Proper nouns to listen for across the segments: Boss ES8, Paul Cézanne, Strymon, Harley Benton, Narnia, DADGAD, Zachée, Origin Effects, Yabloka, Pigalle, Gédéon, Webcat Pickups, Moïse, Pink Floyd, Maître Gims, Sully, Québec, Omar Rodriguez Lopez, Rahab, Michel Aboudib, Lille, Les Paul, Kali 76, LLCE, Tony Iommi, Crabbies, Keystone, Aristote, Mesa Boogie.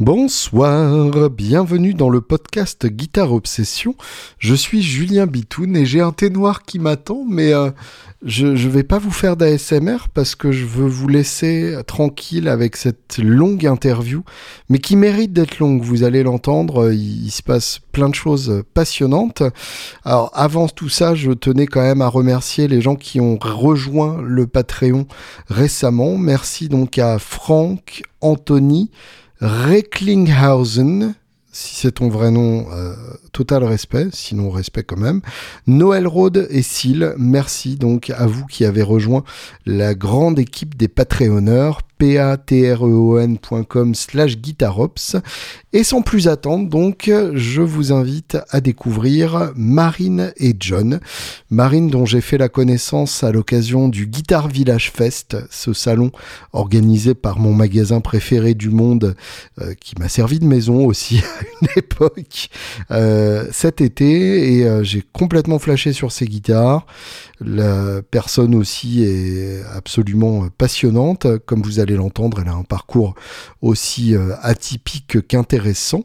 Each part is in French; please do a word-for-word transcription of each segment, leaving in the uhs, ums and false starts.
Bonsoir, bienvenue dans le podcast Guitare Obsession. Je suis Julien Bitoun et j'ai un thé noir qui m'attend, mais euh, je ne vais pas vous faire d'A S M R parce que je veux vous laisser tranquille avec cette longue interview, mais qui mérite d'être longue. Vous allez l'entendre, il, il se passe plein de choses passionnantes. Alors avant tout ça, je tenais quand même à remercier les gens qui ont rejoint le Patreon récemment. Merci donc à Franck, Anthony, Recklinghausen, si c'est ton vrai nom, euh, total respect, sinon respect quand même. Noël Rode et Syl, merci donc à vous qui avez rejoint la grande équipe des Patreonneurs, patreon.com slash guitarops. Et sans plus attendre, donc, je vous invite à découvrir Marine et John. Marine, dont j'ai fait la connaissance à l'occasion du Guitar Village Fest, ce salon organisé par mon magasin préféré du monde, euh, qui m'a servi de maison aussi à une époque, euh, cet été, et euh, j'ai complètement flashé sur ses guitares. La personne aussi est absolument passionnante, comme vous allez l'entendre, elle a un parcours aussi atypique qu'intéressant.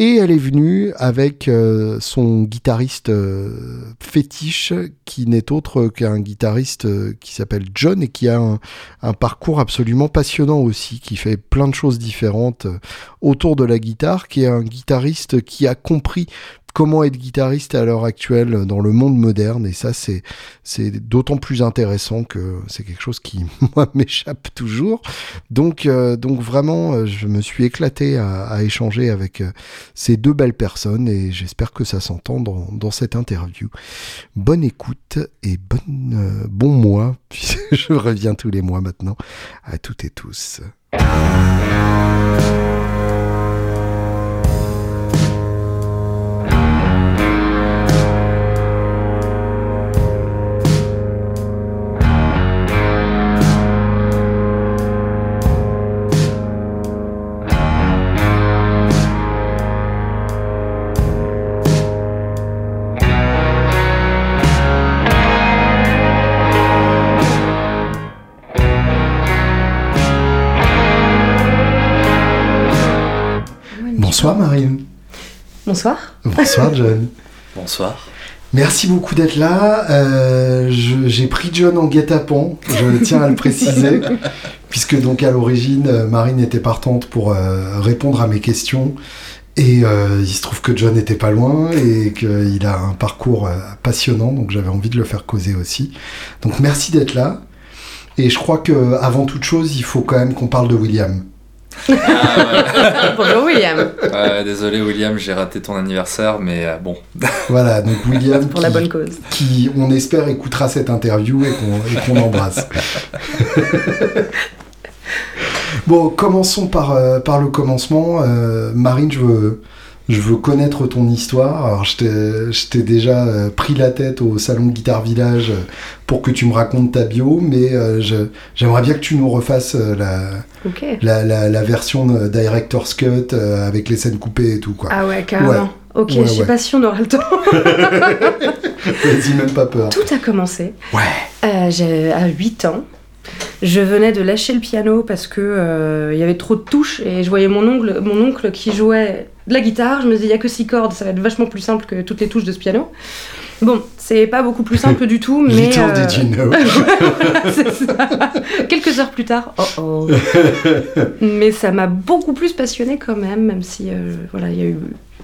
Et elle est venue avec euh, son guitariste euh, fétiche, qui n'est autre qu'un guitariste euh, qui s'appelle John et qui a un, un parcours absolument passionnant aussi, qui fait plein de choses différentes euh, autour de la guitare, qui est un guitariste qui a compris comment être guitariste à l'heure actuelle dans le monde moderne. Et ça, c'est, c'est d'autant plus intéressant que c'est quelque chose qui, moi, m'échappe toujours. Donc, euh, donc vraiment, je me suis éclaté à, à échanger avec euh, ces deux belles personnes et j'espère que ça s'entend dans, dans cette interview. Bonne écoute et bonne, euh, bon mois. Je reviens tous les mois maintenant. À toutes et tous. Bonsoir Marine. Bonsoir. Bonsoir John. Bonsoir. Merci beaucoup d'être là. Euh, je, j'ai pris John en guet-apens, je tiens à le préciser, puisque donc à l'origine Marine était partante pour euh, répondre à mes questions et euh, il se trouve que John n'était pas loin et qu'il a un parcours euh, passionnant, donc j'avais envie de le faire causer aussi. Donc merci d'être là et je crois qu'avant toute chose, il faut quand même qu'on parle de William. Ah, ouais. Bonjour William. Ouais, désolé William, j'ai raté ton anniversaire, mais euh, bon. Voilà, donc William, pour qui, la bonne cause, qui on espère écoutera cette interview et qu'on, et qu'on embrasse. Bon, commençons par, euh, par le commencement. Euh, Marine, je veux, je veux connaître ton histoire. Alors, je t'ai, je t'ai déjà euh, pris la tête au salon Guitar Village pour que tu me racontes ta bio, mais euh, je, j'aimerais bien que tu nous refasses euh, la, okay. la, la, la version de Director's Cut euh, avec les scènes coupées et tout, quoi. Ah ouais, carrément. Ouais. Ok, ouais, je suis ouais. pas sûre, on aura le temps. Vas-y, même pas peur. Tout a commencé. Ouais. Euh, j'ai, à huit ans. Je venais de lâcher le piano parce que euh, il y avait trop de touches et je voyais mon oncle, mon oncle qui jouait de la guitare. Je me disais, il n'y a que six cordes, ça va être vachement plus simple que toutes les touches de ce piano. Bon, c'est pas beaucoup plus simple du tout, mais... Little euh... did you know. Voilà, c'est ça. Quelques heures plus tard, oh oh. Mais ça m'a beaucoup plus passionnée quand même, même si euh, voilà, y a eu...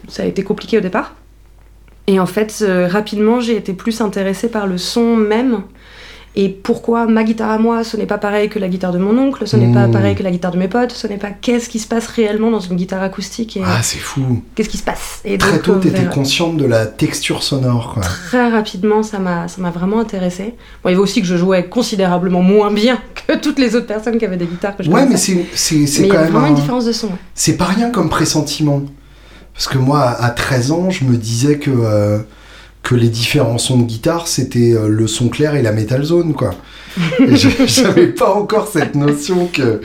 ça a été compliqué au départ. Et en fait, euh, rapidement, j'ai été plus intéressée par le son même. Et pourquoi ma guitare à moi, ce n'est pas pareil que la guitare de mon oncle, ce n'est mmh. pas pareil que la guitare de mes potes, ce n'est pas qu'est-ce qui se passe réellement dans une guitare acoustique. Et ah, c'est fou. Qu'est-ce qui se passe et très donc, tôt, t'étais vers... consciente de la texture sonore, quoi. Très rapidement, ça m'a, ça m'a vraiment intéressée. Bon, il y avait aussi que je jouais considérablement moins bien que toutes les autres personnes qui avaient des guitares que je ouais, connaissais. Ouais, mais c'est, c'est, c'est mais quand, quand même vraiment un... une différence de son. Ouais. C'est pas rien comme pressentiment. Parce que moi, à treize ans, je me disais que... Euh... que les différents sons de guitare, c'était le son clair et la metal zone, quoi. Et j'avais pas encore cette notion que,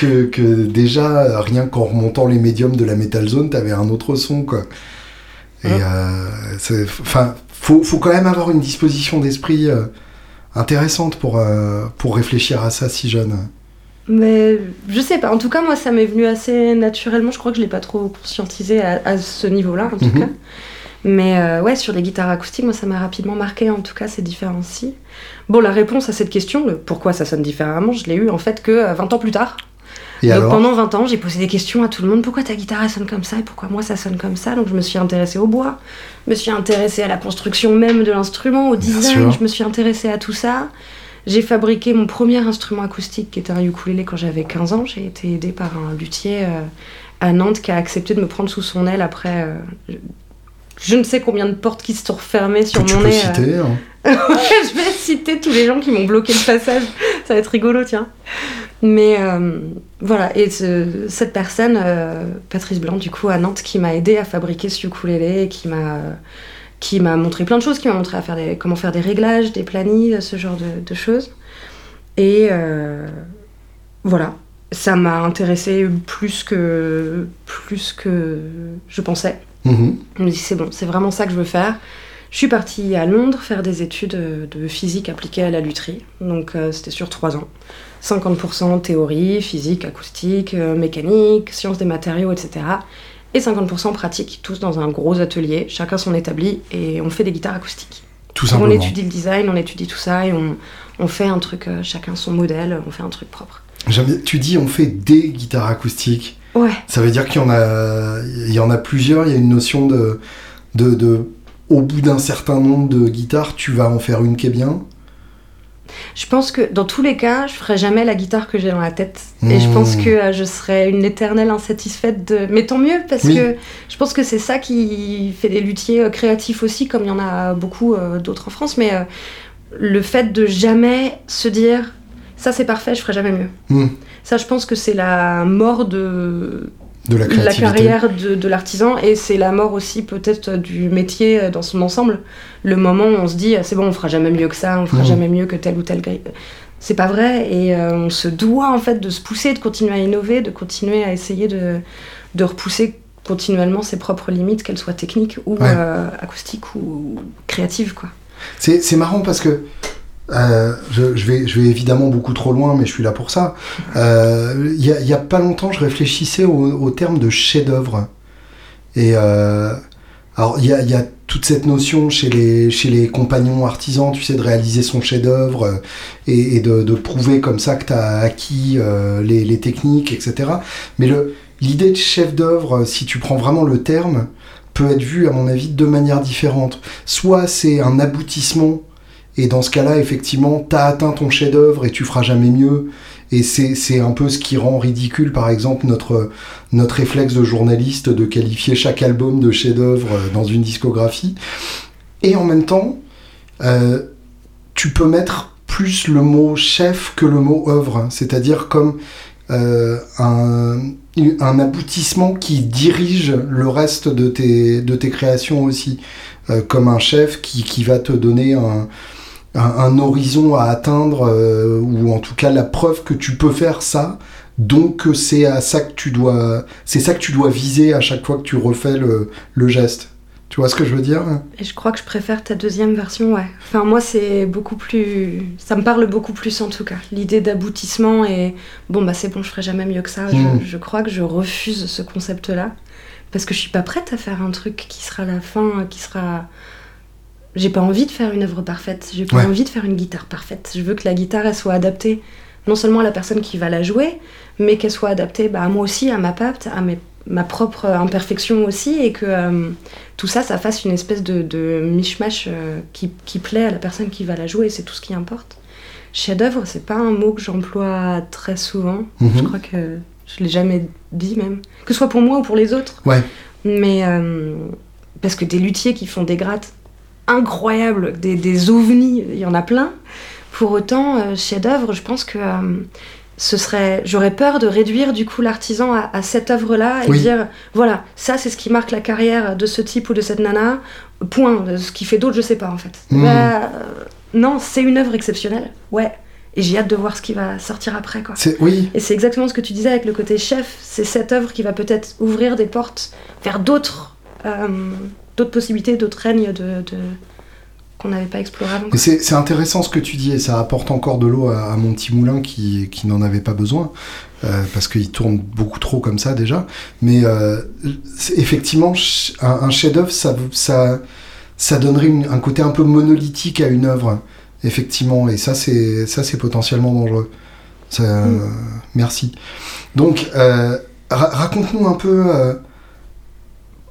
que, que déjà, rien qu'en remontant les médiums de la metal zone, t'avais un autre son, quoi. Et enfin, euh, faut faut quand même avoir une disposition d'esprit euh, intéressante pour euh, pour réfléchir à ça si jeune. Mais je sais pas. En tout cas, moi, ça m'est venu assez naturellement. Je crois que je l'ai pas trop conscientisé à, à ce niveau-là, en tout mm-hmm. cas. Mais euh, ouais, sur les guitares acoustiques, moi, ça m'a rapidement marqué, en tout cas, ces différences-ci. Bon, la réponse à cette question, le pourquoi ça sonne différemment, je l'ai eue, en fait, que vingt ans plus tard. Et donc, pendant vingt ans, j'ai posé des questions à tout le monde. Pourquoi ta guitare, elle sonne comme ça? Et pourquoi moi, ça sonne comme ça? Donc, je me suis intéressée au bois. Je me suis intéressée à la construction même de l'instrument, au design. Je me suis intéressée à tout ça. J'ai fabriqué mon premier instrument acoustique, qui était un ukulélé, quand j'avais quinze ans. J'ai été aidée par un luthier euh, à Nantes qui a accepté de me prendre sous son aile après... Euh, Je ne sais combien de portes qui se sont refermées sur que mon nez. Tu peux citer, hein. Je vais citer tous les gens qui m'ont bloqué le passage. Ça va être rigolo, tiens. Mais euh, voilà, et ce, cette personne, euh, Patrice Blanc, du coup, à Nantes, qui m'a aidée à fabriquer ce ukulélé, qui m'a, qui m'a montré plein de choses, qui m'a montré à faire des, comment faire des réglages, des planilles, ce genre de, de choses. Et euh, voilà, ça m'a intéressée plus que, plus que je pensais. Mmh. Je me dis c'est bon, c'est vraiment ça que je veux faire. Je suis partie à Londres faire des études de physique appliquée à la lutherie. Donc euh, c'était sur trois ans, cinquante pour cent théorie, physique, acoustique, euh, mécanique, sciences des matériaux, et cetera. Et cinquante pour cent pratique, tous dans un gros atelier, chacun son établi, et on fait des guitares acoustiques. Tout simplement. On étudie le design, on étudie tout ça, et on, on fait un truc, euh, chacun son modèle, on fait un truc propre. J'aime, tu dis on fait des guitares acoustiques. Ouais. Ça veut dire qu'il y en a, il y en a plusieurs. Il y a une notion de, de, de, au bout d'un certain nombre de guitares, tu vas en faire une qui est bien. Je pense que dans tous les cas, je ferai jamais la guitare que j'ai dans la tête. Mmh. Et je pense que euh, je serai une éternelle insatisfaite de. Mais tant mieux parce oui. que je pense que c'est ça qui fait des luthiers euh, créatifs aussi, comme il y en a beaucoup euh, d'autres en France. Mais euh, le fait de jamais se dire ça c'est parfait, je ferai jamais mieux. Mmh. Ça, je pense que c'est la mort de, de la, la carrière de, de l'artisan, et c'est la mort aussi peut-être du métier dans son ensemble. Le moment où on se dit, c'est bon, on fera jamais mieux que ça, on fera mmh. jamais mieux que tel ou tel grille. C'est pas vrai, et euh, on se doit en fait de se pousser, de continuer à innover, de continuer à essayer de, de repousser continuellement ses propres limites, qu'elles soient techniques ou ouais. euh, acoustiques ou créatives, quoi. C'est, c'est marrant parce que Euh, je, je, vais, je vais évidemment beaucoup trop loin, mais je suis là pour ça. Euh, y a, y a pas longtemps, je réfléchissais au, au terme de chef-d'œuvre. Et euh, alors, il y a, y a toute cette notion chez les, chez les compagnons artisans, tu sais, de réaliser son chef-d'œuvre et, et de, de prouver comme ça que tu as acquis euh, les, les techniques, et cetera. Mais le, l'idée de chef-d'œuvre, si tu prends vraiment le terme, peut être vue, à mon avis, de deux manières différentes. Soit c'est un aboutissement. Et dans ce cas-là, effectivement, t'as atteint ton chef-d'œuvre et tu feras jamais mieux. Et c'est, c'est un peu ce qui rend ridicule, par exemple, notre, notre réflexe de journaliste de qualifier chaque album de chef-d'œuvre dans une discographie. Et en même temps, euh, tu peux mettre plus le mot chef que le mot œuvre. C'est-à-dire comme euh, un, un aboutissement qui dirige le reste de tes, de tes créations aussi. Euh, comme un chef qui, qui va te donner un. Un, un horizon à atteindre, euh, ou en tout cas la preuve que tu peux faire ça, donc c'est à ça que tu dois, c'est ça que tu dois viser à chaque fois que tu refais le, le geste. Tu vois ce que je veux dire? Et je crois que je préfère ta deuxième version, ouais. Enfin moi c'est beaucoup plus, ça me parle beaucoup plus en tout cas. L'idée d'aboutissement et bon bah c'est bon, je ferai jamais mieux que ça. Mmh. Je, je crois que je refuse ce concept-là parce que je suis pas prête à faire un truc qui sera la fin, qui sera. J'ai pas envie de faire une œuvre parfaite, j'ai pas ouais. envie de faire une guitare parfaite. Je veux que la guitare, elle soit adaptée non seulement à la personne qui va la jouer, mais qu'elle soit adaptée bah, à moi aussi, à ma patte, à mes, ma propre imperfection aussi, et que euh, tout ça, ça fasse une espèce de, de mishmash euh, qui, qui plaît à la personne qui va la jouer, et c'est tout ce qui importe. Chef-d'œuvre, c'est pas un mot que j'emploie très souvent, mm-hmm. je crois que je l'ai jamais dit même, que ce soit pour moi ou pour les autres. Ouais. Mais euh, parce que des luthiers qui font des grattes, incroyable, des, des ovnis, il y en a plein. Pour autant, euh, chef-d'œuvre, je pense que euh, ce serait, j'aurais peur de réduire du coup l'artisan à, à cette œuvre-là et oui. dire voilà, ça c'est ce qui marque la carrière de ce type ou de cette nana. Point. Ce qui fait d'autres, je sais pas en fait. Mmh. Bah, euh, non, c'est une œuvre exceptionnelle. Ouais. Et j'ai hâte de voir ce qui va sortir après, quoi. C'est, oui. Et c'est exactement ce que tu disais avec le côté chef. C'est cette œuvre qui va peut-être ouvrir des portes vers d'autres. Euh, d'autres possibilités, d'autres règnes de, de... qu'on n'avait pas exploré avant. C'est, c'est intéressant ce que tu dis, et ça apporte encore de l'eau à, à mon petit moulin qui, qui n'en avait pas besoin, euh, parce qu'il tourne beaucoup trop comme ça déjà. Mais euh, effectivement, un, un chef-d'œuvre, ça, ça, ça donnerait une, un côté un peu monolithique à une œuvre, effectivement, et ça c'est, ça, c'est potentiellement dangereux. Ça, mmh. euh, merci. Donc, euh, ra- raconte-nous un peu euh,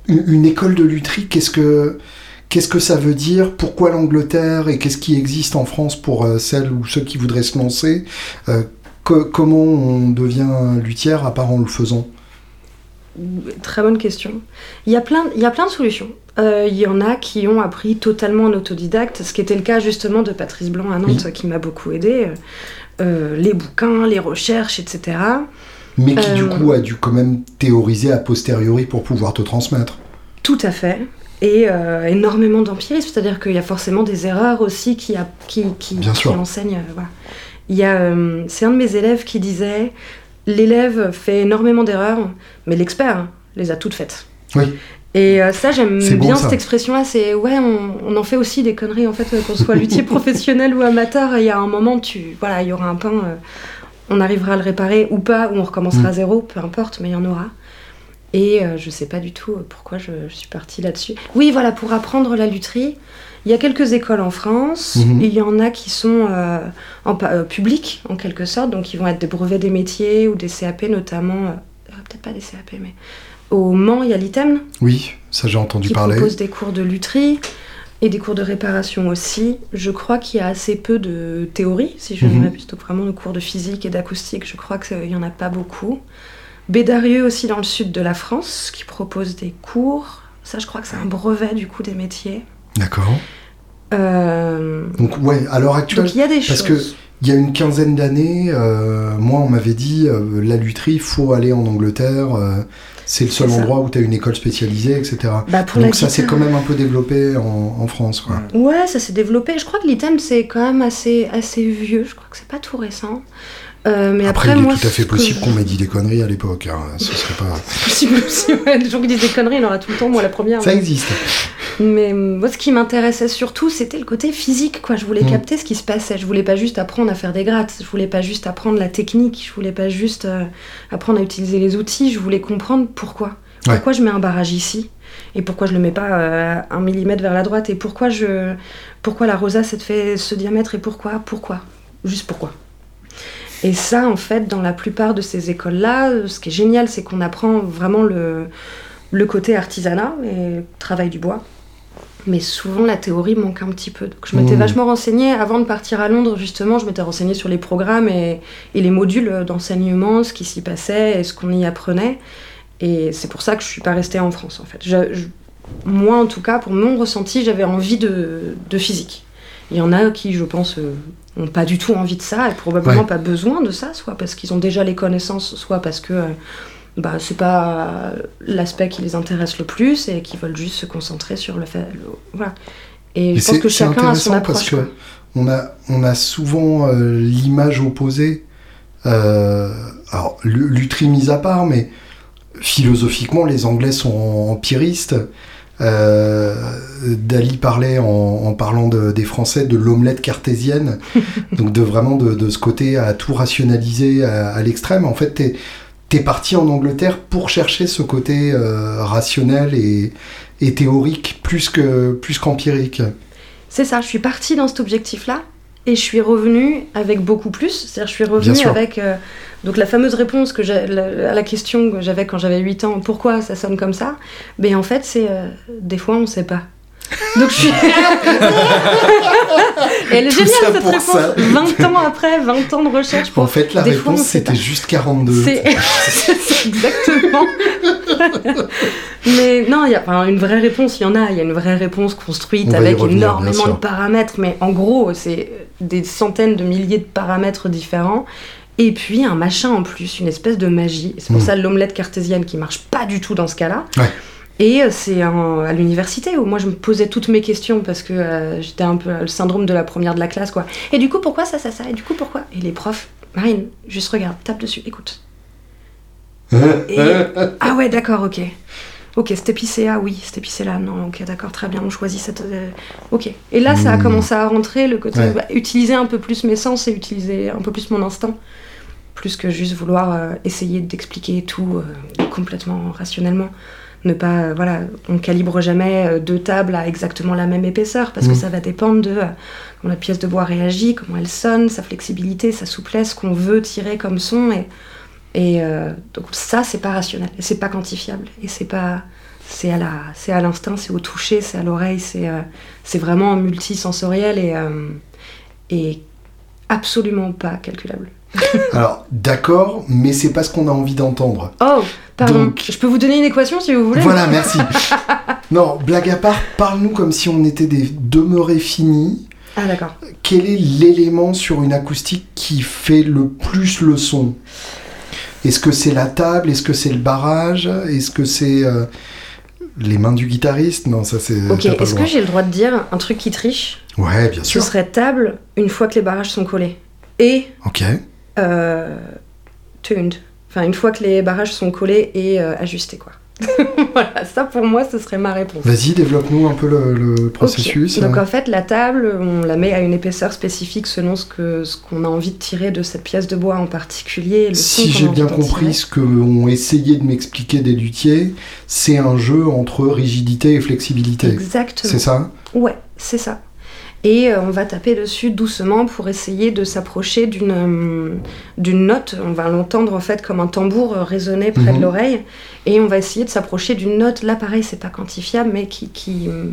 une, une école de lutherie, qu'est-ce que, qu'est-ce que ça veut dire, pourquoi l'Angleterre et qu'est-ce qui existe en France pour euh, celles ou ceux qui voudraient se lancer, euh, co- comment on devient luthière à part en le faisant? Très bonne question. Il y a plein, il y a plein de solutions. Euh, il y en a qui ont appris totalement en autodidacte, ce qui était le cas justement de Patrice Blanc à Nantes, oui. qui m'a beaucoup aidée. Euh, les bouquins, les recherches, et cetera. Mais qui, euh, du coup, a dû quand même théoriser a posteriori pour pouvoir te transmettre. Tout à fait. Et euh, énormément d'empirisme. C'est-à-dire qu'il y a forcément des erreurs aussi qui, a, qui, qui, qui enseignent. Euh, voilà. Il y a, euh, c'est un de mes élèves qui disait « L'élève fait énormément d'erreurs, mais l'expert les a toutes faites. » Oui. Et euh, ça, j'aime c'est bien bon, ça. Cette expression-là, c'est « ouais, on, on en fait aussi des conneries, en fait, qu'on soit luthier professionnel ou amateur, il y a un moment, tu, voilà, il y aura un pain, euh, on arrivera à le réparer ou pas, ou on recommencera mmh. à zéro, peu importe, mais il y en aura. » Et euh, je sais pas du tout pourquoi je, je suis partie là-dessus. Oui, voilà, pour apprendre la lutherie, il y a quelques écoles en France, mmh. il y en a qui sont euh, en, euh, publiques, en quelque sorte, donc ils vont être des brevets des métiers ou des C A P notamment, euh, peut-être pas des C A P, mais... Au Mans, il y a l'I T E M. Oui, ça j'ai entendu qui parler. Qui propose des cours de lutherie et des cours de réparation aussi. Je crois qu'il y a assez peu de théorie, si je ne mm-hmm. m'abuse. Donc vraiment, de cours de physique et d'acoustique, je crois qu'il n'y en a pas beaucoup. Bédarieux aussi, dans le sud de la France, qui propose des cours. Ça, je crois que c'est un brevet, du coup, des métiers. D'accord. Euh... Donc, ouais, à l'heure actuelle... Donc, il y a des parce choses... Que... Il y a une quinzaine d'années, euh, moi, on m'avait dit, euh, la lutherie, il faut aller en Angleterre, euh, c'est le seul c'est endroit où tu as une école spécialisée, et cetera. Bah pour donc ça s'est quand même un peu développé en, en France, quoi. Ouais, ça s'est développé. Je crois que l'I T E M, c'est quand même assez, assez vieux. Je crois que c'est pas tout récent. Euh, mais après, après, il est moi, tout à fait possible que... qu'on m'ait dit des conneries à l'époque. Hein. Ce serait pas... C'est possible aussi, ouais. Les gens qui disent des conneries, il y en aura tout le temps, moi, la première. Ça ouais. existe. Mais moi, ce qui m'intéressait surtout, c'était le côté physique, quoi. Je voulais mmh. capter ce qui se passait. Je voulais pas juste apprendre à faire des grattes. Je voulais pas juste apprendre la technique. Je voulais pas juste euh, apprendre à utiliser les outils. Je voulais comprendre pourquoi. Pourquoi ouais. je mets un barrage ici ? Et pourquoi je le mets pas euh, un millimètre vers la droite ? Et pourquoi, je... pourquoi la rosace fait ce diamètre ? Et pourquoi ? Pourquoi ? Juste pourquoi ? Et ça, en fait, dans la plupart de ces écoles-là, ce qui est génial, c'est qu'on apprend vraiment le, le côté artisanat et travail du bois. Mais souvent, la théorie manque un petit peu. Donc, je m'étais mmh. vachement renseignée. Avant de partir à Londres, justement, je m'étais renseignée sur les programmes et, et les modules d'enseignement, ce qui s'y passait et ce qu'on y apprenait. Et c'est pour ça que je ne suis pas restée en France, en fait. Je, je, moi, en tout cas, pour mon ressenti, j'avais envie de, de physique. Il y en a qui, je pense, euh, n'ont pas du tout envie de ça et probablement ouais. pas besoin de ça, soit parce qu'ils ont déjà les connaissances, soit parce que... Euh, Bah, c'est pas l'aspect qui les intéresse le plus et qui veulent juste se concentrer sur le fait. Le, voilà. Et mais je pense que chacun a son approche. Parce que on a, on a souvent euh, l'image opposée, euh, alors lutherie mise à part, mais philosophiquement, les Anglais sont empiristes. Euh, Dali parlait en, en parlant de, des Français de l'omelette cartésienne, donc de vraiment de, de ce côté à tout rationaliser à, à l'extrême. En fait, t'es. T'es parti en Angleterre pour chercher ce côté euh, rationnel et, et théorique plus que plus qu'empirique. C'est ça, je suis partie dans cet objectif-là et je suis revenue avec beaucoup plus. C'est-à-dire, je suis revenue avec euh, donc la fameuse réponse que j'ai, la, à la question que j'avais quand j'avais huit ans, pourquoi ça sonne comme ça ? Mais en fait, c'est euh, des fois on ne sait pas. Donc je suis... Et elle est géniale cette réponse, ça. vingt ans après, vingt ans de recherche. Pour... En fait, la des réponse, fois, c'était pas... juste quarante-deux. C'est, c'est exactement. Mais non, il y a enfin, une vraie réponse, il y en a. Il y a une vraie réponse construite avec revenir, énormément de paramètres. Mais en gros, c'est des centaines de milliers de paramètres différents. Et puis un machin en plus, une espèce de magie. C'est pour mmh. ça l'omelette cartésienne qui marche pas du tout dans ce cas-là. Ouais. Et c'est en, à l'université où moi je me posais toutes mes questions parce que euh, j'étais un peu le syndrome de la première de la classe, quoi. Et du coup, pourquoi ça, ça, ça ? Et du coup, pourquoi ? Et les profs, Marine, juste regarde, tape dessus, écoute. Et, ah ouais, d'accord, ok. Ok, Stépicéa, oui, Stépicéa, non, ok, d'accord, très bien, on choisit cette... Euh, ok. Et là, mmh. ça a commencé à rentrer, le côté... Ouais. Bah, utiliser un peu plus mes sens et utiliser un peu plus mon instinct, plus que juste vouloir euh, essayer d'expliquer tout euh, complètement rationnellement. Ne pas... Euh, voilà, on calibre jamais euh, deux tables à exactement la même épaisseur, parce mmh. que ça va dépendre de euh, comment la pièce de bois réagit, comment elle sonne, sa flexibilité, sa souplesse, qu'on veut tirer comme son, et... Et euh, donc ça, c'est pas rationnel, c'est pas quantifiable, et c'est pas, c'est à la, c'est à l'instinct, c'est au toucher, c'est à l'oreille, c'est, euh, c'est vraiment multisensoriel et euh, et absolument pas calculable. Alors d'accord, mais c'est pas ce qu'on a envie d'entendre. Oh, pardon. Donc, je peux vous donner une équation si vous voulez. Voilà, merci. Non, blague à part, parle-nous comme si on était des demeurés finis. Ah d'accord. Quel est l'élément sur une acoustique qui fait le plus le son? Est-ce que c'est la table? Est-ce que c'est le barrage? Est-ce que c'est euh, les mains du guitariste? Non, ça c'est... Ok, est-ce que j'ai le droit de dire un truc qui triche? Ouais, bien sûr. Ce serait table une fois que les barrages sont collés. Et... Ok. Euh, tuned. Enfin, une fois que les barrages sont collés et euh, ajustés, quoi. Voilà, ça pour moi, ce serait ma réponse. Vas-y, développe-nous un peu le, le processus. Okay. Donc en fait, la table, on la met à une épaisseur spécifique selon ce, que, ce qu'on a envie de tirer de cette pièce de bois en particulier. Le si j'ai bien compris ce qu'ont essayé de m'expliquer des luthiers, c'est un jeu entre rigidité et flexibilité. Exactement. C'est ça ? Ouais, c'est ça. Et euh, on va taper dessus doucement pour essayer de s'approcher d'une, euh, d'une note. On va l'entendre en fait comme un tambour euh, résonner près mmh. de l'oreille. Et on va essayer de s'approcher d'une note. Là, pareil, c'est pas quantifiable, mais qui... qui euh,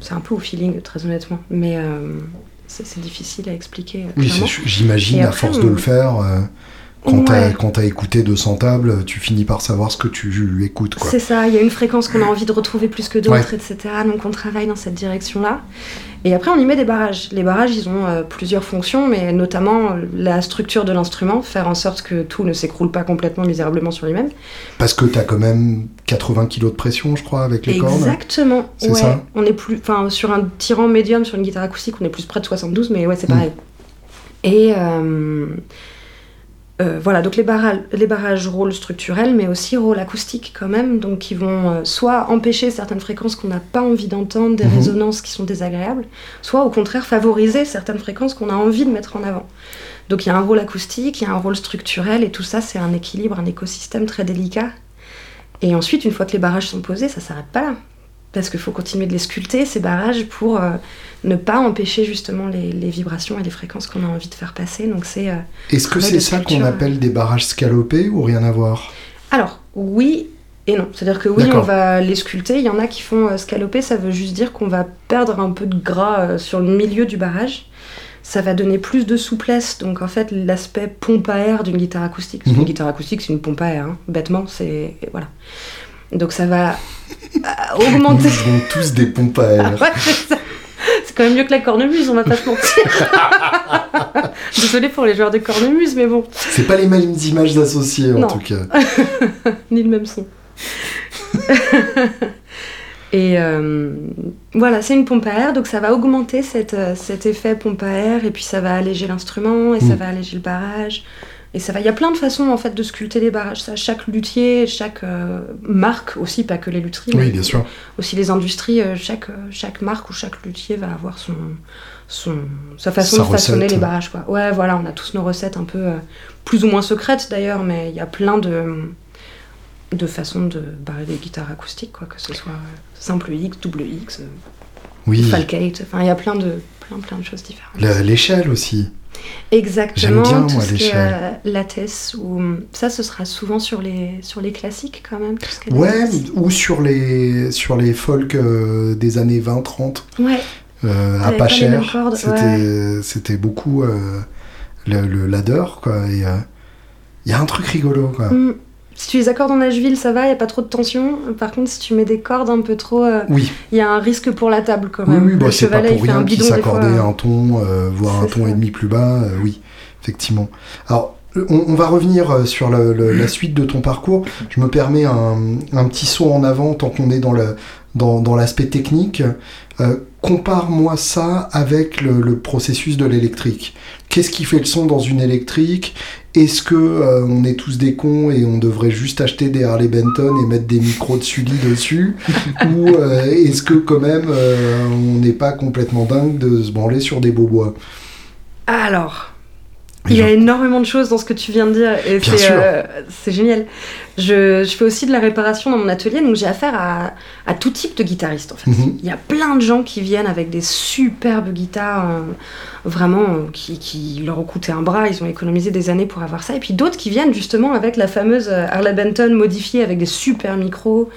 c'est un peu au feeling, très honnêtement. Mais euh, c'est, c'est difficile à expliquer. Euh, oui, c'est, j'imagine, après, à force on... de le faire... Euh... Quand, ouais. t'as, quand t'as écouté deux cents tables, tu finis par savoir ce que tu écoutes, quoi. C'est ça, il y a une fréquence qu'on a envie de retrouver plus que d'autres, ouais. et cetera. Donc on travaille dans cette direction-là. Et après, on y met des barrages. Les barrages, ils ont euh, plusieurs fonctions, mais notamment euh, la structure de l'instrument, faire en sorte que tout ne s'écroule pas complètement misérablement sur lui-même. Parce que t'as quand même quatre-vingts kilos de pression, je crois, avec les cordes. Exactement, c'est ouais. ça. On est plus, enfin, sur un tirant médium, sur une guitare acoustique, on est plus près de soixante-douze, mais ouais, c'est pareil. Mmh. Et... Euh... Euh, voilà, donc les, barra- les barrages rôle structurel, mais aussi rôle acoustique quand même, donc qui vont euh, soit empêcher certaines fréquences qu'on n'a pas envie d'entendre, des mmh. résonances qui sont désagréables, soit au contraire favoriser certaines fréquences qu'on a envie de mettre en avant. Donc il y a un rôle acoustique, il y a un rôle structurel, et tout ça c'est un équilibre, un écosystème très délicat. Et ensuite, une fois que les barrages sont posés, ça s'arrête pas là, parce qu'il faut continuer de les sculpter, ces barrages, pour euh, ne pas empêcher justement les, les vibrations et les fréquences qu'on a envie de faire passer. Donc c'est, euh, est-ce que c'est ça qu'on appelle des barrages scalopés ou rien à voir ? Alors, oui et non. C'est-à-dire que oui, D'accord. on va les sculpter. Il y en a qui font euh, scaloper, ça veut juste dire qu'on va perdre un peu de gras euh, sur le milieu du barrage. Ça va donner plus de souplesse. Donc en fait, l'aspect pompe à air d'une guitare acoustique. Mmh. Une guitare acoustique, c'est une pompe à air. Hein. Bêtement, c'est... Et voilà. Donc ça va augmenter... Ils ont tous des pompes à air. Ah ouais, c'est ça. C'est quand même mieux que la cornemuse, on va pas se mentir. Désolée pour les joueurs de cornemuse, mais bon. C'est pas les mêmes images associées, non. en tout cas. Ni le même son. Et euh, voilà, c'est une pompe à air, donc ça va augmenter cette, cet effet pompe à air, et puis ça va alléger l'instrument, et mmh. ça va alléger le barrage... Et ça va, il y a plein de façons en fait de sculpter les barrages. Ça, chaque luthier, chaque euh, marque aussi, pas que les lutheries, oui, mais bien sûr. aussi les industries. Euh, chaque euh, chaque marque ou chaque luthier va avoir son son sa façon sa de façonner recette. les barrages, quoi. Ouais, voilà, on a tous nos recettes un peu euh, plus ou moins secrètes d'ailleurs, mais il y a plein de de façons de barrer des guitares acoustiques, quoi, que ce soit euh, simple X, double X, euh, oui. falcate. Enfin, il y a plein de plein plein de choses différentes. La, l'échelle aussi. Exactement, bien, tout moi, ce qui est euh, latesse, ou ça ce sera souvent sur les, sur les classiques quand même. Tout ce ouais, ou sur les, sur les folk euh, des années vingt trente, ouais. euh, à pas cher, c'était, ouais. c'était beaucoup euh, le, le ladder, quoi, et il euh, y a un truc rigolo, quoi. Mm. Si tu les accordes en Nashville, ça va, il n'y a pas trop de tension. Par contre, si tu mets des cordes un peu trop... Euh, il oui. y a un risque pour la table, quand même. Oui, oui bah, c'est pas pour rien qu'ils s'accordaient un ton, euh, voire c'est un ton ça. et demi plus bas. Euh, oui, effectivement. Alors, on, on va revenir sur le, le, la suite de ton parcours. Je me permets un, un petit saut en avant, tant qu'on est dans, le, dans, dans l'aspect technique. Euh, compare-moi ça avec le, le processus de l'électrique. Qu'est-ce qui fait le son dans une électrique ? Est-ce que euh, on est tous des cons et on devrait juste acheter des Harley Benton et mettre des micros de Sully dessus ? Ou euh, est-ce que quand même euh, on n'est pas complètement dingue de se branler sur des beaux bois ? Alors, il y a énormément de choses dans ce que tu viens de dire et c'est, euh, c'est génial. Je, je fais aussi de la réparation dans mon atelier, donc j'ai affaire à, à tout type de guitariste en fait. Mm-hmm. Il y a plein de gens qui viennent avec des superbes guitares, euh, vraiment, euh, qui, qui leur ont coûté un bras, ils ont économisé des années pour avoir ça. Et puis d'autres qui viennent justement avec la fameuse Harley Benton modifiée avec des super micros.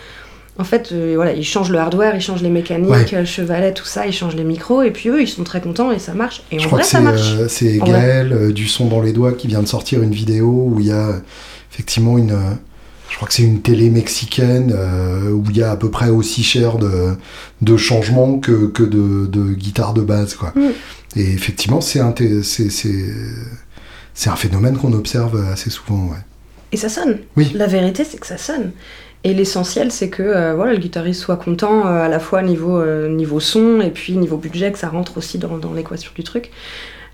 En fait, euh, voilà, ils changent le hardware, ils changent les mécaniques, ouais. le chevalet, tout ça, ils changent les micros, et puis eux, ils sont très contents et ça marche. Et en Je vrai, ça marche. Euh, c'est Gaël, euh, du son dans les doigts, qui vient de sortir une vidéo où il y a effectivement une... Euh... Je crois que c'est une télé mexicaine euh, où il y a à peu près aussi cher de, de changements que, que de, de guitare de base, quoi. Mm. Et effectivement, c'est un, t- c'est, c'est, c'est un phénomène qu'on observe assez souvent, ouais. Et ça sonne. Oui. La vérité, c'est que ça sonne. Et l'essentiel, c'est que euh, voilà, le guitariste soit content euh, à la fois niveau, euh, niveau son et puis niveau budget, que ça rentre aussi dans, dans l'équation du truc.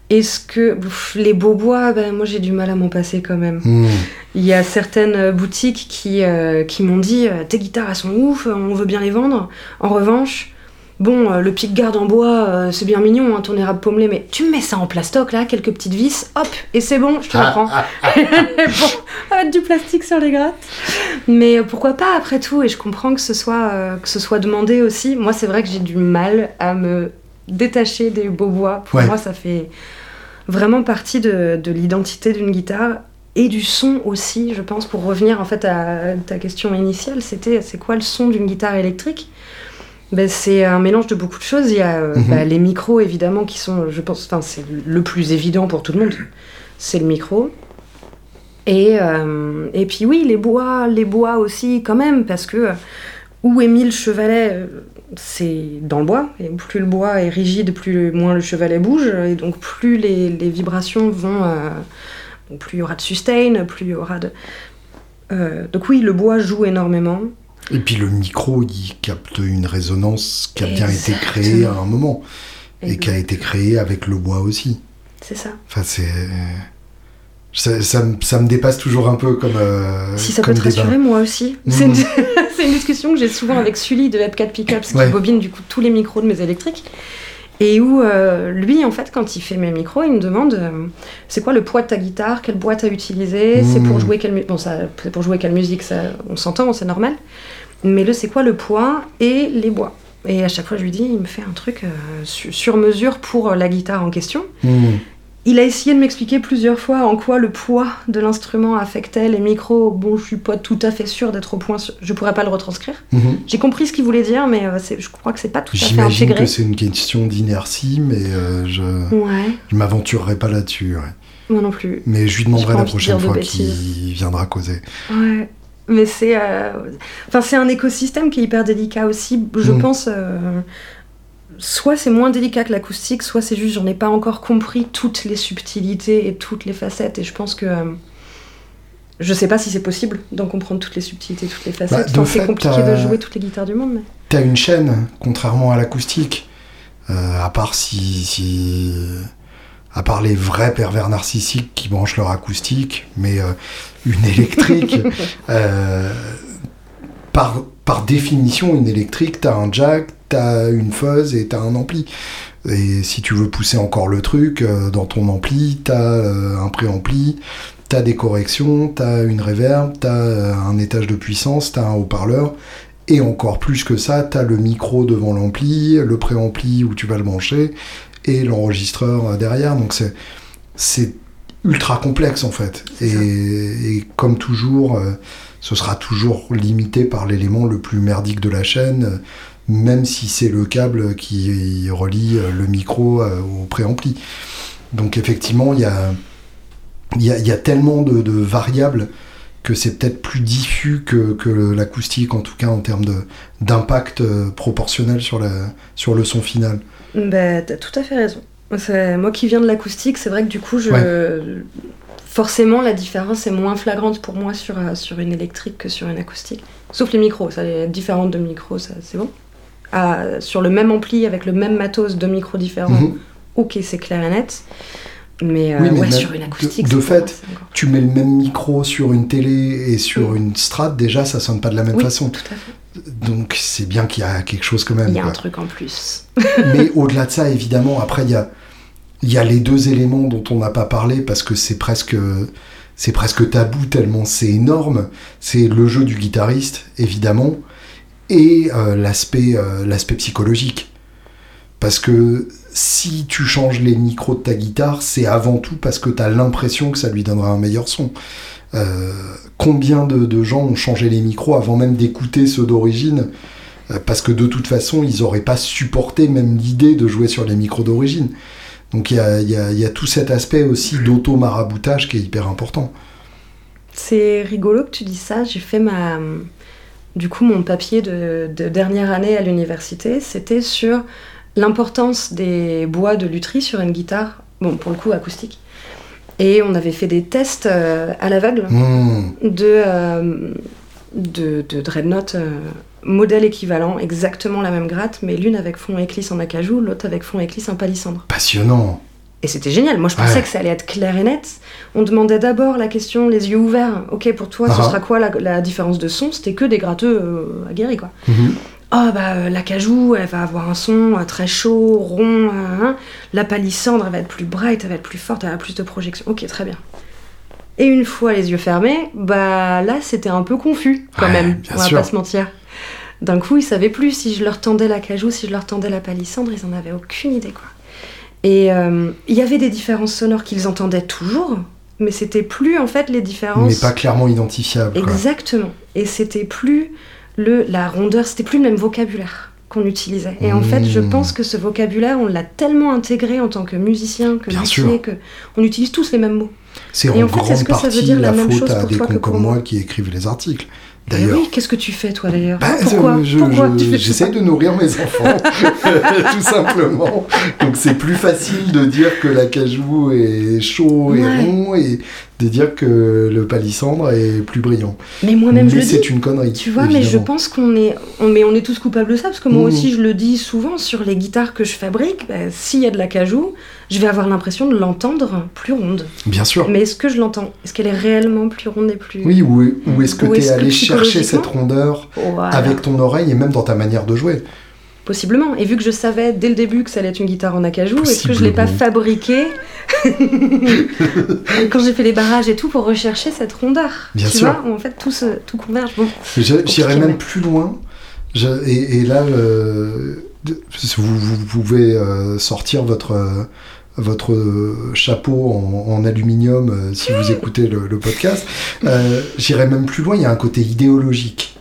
Est-ce que pff, les beaux bois, ben, moi j'ai du mal à m'en passer quand même. Mmh. Il y a certaines boutiques qui, euh, qui m'ont dit « tes guitares elles sont ouf, on veut bien les vendre. En revanche, bon, euh, le pick-guard en bois, euh, c'est bien mignon, hein, ton érable pommelé, mais tu mets ça en plastoc là, quelques petites vis, hop, et c'est bon, je te ah, reprends. Ah, ah, bon, mettre du plastique sur les grattes. Mais euh, pourquoi pas après tout, et je comprends que ce soit, euh, que ce soit demandé aussi. Moi c'est vrai que j'ai du mal à me... détaché des beaux bois, pour ouais. moi ça fait vraiment partie de, de l'identité d'une guitare et du son aussi, je pense, pour revenir en fait à ta question initiale, c'était c'est quoi le son d'une guitare électrique ? Ben, c'est un mélange de beaucoup de choses, il y a mm-hmm. ben, les micros évidemment qui sont, je pense, enfin c'est le plus évident pour tout le monde, c'est le micro. Et, euh, et puis oui, les bois, les bois aussi quand même, parce que où est mis le chevalet ? C'est dans le bois, et plus le bois est rigide, plus moins le chevalet bouge, et donc plus les, les vibrations vont... Euh, plus il y aura de sustain, plus il y aura de... Euh, donc oui, le bois joue énormément. Et puis le micro, il capte une résonance qui a bien Exactement. été créée à un moment, et, et qui a été créée avec le bois aussi. C'est ça. Enfin, c'est... Ça, ça, ça me dépasse toujours un peu comme euh, si ça comme peut te débat. Rassurer, moi aussi. Mmh. C'est, une, c'est une discussion que j'ai souvent avec Sully de Webcat Pickups, qui ouais. bobine du coup tous les micros de mes électriques. Et où, euh, lui, en fait, quand il fait mes micros, il me demande euh, c'est quoi le poids de ta guitare ? Quelle boîte à utiliser ? mmh. C'est pour jouer quelle musique ? Bon, ça, c'est pour jouer quelle musique, ça, on s'entend, c'est normal. Mais le c'est quoi le poids et les bois ? Et à chaque fois, je lui dis, il me fait un truc euh, sur, sur mesure pour la guitare en question. Mmh. Il a essayé de m'expliquer plusieurs fois en quoi le poids de l'instrument affectait les micros. Bon, je suis pas tout à fait sûre d'être au point, sur... je pourrais pas le retranscrire. Mm-hmm. J'ai compris ce qu'il voulait dire, mais c'est... je crois que c'est pas tout J'imagine à fait intégré. J'imagine que c'est une question d'inertie, mais euh, je ouais. je m'aventurerai pas là-dessus. Ouais. Moi non plus. Mais je lui demanderai la prochaine de fois qu'il viendra causer. Ouais, mais c'est, euh... enfin, c'est un écosystème qui est hyper délicat aussi, je mm. pense... Euh... Soit c'est moins délicat que l'acoustique, soit c'est juste j'en ai pas encore compris toutes les subtilités et toutes les facettes. Et je pense que euh, je sais pas si c'est possible d'en comprendre toutes les subtilités, toutes les facettes. Bah, enfin, fait, c'est compliqué t'as... de jouer toutes les guitares du monde. Mais... T'as une chaîne, contrairement à l'acoustique. Euh, à part si, si, à part les vrais pervers narcissiques qui branchent leur acoustique, mais euh, une électrique. euh, par par définition, une électrique, t'as un jack. T'as une fuzz et t'as un ampli. Et si tu veux pousser encore le truc, euh, dans ton ampli, t'as euh, un préampli, t'as des corrections, t'as une reverb, t'as euh, un étage de puissance, t'as un haut-parleur, et encore plus que ça, t'as le micro devant l'ampli, le préampli où tu vas le brancher, et l'enregistreur derrière. Donc c'est, c'est ultra complexe en fait. Et, et comme toujours, euh, ce sera toujours limité par l'élément le plus merdique de la chaîne, même si c'est le câble qui relie le micro au préampli. Donc effectivement, il y a, y, a, y a tellement de, de variables que c'est peut-être plus diffus que, que l'acoustique, en tout cas en termes de, d'impact proportionnel sur, la, sur le son final. Bah, t'as tout à fait raison. C'est, moi qui viens de l'acoustique, c'est vrai que du coup, je, ouais. forcément la différence est moins flagrante pour moi sur, sur une électrique que sur une acoustique. Sauf les micros, ça est différent de micros, ça, c'est bon. à, sur le même ampli avec le même matos, deux micros différents. Mm-hmm. Ok, c'est clair et net. Mais, euh, oui, mais ouais, sur une acoustique. De, de fait, tu mets le même micro sur une télé et sur une Strat, déjà ça sonne pas de la même oui, façon. Tout à fait. Donc c'est bien qu'il y a quelque chose quand même. Il y a quoi. Un truc en plus. Mais au-delà de ça, évidemment, après il y a, y a les deux éléments dont on n'a pas parlé parce que c'est presque, c'est presque tabou tellement c'est énorme. C'est le jeu du guitariste, évidemment, et euh, l'aspect, euh, l'aspect psychologique. Parce que si tu changes les micros de ta guitare, c'est avant tout parce que t'as l'impression que ça lui donnera un meilleur son. Euh, combien de, de gens ont changé les micros avant même d'écouter ceux d'origine euh, parce que de toute façon, ils n'auraient pas supporté même l'idée de jouer sur les micros d'origine. Donc il y a, y a, y a tout cet aspect aussi d'auto-maraboutage qui est hyper important. C'est rigolo que tu dis ça. J'ai fait ma... Du coup, mon papier de, de dernière année à l'université, c'était sur... l'importance des bois de lutherie sur une guitare, bon pour le coup acoustique, et on avait fait des tests euh, à l'aveugle mmh. de, euh, de de dreadnought euh, modèle équivalent, exactement la même gratte, mais l'une avec fond éclisse en acajou, l'autre avec fond éclisse en palissandre. Passionnant. Et c'était génial, moi je pensais ouais. que ça allait être clair et net. On demandait d'abord la question, les yeux ouverts, ok pour toi ah. ce sera quoi la, la différence de son, c'était que des gratteux euh, aguerris quoi. Mmh. Oh bah euh, l'acajou, elle va avoir un son euh, très chaud, rond, euh, hein. La palissandre, elle va être plus bright, elle va être plus forte, elle a plus de projection. Ok, très bien. Et une fois les yeux fermés, bah là c'était un peu confus quand ouais, même, on va sûr. Pas se mentir. D'un coup ils savaient plus si je leur tendais l'acajou, si je leur tendais la palissandre, ils en avaient aucune idée quoi. Et il euh, y avait des différences sonores qu'ils entendaient toujours, mais c'était plus en fait les différences... Mais pas clairement identifiables quoi. Exactement, et c'était plus... Le, la rondeur, c'était plus le même vocabulaire qu'on utilisait. Et mmh. en fait, je pense que ce vocabulaire, on l'a tellement intégré en tant que musicien, que musicien, qu'on utilise tous les mêmes mots. C'est en, en grande fait, est-ce que ça veut dire la, la même faute chose à pour des cons comme moi qui écrivent les articles. D'ailleurs. Oui, qu'est-ce que tu fais toi d'ailleurs bah, Pourquoi, je, Pourquoi je, tu J'essaie de nourrir mes enfants, tout simplement. Donc c'est plus facile de dire que l'acajou est chaud ouais. et rond et de dire que le palissandre est plus brillant. Mais moi-même mais je le dis. Mais c'est une connerie. Tu vois, évidemment. Mais je pense qu'on est, on, mais on est tous coupables de ça parce que moi mmh. aussi je le dis souvent sur les guitares que je fabrique. Bah, s'il y a de l'acajou, je vais avoir l'impression de l'entendre plus ronde. Bien sûr. Mais est-ce que je l'entends ? Est-ce qu'elle est réellement plus ronde et plus... Oui, ou, ou est-ce que tu es allé chercher cette rondeur voilà. avec ton oreille et même dans ta manière de jouer ? Possiblement. Et vu que je savais dès le début que ça allait être une guitare en acajou, est-ce que je ne l'ai pas fabriquée quand j'ai fait les barrages et tout pour rechercher cette rondeur ? Bien tu sûr. Vois, en fait, tout, se, tout converge. Bon, j'irais même mais... plus loin. Je, et, et là... Le... Vous, vous pouvez euh, sortir votre, euh, votre euh, chapeau en, en aluminium euh, si vous écoutez le, le podcast. Euh, j'irai même plus loin, il y a un côté idéologique.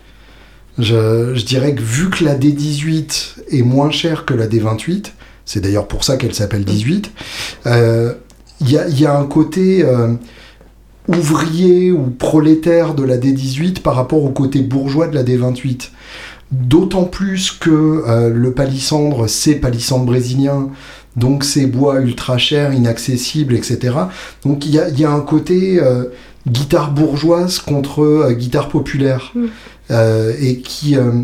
Je, je dirais que vu que la D dix-huit est moins chère que la D vingt-huit, c'est d'ailleurs pour ça qu'elle s'appelle dix-huit, euh, y a, y a un côté euh, ouvrier ou prolétaire de la D dix-huit par rapport au côté bourgeois de la D vingt-huit. D'autant plus que euh, le palissandre, c'est palissandre brésilien, donc c'est bois ultra cher, inaccessible, et cetera. Donc il y a, y a un côté euh, guitare bourgeoise contre euh, guitare populaire, mmh. euh, et qui, euh,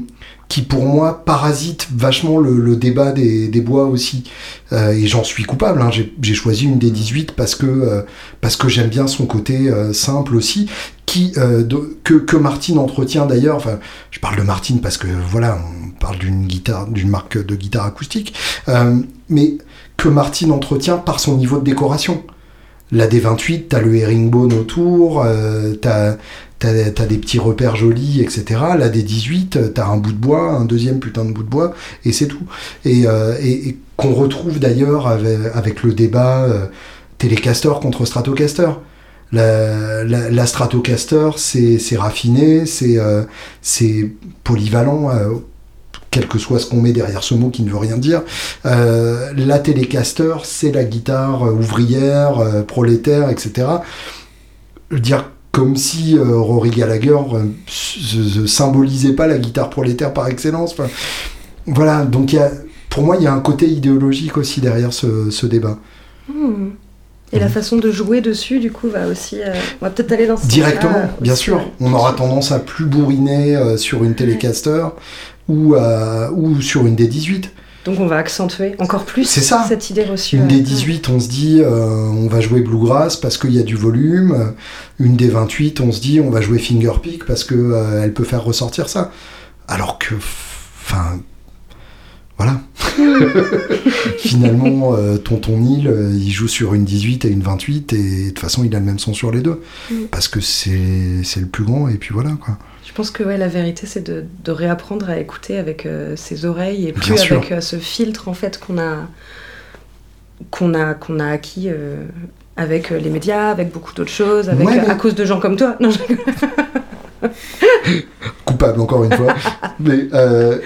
qui pour moi parasite vachement le, le débat des, des bois aussi. Euh, et j'en suis coupable, hein, j'ai, j'ai choisi une des D dix-huit parce que, euh, parce que j'aime bien son côté euh, simple aussi. Qui, euh, de, que, que Martine entretient d'ailleurs, enfin, je parle de Martine parce que voilà, on parle d'une guitare, d'une marque de guitare acoustique, euh, mais que Martine entretient par son niveau de décoration. La D vingt-huit, t'as le herringbone autour, euh, t'as, t'as, t'as des petits repères jolis, et cetera. La D dix-huit, t'as un bout de bois, un deuxième putain de bout de bois, et c'est tout. Et, euh, et, et qu'on retrouve d'ailleurs avec, avec le débat euh, Télécaster contre Stratocaster. La, la, la Stratocaster, c'est, c'est raffiné, c'est, euh, c'est polyvalent, euh, quel que soit ce qu'on met derrière ce mot qui ne veut rien dire. Euh, la Télécaster, c'est la guitare ouvrière, euh, prolétaire, et cetera. Je veux dire, comme si euh, Rory Gallagher ne euh, symbolisait pas la guitare prolétaire par excellence. Enfin, voilà, donc y a, pour moi, il y a un côté idéologique aussi derrière ce, ce débat. Mmh. Et la façon de jouer dessus, du coup, va aussi... Euh, on va peut-être aller dans ce... Directement, bien sûr. On aura tendance à plus bourriner euh, sur une Telecaster ou, euh, ou sur une D dix-huit. Donc on va accentuer encore plus cette idée reçue. Une D dix-huit, on se dit euh, on va jouer Bluegrass parce qu'il y a du volume. Une D vingt-huit, on se dit on va jouer Fingerpick parce qu'elle euh, peut faire ressortir ça. Alors que, enfin, voilà. Finalement, euh, Tonton Neil, il joue sur une dix-huit et une vingt-huit, et de toute façon, il a le même son sur les deux. Mm. Parce que c'est, c'est le plus grand, et puis voilà, quoi. Je pense que ouais, la vérité, c'est de, de réapprendre à écouter avec euh, ses oreilles, et plus avec euh, ce filtre, en fait, qu'on a, qu'on a, qu'on a acquis euh, avec les médias, avec beaucoup d'autres choses, avec, ouais, mais... à cause de gens comme toi. Non, je... Coupable, encore une fois. Mais... Euh...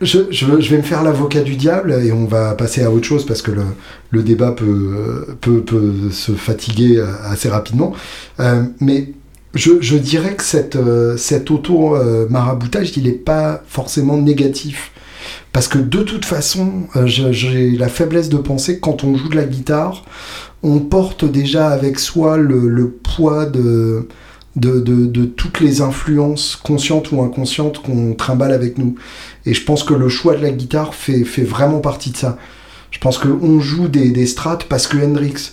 Je, je, je vais me faire l'avocat du diable et on va passer à autre chose parce que le, le débat peut, peut, peut se fatiguer assez rapidement. Euh, mais je, je dirais que cette, cet auto-maraboutage, il n'est pas forcément négatif. Parce que de toute façon, je, j'ai la faiblesse de penser que quand on joue de la guitare, on porte déjà avec soi le, le poids de... De, de, de toutes les influences conscientes ou inconscientes qu'on trimballe avec nous. Et je pense que le choix de la guitare fait, fait vraiment partie de ça. Je pense qu'on joue des, des Strats parce que Hendrix,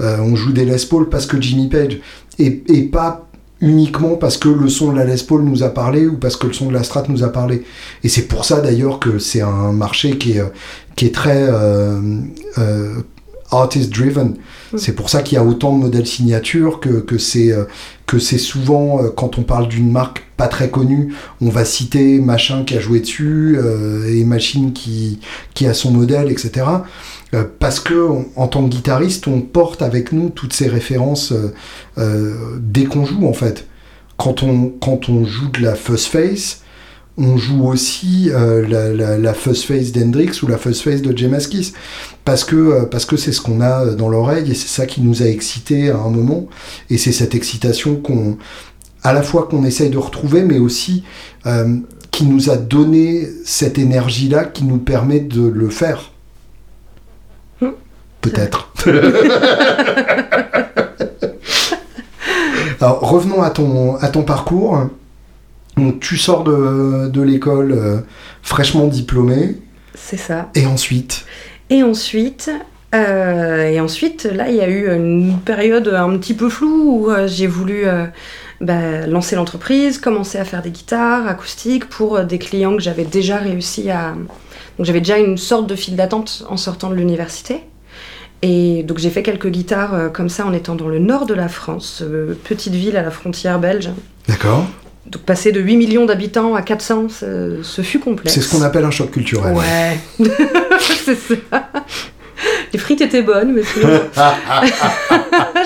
euh, on joue des Les Paul parce que Jimmy Page, et, et pas uniquement parce que le son de la Les Paul nous a parlé ou parce que le son de la Strat nous a parlé. Et c'est pour ça d'ailleurs que c'est un marché qui est, qui est très... Euh, euh, artist driven. Mmh. C'est pour ça qu'il y a autant de modèles signatures, que, que, c'est, que c'est souvent, quand on parle d'une marque pas très connue, on va citer machin qui a joué dessus, euh, et machine qui, qui a son modèle, et cetera. Euh, parce que, on, en tant que guitariste, on porte avec nous toutes ces références euh, euh, dès qu'on joue, en fait. Quand on, quand on joue de la Fuzz Face, on joue aussi euh, la, la, la Fuzz Face d'Hendrix ou la Fuzz Face de James Kiss parce que, euh, parce que c'est ce qu'on a dans l'oreille et c'est ça qui nous a excités à un moment et c'est cette excitation qu'on, à la fois qu'on essaye de retrouver mais aussi euh, qui nous a donné cette énergie-là qui nous permet de le faire. Mmh. Peut-être. Alors revenons à ton, à ton parcours. Donc, tu sors de, de l'école euh, fraîchement diplômée. C'est ça. Et ensuite Et ensuite, euh, et ensuite là, il y a eu une période un petit peu floue où euh, j'ai voulu euh, bah, lancer l'entreprise, commencer à faire des guitares acoustiques pour euh, des clients que j'avais déjà réussi à... Donc, j'avais déjà une sorte de file d'attente en sortant de l'université. Et donc, j'ai fait quelques guitares euh, comme ça en étant dans le nord de la France, euh, petite ville à la frontière belge. D'accord. Donc passer de huit millions d'habitants à quatre cents, ce, ce fut complexe. C'est ce qu'on appelle un choc culturel. Ouais, c'est ça. Les frites étaient bonnes, mais sinon...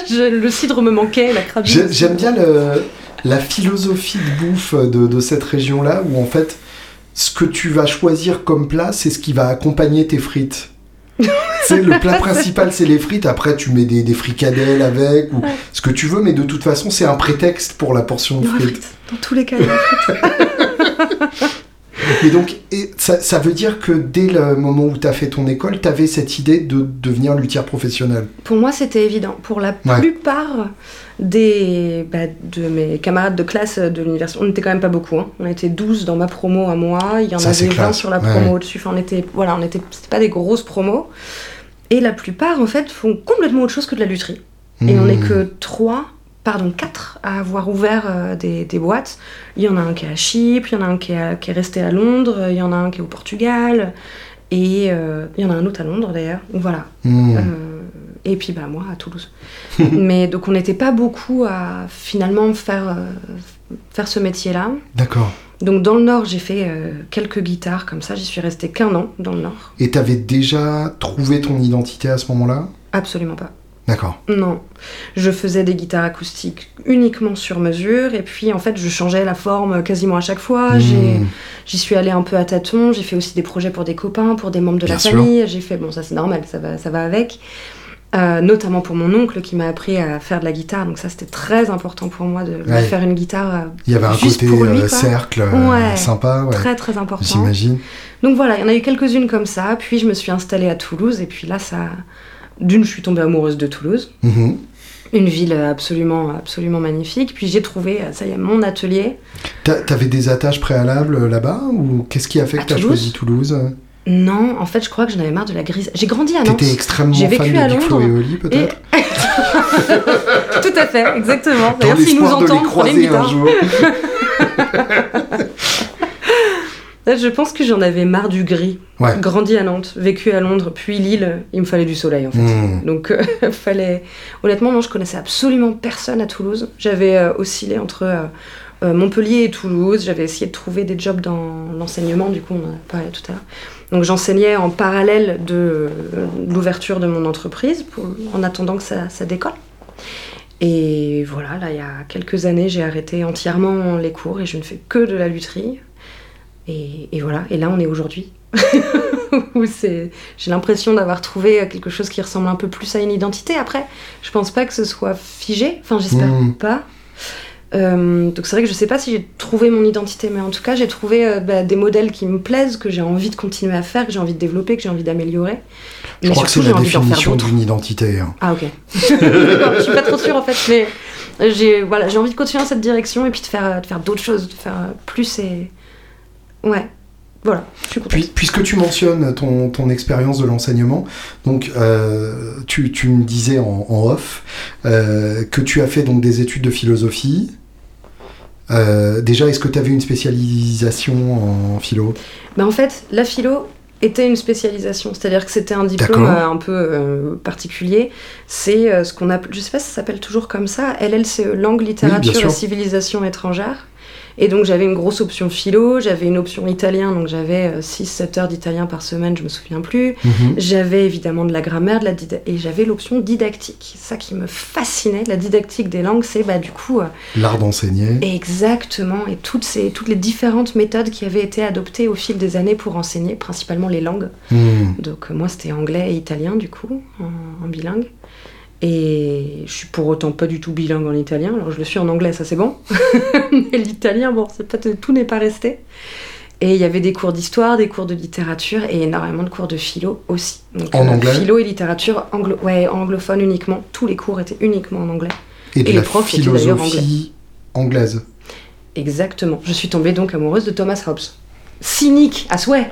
Je, le cidre me manquait, la crabine. J'ai, j'aime bien le, la philosophie de bouffe de, de cette région-là, où en fait, ce que tu vas choisir comme plat, c'est ce qui va accompagner tes frites. C'est le plat principal, c'est les frites. Après, tu mets des, des fricadelles avec ou ouais. ce que tu veux, mais de toute façon, c'est un prétexte pour la portion de frites. Dans tous les cas, les frites. Et donc, et ça, ça veut dire que dès le moment où tu as fait ton école, tu avais cette idée de devenir luthière professionnelle. Pour moi, c'était évident. Pour la ouais. plupart des, bah, de mes camarades de classe de l'université, on n'était quand même pas beaucoup. Hein. On était douze dans ma promo à moi. Il y en ça, avait vingt sur la promo ouais. au-dessus. Enfin, on était, voilà, on était, c'était pas des grosses promos. Et la plupart, en fait, font complètement autre chose que de la lutherie. Mmh. Et on n'est que trois... Pardon, quatre à avoir ouvert euh, des, des boîtes. Il y en a un qui est à Chypre, il y en a un qui est, à, qui est resté à Londres, il y en a un qui est au Portugal, et euh, il y en a un autre à Londres d'ailleurs. Voilà. Mmh. Euh, et puis bah, moi à Toulouse. Mais donc on n'était pas beaucoup à finalement faire, euh, faire ce métier-là. D'accord. Donc dans le Nord, j'ai fait euh, quelques guitares comme ça, j'y suis restée qu'un an dans le Nord. Et t'avais déjà trouvé ton identité à ce moment-là ? Absolument pas. D'accord. Non, je faisais des guitares acoustiques uniquement sur mesure et puis en fait je changeais la forme quasiment à chaque fois. Mmh. J'ai, j'y suis allée un peu à tâtons. J'ai fait aussi des projets pour des copains, pour des membres de Bien la sûr. famille. J'ai fait bon ça c'est normal, ça va, ça va avec. Euh, notamment pour mon oncle qui m'a appris à faire de la guitare, donc ça c'était très important pour moi de lui ouais. faire une guitare. Il y avait un côté lui, euh, cercle ouais. sympa, ouais. très très important. J'imagine. Donc voilà, il y en a eu quelques-unes comme ça. Puis je me suis installée à Toulouse et puis là ça. D'une, je suis tombée amoureuse de Toulouse. Mmh. Une ville absolument, absolument magnifique. Puis j'ai trouvé, ça y est, mon atelier. T'a, t'avais des attaches préalables là-bas ou qu'est-ce qui a fait que t'as choisi Toulouse ? Non, en fait, je crois que j'en avais marre de la grise. J'ai grandi à Nantes. T'étais extrêmement j'ai vécu fan à de Big Flo et Oli, peut-être et... Tout à fait, exactement. D'ailleurs, s'ils nous entendent, prenez un jour. Je pense que j'en avais marre du gris. Ouais. Grandi à Nantes, vécu à Londres, puis Lille, il me fallait du soleil en fait. Mmh. Donc, euh, fallait. Honnêtement, non, je connaissais absolument personne à Toulouse. J'avais euh, oscillé entre euh, euh, Montpellier et Toulouse. J'avais essayé de trouver des jobs dans l'enseignement, du coup, on en a parlé tout à l'heure. Donc, j'enseignais en parallèle de euh, l'ouverture de mon entreprise, pour, en attendant que ça, ça décolle. Et voilà, là, il y a quelques années, j'ai arrêté entièrement les cours et je ne fais que de la lutherie. Et, et voilà, et là on est aujourd'hui, où c'est, j'ai l'impression d'avoir trouvé quelque chose qui ressemble un peu plus à une identité. Après, je pense pas que ce soit figé, enfin j'espère mmh. pas. Euh, donc c'est vrai que je sais pas si j'ai trouvé mon identité, mais en tout cas j'ai trouvé euh, bah, des modèles qui me plaisent, que j'ai envie de continuer à faire, que j'ai envie de développer, que j'ai envie d'améliorer. Je mais crois surtout, que c'est la définition d'une identité. Hein. Ah ok. Je suis pas trop sûre en fait, mais j'ai, voilà, j'ai envie de continuer dans cette direction et puis de faire, de faire d'autres choses, de faire plus et... Ouais, voilà. Puis, puisque tu mentionnes ton, ton expérience de l'enseignement, donc euh, tu, tu me disais en, en off euh, que tu as fait donc des études de philosophie. Euh, déjà, est-ce que tu avais une spécialisation en philo ? Ben en fait, la philo était une spécialisation, c'est-à-dire que c'était un diplôme euh, un peu euh, particulier. C'est euh, ce qu'on appelle, je sais pas si ça s'appelle toujours comme ça, L L C E, langue, littérature oui, et civilisation étrangère. Et donc j'avais une grosse option philo, j'avais une option italien, donc j'avais euh, six sept heures d'italien par semaine, je me souviens plus. Mm-hmm. J'avais évidemment de la grammaire, de la dida- et j'avais l'option didactique. Ça qui me fascinait, la didactique des langues, c'est bah, du coup... Euh, l'art d'enseigner. Exactement, et toutes, ces, toutes les différentes méthodes qui avaient été adoptées au fil des années pour enseigner, principalement les langues. Mm. Donc euh, moi c'était anglais et italien du coup, en, en bilingue. Et je suis pour autant pas du tout bilingue en italien, alors je le suis en anglais, ça c'est bon. Mais l'italien, bon, c'est pas tout, tout n'est pas resté. Et il y avait des cours d'histoire, des cours de littérature et énormément de cours de philo aussi. Donc, en euh, anglais. Philo et littérature anglo, ouais, anglophone uniquement. Tous les cours étaient uniquement en anglais. Et, et de les la profs philosophie étaient d'ailleurs anglais. Anglaise. Exactement. Je suis tombée donc amoureuse de Thomas Hobbes. Cynique à souhait.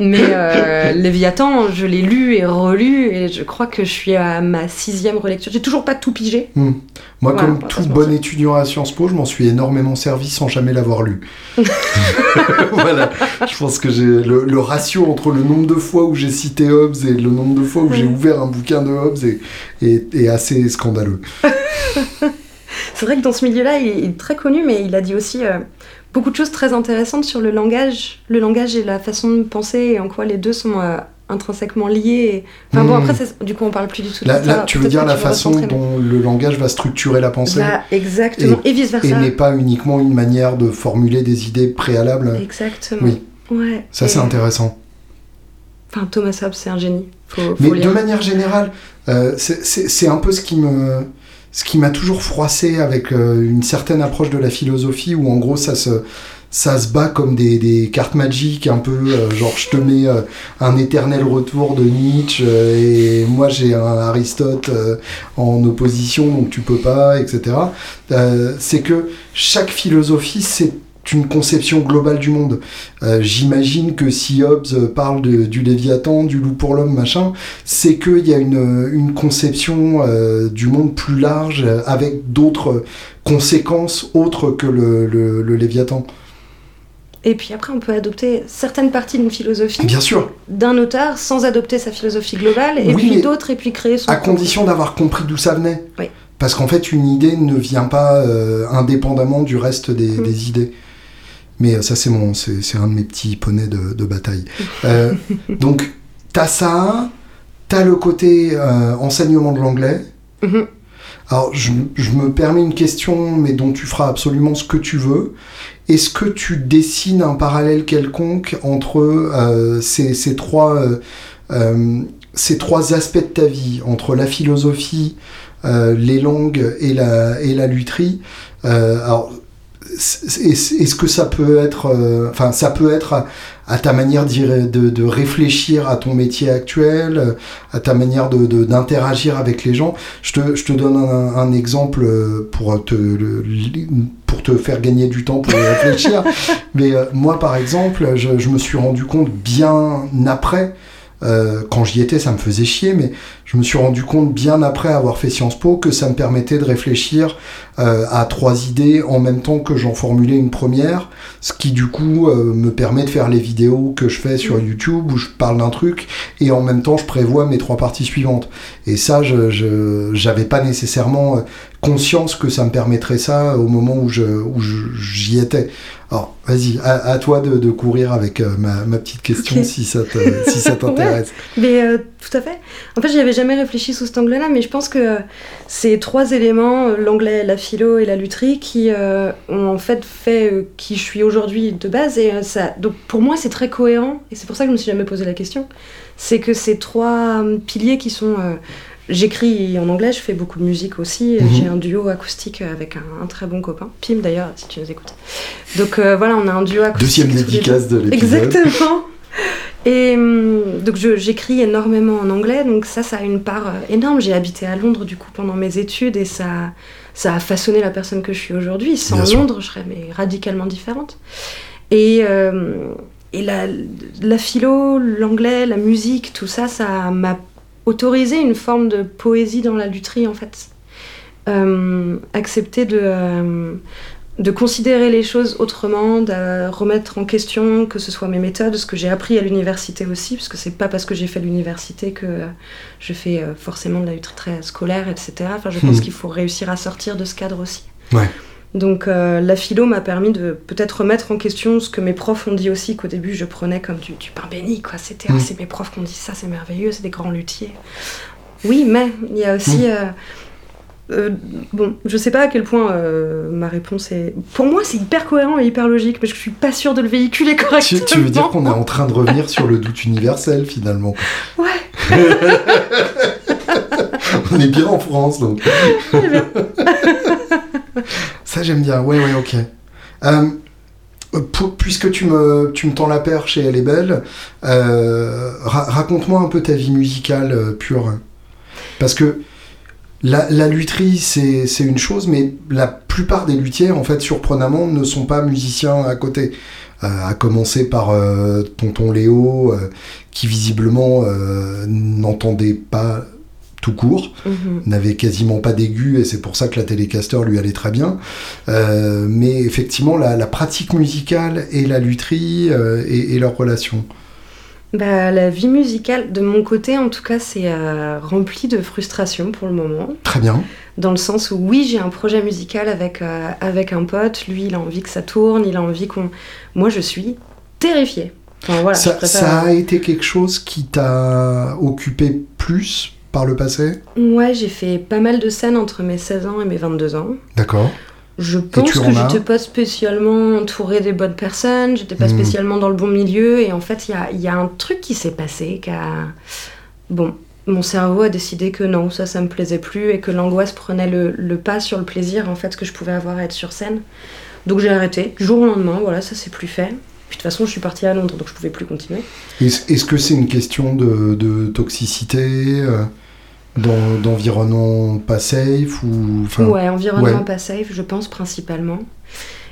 Mais euh, Léviathan, je l'ai lu et relu et je crois que je suis à ma sixième relecture. J'ai toujours pas tout pigé. Mmh. Moi, voilà, comme tout bon étudiant à Sciences Po, je m'en suis énormément servi sans jamais l'avoir lu. Voilà. Je pense que j'ai le, le ratio entre le nombre de fois où j'ai cité Hobbes et le nombre de fois où j'ai ouvert un bouquin de Hobbes est, est, est assez scandaleux. C'est vrai que dans ce milieu-là, il est très connu, mais il a dit aussi... Euh, beaucoup de choses très intéressantes sur le langage, le langage et la façon de penser et en quoi les deux sont euh, intrinsèquement liés. Et... Enfin mmh. bon, après, c'est... du coup, on parle plus du tout de la, ça. Là, tu veux dire la façon dont le langage va structurer la pensée. Là, exactement, et, et vice-versa. Et n'est pas uniquement une manière de formuler des idées préalables. Exactement. Oui. Ouais. Ça, et... c'est intéressant. Enfin, Thomas Hobbes, c'est un génie. Faut, faut Mais lire. De manière générale, euh, c'est, c'est, c'est un peu ce qui me... Ce qui m'a toujours froissé avec euh, une certaine approche de la philosophie où en gros ça se, ça se bat comme des, des cartes magiques un peu, euh, genre je te mets euh, un éternel retour de Nietzsche euh, et moi j'ai un Aristote euh, en opposition donc tu peux pas, et cetera. Euh, c'est que chaque philosophie c'est une conception globale du monde. Euh, j'imagine que si Hobbes parle de, du Léviathan, du loup pour l'homme, machin, c'est qu'il y a une, une conception euh, du monde plus large euh, avec d'autres conséquences autres que le, le, le Léviathan. Et puis après, on peut adopter certaines parties d'une philosophie Bien sûr. D'un auteur sans adopter sa philosophie globale, et oui, puis d'autres, et puis créer son... À condition propre. D'avoir compris d'où ça venait. Oui. Parce qu'en fait, une idée ne vient pas euh, indépendamment du reste des, mmh. des idées. Mais ça, c'est, mon, c'est, c'est un de mes petits poneys de, de bataille. Euh, donc, t'as ça, t'as le côté euh, enseignement de l'anglais. Mm-hmm. Alors, je, je me permets une question, mais dont tu feras absolument ce que tu veux. Est-ce que tu dessines un parallèle quelconque entre euh, ces, ces, trois, euh, euh, ces trois aspects de ta vie, entre la philosophie, euh, les langues et la, et la lutherie euh, alors, est-ce que ça peut être, euh, enfin, ça peut être à, à ta manière de, de, de réfléchir à ton métier actuel, à ta manière de, de, d'interagir avec les gens. Je te, je te donne un, un exemple pour te, pour te faire gagner du temps pour y réfléchir. Mais euh, moi, par exemple, je, je me suis rendu compte bien après. Euh, quand j'y étais, ça me faisait chier, mais je me suis rendu compte bien après avoir fait Sciences Po que ça me permettait de réfléchir euh, à trois idées en même temps que j'en formulais une première, ce qui du coup euh, me permet de faire les vidéos que je fais sur YouTube où je parle d'un truc et en même temps je prévois mes trois parties suivantes. Et ça, je, je j'avais pas nécessairement conscience que ça me permettrait ça au moment où, je, où je, j'y étais. Alors, vas-y, à, à toi de, de courir avec euh, ma, ma petite question, okay. si, ça te, si ça t'intéresse. Ouais, mais euh, tout à fait. En fait, j'y avais jamais réfléchi sous cet angle-là, mais je pense que euh, ces trois éléments, l'anglais, la philo et la lutherie, qui euh, ont en fait fait euh, qui je suis aujourd'hui de base. Et, euh, ça, donc, pour moi, c'est très cohérent, et c'est pour ça que je me suis jamais posé la question. C'est que ces trois euh, piliers qui sont... Euh, j'écris en anglais, je fais beaucoup de musique aussi. Mmh. J'ai un duo acoustique avec un, un très bon copain, Pim d'ailleurs, si tu nous écoutes. Donc euh, voilà, on a un duo acoustique. Deuxième dédicace de l'épisode. Exactement. Et donc je, j'écris énormément en anglais, donc ça, ça a une part énorme. J'ai habité à Londres du coup pendant mes études et ça, ça a façonné la personne que je suis aujourd'hui. Sans Bien Londres, sûr. Je serais mais radicalement différente. Et... Euh, Et la, la philo, l'anglais, la musique, tout ça, ça m'a autorisé une forme de poésie dans la lutherie, en fait. Euh, accepter de, euh, de considérer les choses autrement, de remettre en question que ce soit mes méthodes, ce que j'ai appris à l'université aussi, parce que c'est pas parce que j'ai fait l'université que je fais forcément de la lutherie très scolaire, et cetera. Enfin, je pense mmh. qu'il faut réussir à sortir de ce cadre aussi. Ouais. Donc euh, la philo m'a permis de peut-être remettre en question ce que mes profs ont dit aussi, qu'au début je prenais comme du, du pain béni, quoi. C'était mmh. ah, c'est mes profs qui ont dit ça, c'est merveilleux, c'est des grands luthiers. Oui, mais il y a aussi... Mmh. Euh, euh, bon, je sais pas à quel point euh, ma réponse est... Pour moi, c'est hyper cohérent et hyper logique, mais je suis pas sûre de le véhiculer correctement. Tu, tu veux dire qu'on est en train de revenir sur le doute universel, finalement. Ouais. On est bien en France, donc. Ça, j'aime bien. Ouais, ouais, ok. Euh, pour, puisque tu me, tu me tends la perche et elle est belle, euh, ra- raconte-moi un peu ta vie musicale euh, pure. Parce que la, la lutherie, c'est, c'est une chose, mais la plupart des luthiers, en fait, surprenamment, ne sont pas musiciens à côté. Euh, à commencer par euh, tonton Léo, euh, qui visiblement euh, n'entendait pas... tout court, mmh. n'avait quasiment pas d'aigu et c'est pour ça que la Télécaster lui allait très bien. Euh, mais effectivement, la, la pratique musicale et la lutherie euh, et, et leur relation. Bah, la vie musicale, de mon côté en tout cas, c'est euh, rempli de frustration pour le moment. Très bien. Dans le sens où oui, j'ai un projet musical avec, euh, avec un pote, lui il a envie que ça tourne, il a envie qu'on... Moi je suis terrifiée. Enfin, voilà, ça, je préfère... ça a été quelque chose qui t'a occupé plus par le passé ? Ouais, j'ai fait pas mal de scènes entre mes seize ans et mes vingt-deux ans. D'accord. Je pense que j'étais pas spécialement entourée des bonnes personnes, j'étais pas mmh. spécialement dans le bon milieu, et en fait, il y, y a un truc qui s'est passé, qui a... Bon, mon cerveau a décidé que non, ça, ça me plaisait plus, et que l'angoisse prenait le, le pas sur le plaisir, en fait, que je pouvais avoir à être sur scène. Donc j'ai arrêté, du jour au lendemain, voilà, ça c'est plus fait. Puis de toute façon, je suis partie à Londres, donc je pouvais plus continuer. Est-ce, est-ce que c'est une question de, de toxicité ? Dans, d'environnement pas safe ou... Enfin, ouais, environnement ouais. pas safe, je pense, principalement.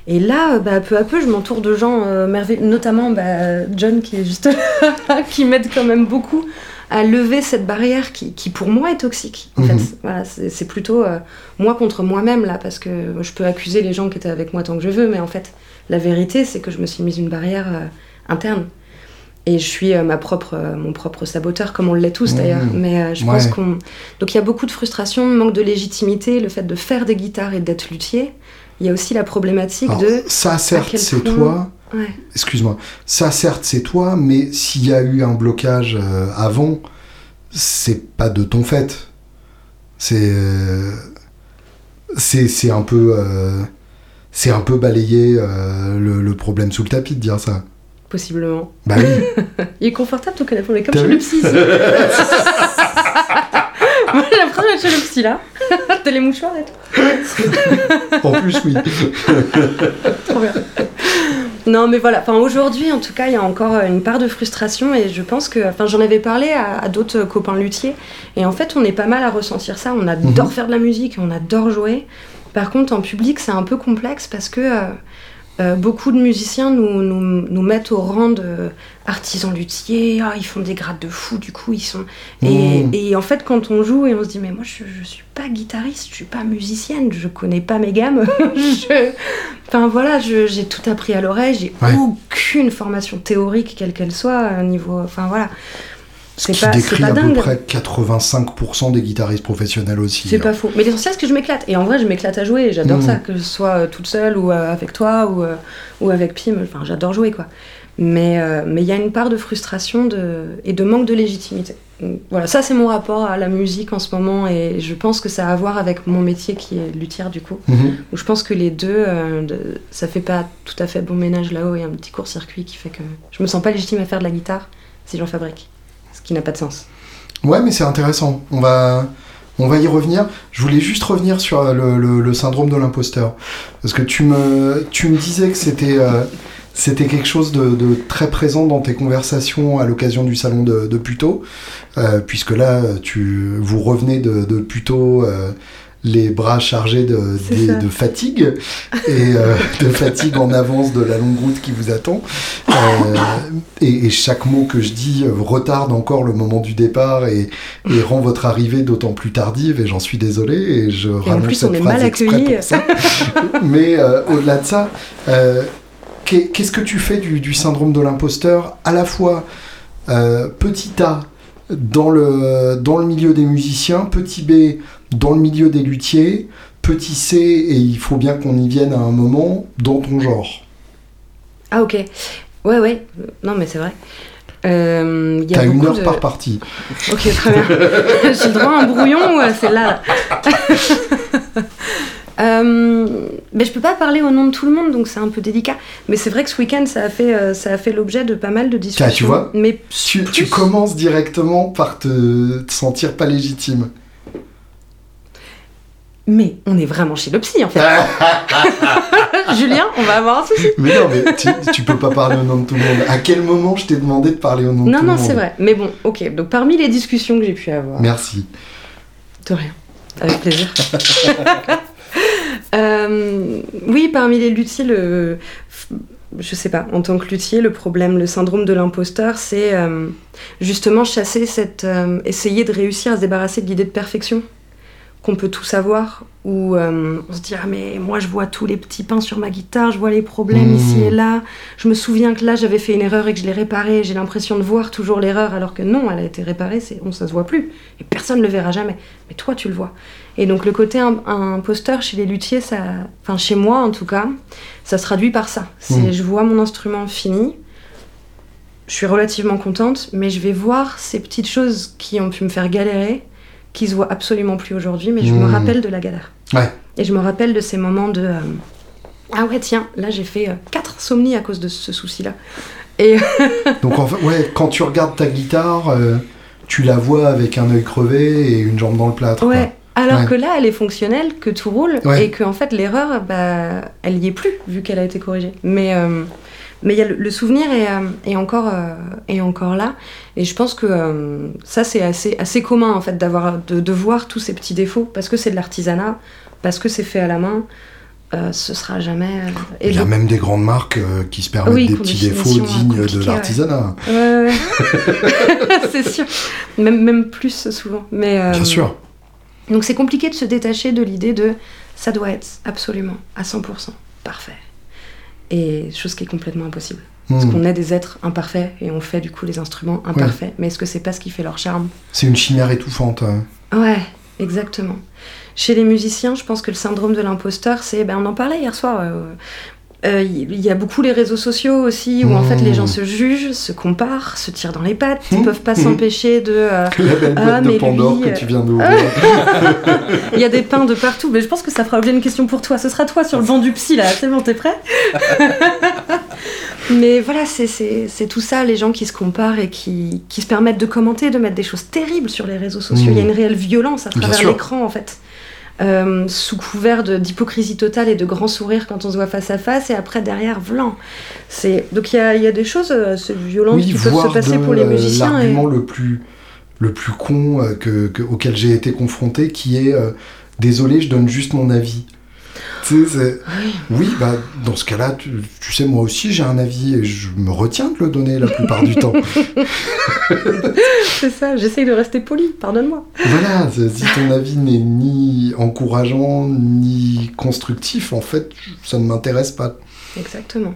Et là, bah, peu à peu, je m'entoure de gens euh, merveilleux, notamment bah, John, qui est juste là, qui m'aide quand même beaucoup à lever cette barrière qui, qui pour moi, est toxique. En mm-hmm. fait, voilà, c'est, c'est plutôt euh, moi contre moi-même, là, parce que je peux accuser les gens qui étaient avec moi tant que je veux, mais en fait, la vérité, c'est que je me suis mise une barrière euh, interne. Et je suis euh, ma propre, euh, mon propre saboteur, comme on l'est tous d'ailleurs. Mmh. Mais euh, je ouais. pense qu'on... Donc il y a beaucoup de frustration, manque de légitimité, le fait de faire des guitares et d'être luthier. Il y a aussi la problématique Alors, de... Ça, certes, c'est point... toi. Ouais. Excuse-moi. Ça, certes, c'est toi, mais s'il y a eu un blocage euh, avant, c'est pas de ton fait. C'est... Euh... C'est, c'est un peu... Euh... C'est un peu balayer euh, le, le problème sous le tapis de dire ça. Possiblement. Bah oui. Il est confortable ton canapé, on est comme T'as chez le psy. Moi, la première chez le psy là. T'as les mouchoirs et tout. En plus, oui. Trop bien. Non, mais voilà. Enfin, aujourd'hui, en tout cas, il y a encore une part de frustration et je pense que... Enfin, j'en avais parlé à, à d'autres copains luthiers et en fait, on est pas mal à ressentir ça. On adore mmh. faire de la musique, on adore jouer. Par contre, en public, c'est un peu complexe parce que... Euh, Euh, beaucoup de musiciens nous, nous, nous mettent au rang d'artisans luthiers, oh, ils font des grades de fous, du coup ils sont... Et, mmh. et en fait quand on joue et on se dit mais moi je, je suis pas guitariste, je suis pas musicienne, je connais pas mes gammes, je... enfin voilà, je, j'ai tout appris à l'oreille, j'ai ouais. aucune formation théorique quelle qu'elle soit, niveau... enfin voilà. C'est qui pas, décrit c'est pas à dingue. Peu près quatre-vingt-cinq pour cent des guitaristes professionnels aussi. C'est hein. pas faux. Mais l'essentiel, c'est que je m'éclate. Et en vrai, je m'éclate à jouer. J'adore mmh. ça, que ce soit toute seule ou avec toi ou, ou avec Pim. Enfin, j'adore jouer, quoi. Mais euh, mais il y a une part de frustration de, et de manque de légitimité. Donc, voilà, ça, c'est mon rapport à la musique en ce moment. Et je pense que ça a à voir avec mon métier qui est luthière, du coup. Mmh. Où je pense que les deux, euh, de, ça fait pas tout à fait bon ménage là-haut. Il y a un petit court-circuit qui fait que je me sens pas légitime à faire de la guitare si j'en fabrique. Ce qui n'a pas de sens. Ouais, mais c'est intéressant. On va, on va y revenir. Je voulais juste revenir sur le, le, le syndrome de l'imposteur. Parce que tu me, tu me disais que c'était, euh, c'était quelque chose de, de très présent dans tes conversations à l'occasion du salon de, de Puteaux. Euh, puisque là, tu, vous revenez de, de Puteaux... Euh, les bras chargés de, de, de fatigue et euh, de fatigue en avance de la longue route qui vous attend euh, et, et chaque mot que je dis retarde encore le moment du départ et, et rend votre arrivée d'autant plus tardive et j'en suis désolé et je et rallonge plus, cette phrase exprès pour ça. Mais euh, au-delà de ça euh, qu'est, qu'est-ce que tu fais du, du syndrome de l'imposteur à la fois euh, petit A dans le, dans le milieu des musiciens, petit B dans le milieu des luthiers, petit C, et il faut bien qu'on y vienne à un moment, dans ton genre. Ah ok, ouais ouais, non mais c'est vrai. Euh, y a T'as une heure de... par partie. Ok, très bien. J'ai le droit à un brouillon ou à celle-là? Euh, mais je peux pas parler au nom de tout le monde, donc c'est un peu délicat. Mais c'est vrai que ce week-end, ça a fait, euh, ça a fait l'objet de pas mal de discussions. Ah, tu vois, mais tu, tu commences directement par te, te sentir pas légitime. Mais on est vraiment chez le psy, en fait. Julien, on va avoir un souci. Mais non, mais tu, tu peux pas parler au nom de tout le monde. À quel moment je t'ai demandé de parler au nom non, de tout non, le monde? Non, non, c'est vrai. Mais bon, ok. Donc parmi les discussions que j'ai pu avoir... Merci. De rien. Avec plaisir. Euh, oui, parmi les luthiers, le... je sais pas, en tant que luthier, le problème, le syndrome de l'imposteur, c'est euh, justement chasser cette, euh, essayer de réussir à se débarrasser de l'idée de perfection qu'on peut tout savoir, où euh, on se dit ah mais moi je vois tous les petits pains sur ma guitare, je vois les problèmes mmh. ici et là, je me souviens que là j'avais fait une erreur et que je l'ai réparée, j'ai l'impression de voir toujours l'erreur alors que non, elle a été réparée, c'est on ça se voit plus et personne ne le verra jamais, mais toi tu le vois. Et donc le côté imposteur chez les luthiers, ça, enfin chez moi en tout cas, ça se traduit par ça. C'est mmh. je vois mon instrument fini, je suis relativement contente, mais je vais voir ces petites choses qui ont pu me faire galérer, qui se voient absolument plus aujourd'hui, mais je mmh. me rappelle de la galère. Ouais. Et je me rappelle de ces moments de euh, ah ouais tiens, là j'ai fait euh, quatre somnies à cause de ce souci-là. Et donc en fait, ouais, quand tu regardes ta guitare, euh, tu la vois avec un œil crevé et une jambe dans le plâtre. Ouais. Quoi. Alors ouais. que là, elle est fonctionnelle, que tout roule, ouais. et que en fait l'erreur, bah, elle n'y est plus vu qu'elle a été corrigée. Mais euh, mais il y a le, le souvenir est, euh, est encore euh, est encore là, et je pense que euh, ça c'est assez assez commun en fait d'avoir de, de voir tous ces petits défauts parce que c'est de l'artisanat, parce que c'est fait à la main. Euh, ce sera jamais. Euh, il y a même des grandes marques euh, qui se permettent oui, des petits défauts dignes de l'artisanat. Ouais, ouais, ouais. C'est sûr. Même même plus souvent. Mais euh, bien sûr. Donc c'est compliqué de se détacher de l'idée de ça doit être absolument à cent pour cent parfait. Et chose qui est complètement impossible. Mmh. Parce qu'on est des êtres imparfaits et on fait du coup les instruments imparfaits. Ouais. Mais est-ce que c'est pas ce qui fait leur charme? C'est une chimère étouffante. Hein. Ouais, exactement. Chez les musiciens, je pense que le syndrome de l'imposteur, c'est... Ben, on en parlait hier soir. Euh, euh, y a beaucoup les réseaux sociaux aussi, où mmh. en fait les gens se jugent, se comparent, se tirent dans les pattes, mmh. ils peuvent pas mmh. s'empêcher de... Euh, la belle boîte ah, de Pandore lui, que tu viens d'ouvrir. Il y a des pains de partout, mais je pense que ça fera objet d'une question pour toi. Ce sera toi sur le banc du psy, là, c'est bon, t'es prêt? Mais voilà, c'est, c'est, c'est tout ça, les gens qui se comparent et qui, qui se permettent de commenter, de mettre des choses terribles sur les réseaux sociaux. Il mmh. y a une réelle violence à travers l'écran, en fait. euh, sous couvert de, d'hypocrisie totale et de grands sourires quand on se voit face à face, et après derrière, blanc. C'est... Donc il y a, y a des choses assez violentes oui, qui peuvent se passer de, pour les musiciens. Euh, l'argument et... le, plus, le plus con euh, que, que, auquel j'ai été confronté, qui est euh, « désolé, je donne juste mon avis ». Tu sais, oui. oui, bah dans ce cas-là, tu, tu sais, moi aussi j'ai un avis et je me retiens de le donner la plupart du temps. C'est ça, j'essaye de rester poli, pardonne-moi. Voilà, si ton avis n'est ni encourageant ni constructif, en fait, ça ne m'intéresse pas. Exactement,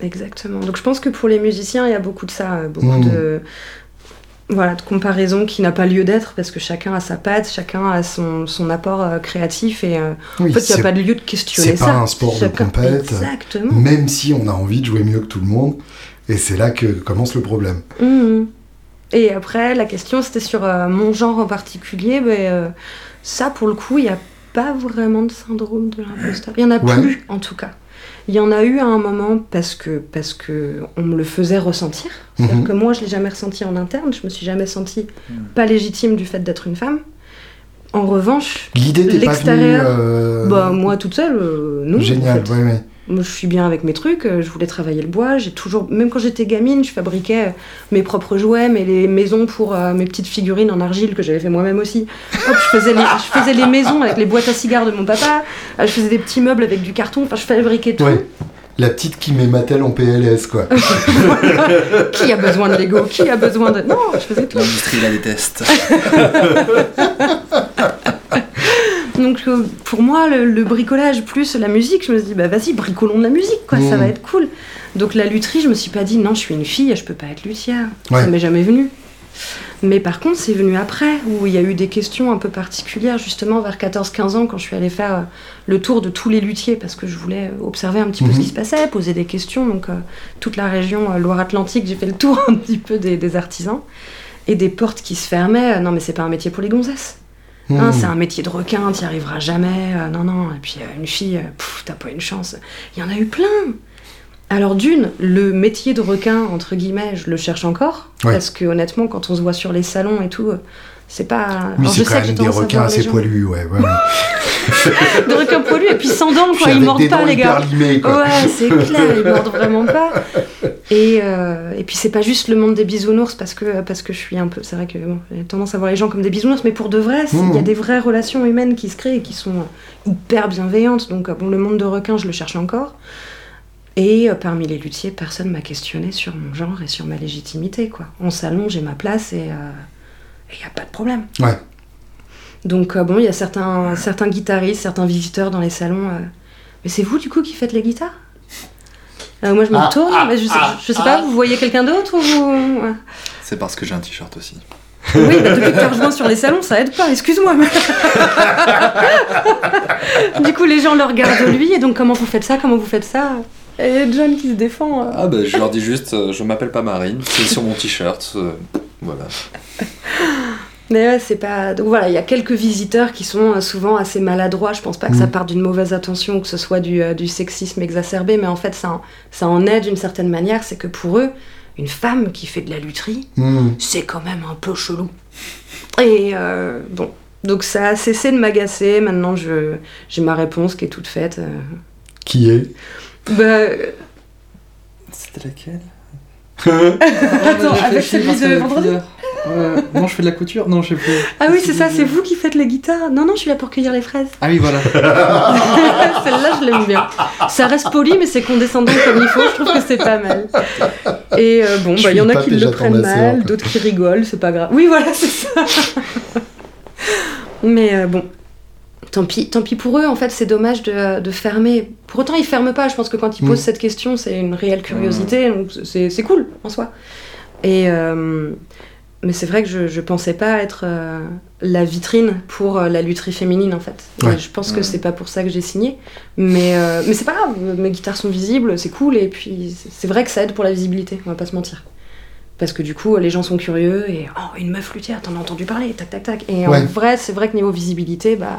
exactement. Donc je pense que pour les musiciens, il y a beaucoup de ça, beaucoup mmh. de. Voilà, de comparaison qui n'a pas lieu d'être parce que chacun a sa patte, chacun a son, son apport euh, créatif et euh, oui, en fait il n'y a pas de lieu de questionner c'est ça. C'est pas un sport chacun... de compète, exactement. Même si on a envie de jouer mieux que tout le monde, et c'est là que commence le problème. Mmh. Et après la question c'était sur euh, mon genre en particulier, mais, euh, ça pour le coup il n'y a pas vraiment de syndrome de l'imposteur, il n'y en a ouais. plus en tout cas. Il y en a eu à un moment parce que, parce que on me le faisait ressentir. C'est-à-dire mmh. que moi, je ne l'ai jamais ressenti en interne. Je ne me suis jamais sentie pas légitime du fait d'être une femme. En revanche, l'idée t'es l'extérieur... Pas venue, euh... bah, moi, toute seule, euh, non. Génial, en fait. ouais, ouais. Moi, je suis bien avec mes trucs. Je voulais travailler le bois. J'ai toujours... Même quand j'étais gamine, je fabriquais mes propres jouets, mais les maisons pour euh, mes petites figurines en argile que j'avais fait moi-même aussi. Hop, je, faisais les... je faisais les maisons avec les boîtes à cigares de mon papa. Je faisais des petits meubles avec du carton. Enfin, je fabriquais tout. Ouais. La petite qui met Mattel en P L S, quoi. Qui a besoin de Lego ? Qui a besoin de... Non, je faisais tout. L'industrie la déteste. Donc pour moi, le, le bricolage plus la musique, je me suis dit, bah vas-y, bricolons de la musique, quoi, mmh. ça va être cool. Donc la lutherie, je me suis pas dit, non, je suis une fille, je peux pas être luthière. Ouais. Ça m'est jamais venu. Mais par contre, c'est venu après, où il y a eu des questions un peu particulières, justement vers quatorze quinze ans, quand je suis allée faire le tour de tous les luthiers, parce que je voulais observer un petit mmh. peu ce qui se passait, poser des questions. Donc euh, toute la région euh, Loire-Atlantique, j'ai fait le tour un petit peu des, des artisans, et des portes qui se fermaient. Non mais c'est pas un métier pour les gonzesses. Mmh. Hein, c'est un métier de requin, t'y arriveras jamais, euh, non, non, et puis euh, une fille, euh, pff, t'as pas une chance. Il y en a eu plein. Alors d'une, le métier de requin, entre guillemets, je le cherche encore, ouais. parce que honnêtement, quand on se voit sur les salons et tout, c'est pas... Oui, alors, c'est je quand sais même que des requins assez poilus, ouais. ouais. Des requins poilus, et puis sans dents, quoi, ils mordent pas, les gars. Limés, quoi. Ouais, c'est clair, ils mordent vraiment pas. Et, euh, et puis c'est pas juste le monde des bisounours, parce que, parce que je suis un peu... C'est vrai que bon, j'ai tendance à voir les gens comme des bisounours, mais pour de vrai, il mmh. y a des vraies relations humaines qui se créent et qui sont hyper bienveillantes. Donc bon, le monde de requins, je le cherche encore. Et euh, parmi les luthiers, personne m'a questionné sur mon genre et sur ma légitimité, quoi. En salon, j'ai ma place et il euh, n'y a pas de problème. Ouais. Donc euh, bon, il y a certains, certains guitaristes, certains visiteurs dans les salons. Euh, mais c'est vous, du coup, qui faites les guitares ? euh, Moi, je me ah, tourne, ah, mais je sais, ah, je, je sais ah. pas, vous voyez quelqu'un d'autre ou vous... ouais. C'est parce que j'ai un t-shirt aussi. Oui, bah depuis que tu rejoins sur les salons, ça aide pas, excuse-moi. Du coup, les gens le regardent lui, et donc comment vous faites ça, comment vous faites ça ? Et John qui se défend. Euh... Ah bah je leur dis juste, euh, je m'appelle pas Marine, c'est sur mon t-shirt, euh, voilà. Mais ouais, c'est pas... Donc voilà, il y a quelques visiteurs qui sont souvent assez maladroits, je pense pas que mmh. ça parte d'une mauvaise attention ou que ce soit du, euh, du sexisme exacerbé, mais en fait ça en, ça en est d'une certaine manière, c'est que pour eux, une femme qui fait de la lutherie, mmh. c'est quand même un peu chelou. Et euh, bon, donc ça a cessé de m'agacer, maintenant je, j'ai ma réponse qui est toute faite. Euh... Qui est ? Bah... C'était laquelle Attends, ah, avec celui de vendredi euh, Non, je fais de la couture, non, je sais plus. Ah oui, c'est, c'est ça, du... c'est vous qui faites les guitares. Non, non, je suis là pour cueillir les fraises. Ah oui, voilà. Celle-là, je l'aime bien. Ça reste poli, mais c'est condescendant comme il faut, je trouve que c'est pas mal. Et euh, bon, bah, il y en a qui le prennent mal, d'autres qui rigolent, c'est pas grave. Oui, voilà, c'est ça. Mais euh, bon... Tant pis, tant pis pour eux, en fait, c'est dommage de, de fermer. Pour autant, ils ferment pas. Je pense que quand ils posent mmh. cette question, c'est une réelle curiosité, donc c'est, c'est cool, en soi. Et, euh, mais c'est vrai que je, je pensais pas être euh, la vitrine pour euh, la lutherie féminine, en fait. Ouais. Je pense que c'est pas pour ça que j'ai signé. Mais, euh, mais c'est pas grave, mes guitares sont visibles, c'est cool, et puis c'est vrai que ça aide pour la visibilité, on va pas se mentir. Parce que du coup, les gens sont curieux et « Oh, une meuf luthière, t'en as entendu parler, tac, tac, tac. » Et ouais. en vrai, c'est vrai que niveau visibilité, bah...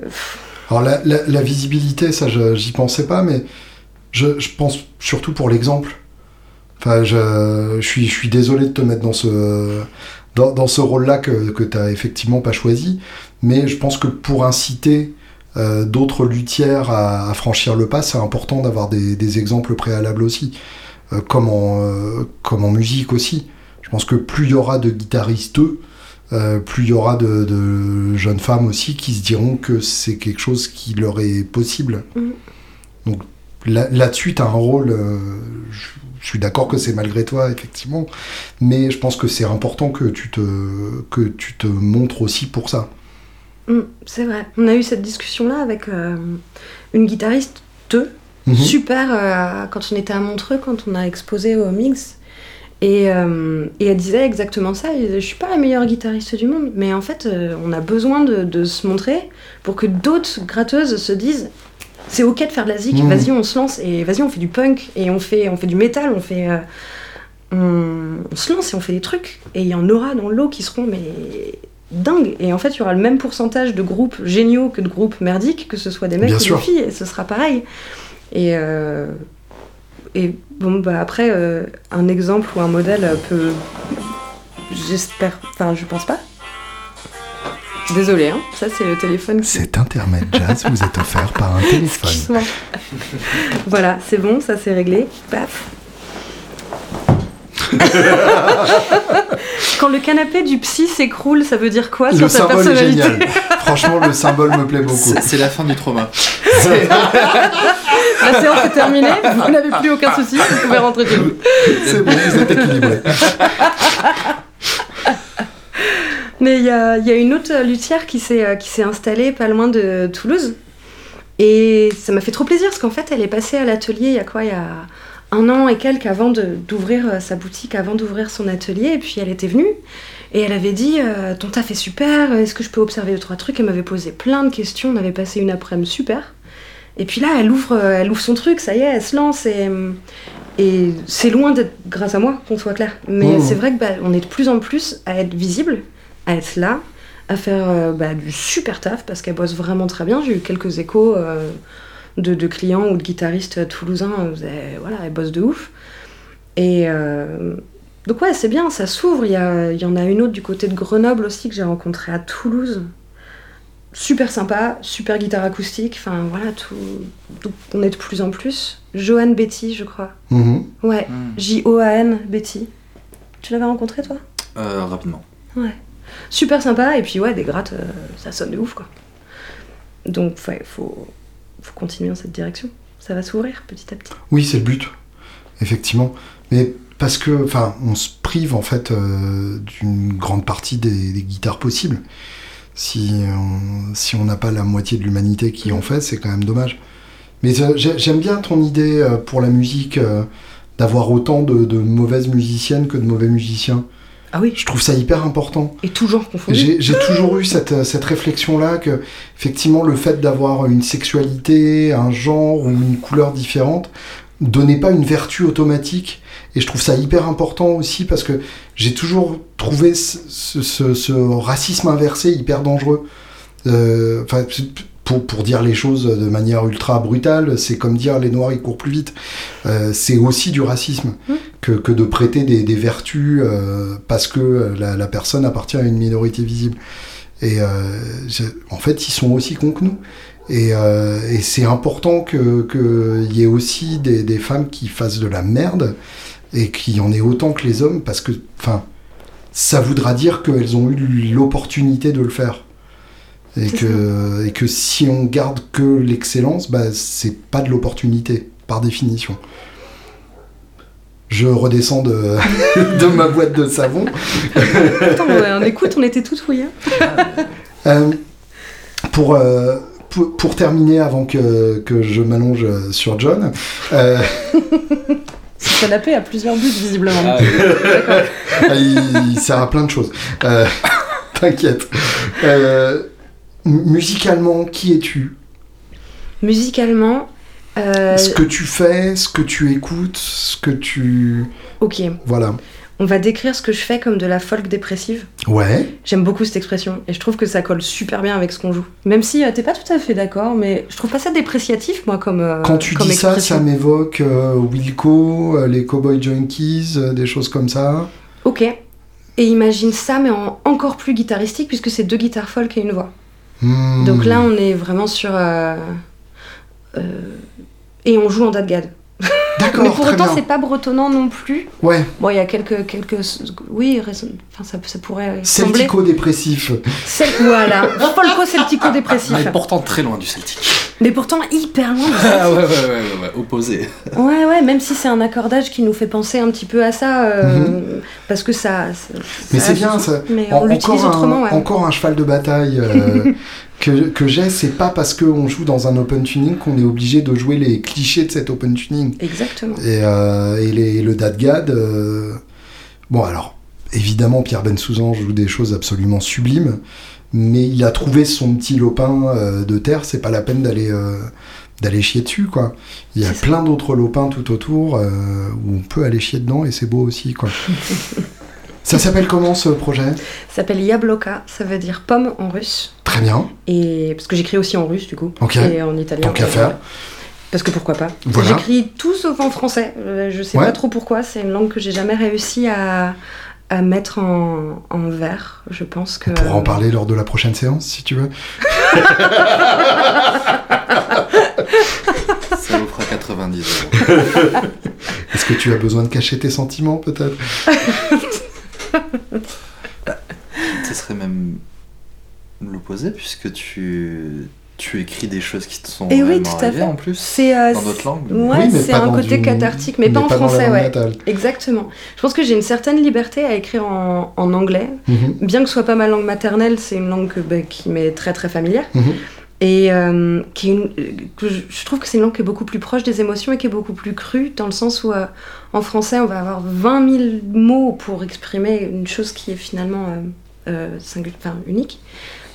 Pff. Alors la, la, la visibilité, ça, je, j'y pensais pas, mais je, je pense surtout pour l'exemple. Enfin, je, je, suis, je suis désolé de te mettre dans ce, dans, dans ce rôle-là que, que tu n'as effectivement pas choisi, mais je pense que pour inciter euh, d'autres luthières à, à franchir le pas, c'est important d'avoir des, des exemples préalables aussi, euh, comme, en, euh, comme en musique aussi. Je pense que plus il y aura de guitaristes, euh, plus il y aura de, de jeunes femmes aussi qui se diront que c'est quelque chose qui leur est possible. Mmh. Donc là, là-dessus, tu as un rôle... Euh, je, Je suis d'accord que c'est malgré toi, effectivement, mais je pense que c'est important que tu te, que tu te montres aussi pour ça. Mmh, c'est vrai. On a eu cette discussion-là avec euh, une guitariste, deux, mmh. super, euh, quand on était à Montreux, quand on a exposé au Mix, et, euh, et elle disait exactement ça. Elle disait, je suis pas la meilleure guitariste du monde, mais en fait, euh, on a besoin de, de se montrer pour que d'autres gratteuses se disent... C'est ok de faire de la zik, mmh. vas-y on se lance, et vas-y on fait du punk, et on fait, on fait du métal, on fait... Euh, on, on se lance et on fait des trucs, et il y en aura dans l'eau qui seront mais dingues, et en fait il y aura le même pourcentage de groupes géniaux que de groupes merdiques, que ce soit des mecs Bien ou sûr. Des filles, et ce sera pareil. Et, euh, et bon bah après, euh, un exemple ou un modèle peut... J'espère... Enfin je pense pas. Désolée, hein. Ça c'est le téléphone qui... Cet intermède jazz vous est offert par un téléphone. Excuse-moi. Voilà, c'est bon, ça c'est réglé. Paf. Quand le canapé du psy s'écroule, ça veut dire quoi sur ta personnalité ? Le symbole est génial. Franchement, le symbole me plaît beaucoup. C'est la fin du trauma. C'est... La séance est terminée, vous n'avez plus aucun souci, vous pouvez rentrer chez vous. C'est bon, vous êtes équilibrés. Mais il y a, y a une autre luthière qui s'est, qui s'est installée pas loin de Toulouse. Et ça m'a fait trop plaisir, parce qu'en fait, elle est passée à l'atelier il y a quoi, il y a un an et quelques, avant de, d'ouvrir sa boutique, avant d'ouvrir son atelier. Et puis, elle était venue et elle avait dit euh, « Ton taf est super, est-ce que je peux observer deux, trois trucs ?» Elle m'avait posé plein de questions, on avait passé une après-midi super. Et puis là, elle ouvre, elle ouvre son truc, ça y est, elle se lance. Et, et c'est loin d'être grâce à moi, qu'on soit clair. Mais mmh. c'est vrai qu'on bah, est de plus en plus à être visible, à être là, à faire euh, bah, du super taf, parce qu'elle bosse vraiment très bien. J'ai eu quelques échos euh, de, de clients ou de guitaristes toulousains, elle, voilà, elle bosse de ouf. Et euh, donc ouais, c'est bien, ça s'ouvre. Il y, a, il y en a une autre du côté de Grenoble aussi que j'ai rencontrée à Toulouse. Super sympa, super guitare acoustique, enfin voilà, tout, tout, on est de plus en plus. Joanne Betty, je crois. Mm-hmm. Ouais, mm. J O A N Betty. Tu l'avais rencontrée, toi ? Euh, rapidement. Ouais. Super sympa, et puis ouais, des grattes, euh, ça sonne de ouf, quoi. Donc, ouais, faut, faut continuer dans cette direction. Ça va s'ouvrir, petit à petit. Oui, c'est le but, effectivement. Mais parce que, enfin, on se prive, en fait, euh, d'une grande partie des, des guitares possibles. Si on si on n'a pas la moitié de l'humanité qui en fait, c'est quand même dommage. Mais euh, j'aime bien ton idée euh, pour la musique, euh, d'avoir autant de, de mauvaises musiciennes que de mauvais musiciens. Ah oui. Je trouve ça hyper important. Et toujours confondu. J'ai, j'ai toujours eu cette, cette réflexion-là que, effectivement, le fait d'avoir une sexualité, un genre ou une couleur différente donnait pas une vertu automatique. Et je trouve ça hyper important aussi, parce que j'ai toujours trouvé ce, ce, ce, ce racisme inversé hyper dangereux. Euh, enfin, pour, pour dire les choses de manière ultra brutale, c'est comme dire les Noirs ils courent plus vite. Euh, c'est aussi du racisme. Mmh. Que, que de prêter des, des vertus euh, parce que la, la personne appartient à une minorité visible. Et euh, en fait, ils sont aussi cons que nous. Et, euh, et c'est important que, que y ait aussi des, des femmes qui fassent de la merde et qui en aient autant que les hommes, parce que, enfin, ça voudra dire qu'elles ont eu l'opportunité de le faire. Et que, et que si on garde que l'excellence, bah, c'est pas de l'opportunité, par définition. Je redescends de, de ma boîte de savon. Attends, on écoute, on était tout fouillés. euh, pour, euh, pour, pour terminer, avant que, que je m'allonge sur John... Euh... Ce canapé a plusieurs buts, visiblement. Ah, oui. il, il sert à plein de choses. Euh, t'inquiète. Euh, musicalement, qui es-tu ? Musicalement... Euh... Ce que tu fais, ce que tu écoutes, ce que tu... Ok. Voilà. On va décrire ce que je fais comme de la folk dépressive. Ouais. J'aime beaucoup cette expression, et je trouve que ça colle super bien avec ce qu'on joue. Même si euh, t'es pas tout à fait d'accord, mais je trouve pas ça dépréciatif, moi, comme euh, quand tu comme dis expression. Ça, ça m'évoque euh, Wilco, euh, les Cowboy Junkies, euh, des choses comme ça. Ok. et imagine ça, mais en encore plus guitaristique, puisque c'est deux guitares folk et une voix. Mmh. Donc là, on est vraiment sur... Euh, euh, et on joue en dadgad. D'accord, mais pour autant, bien. C'est pas bretonnant non plus. Ouais. Bon, il y a quelques... quelques oui, raison... enfin, ça, ça pourrait sembler... Celtico-dépressif. Cel... Voilà, polco-celtico-dépressif. Mais pourtant très loin du celtique. Mais pourtant hyper loin du celtique. Ah ouais, ouais, ouais, ouais, ouais, opposé. Ouais, ouais, même si c'est un accordage qui nous fait penser un petit peu à ça, euh, mm-hmm. parce que ça... ça mais ça, c'est bien, ça. Mais on, on l'utilise un, autrement, ouais. Encore un cheval de bataille... Euh... Que, que j'ai, c'est pas parce qu'on joue dans un open tuning qu'on est obligé de jouer les clichés de cet open tuning. Exactement. Et, euh, et, les, et le dadgad... Euh... Bon, alors, évidemment, Pierre Bensouzan joue des choses absolument sublimes, mais il a trouvé son petit lopin euh, de terre, c'est pas la peine d'aller, euh, d'aller chier dessus, quoi. Il y a plein d'autres lopins tout autour euh, où on peut aller chier dedans, et c'est beau aussi, quoi. Ça s'appelle comment, ce projet ? Ça s'appelle Yabloka, ça veut dire pomme en russe. Très bien. Et parce que j'écris aussi en russe, du coup, okay. et en italien. Donc à faire. Parce que pourquoi pas. Voilà. J'écris tout sauf en français. Je sais ouais. pas trop pourquoi. C'est une langue que j'ai jamais réussi à, à mettre en, en vers. Je pense que. On pourra en parler lors de la prochaine séance, si tu veux. Ça vous fera quatre-vingt-dix euros. Est-ce que tu as besoin de cacher tes sentiments, peut-être ? Ce serait même l'opposé, puisque tu, tu écris des choses qui te sont et vraiment oui, tout à arrivées fait. En plus, c'est, euh, dans d'autres langues. Ouais, oui, c'est un côté du... cathartique, mais, mais pas en pas français. Ouais. Exactement. Je pense que j'ai une certaine liberté à écrire en, en anglais, mm-hmm. bien que ce soit pas ma langue maternelle, c'est une langue que, bah, qui m'est très très familière, mm-hmm. et euh, qui est une, que je, je trouve que c'est une langue qui est beaucoup plus proche des émotions et qui est beaucoup plus crue, dans le sens où... Euh, en français, on va avoir vingt mille mots pour exprimer une chose qui est finalement euh, euh, singul... enfin, unique.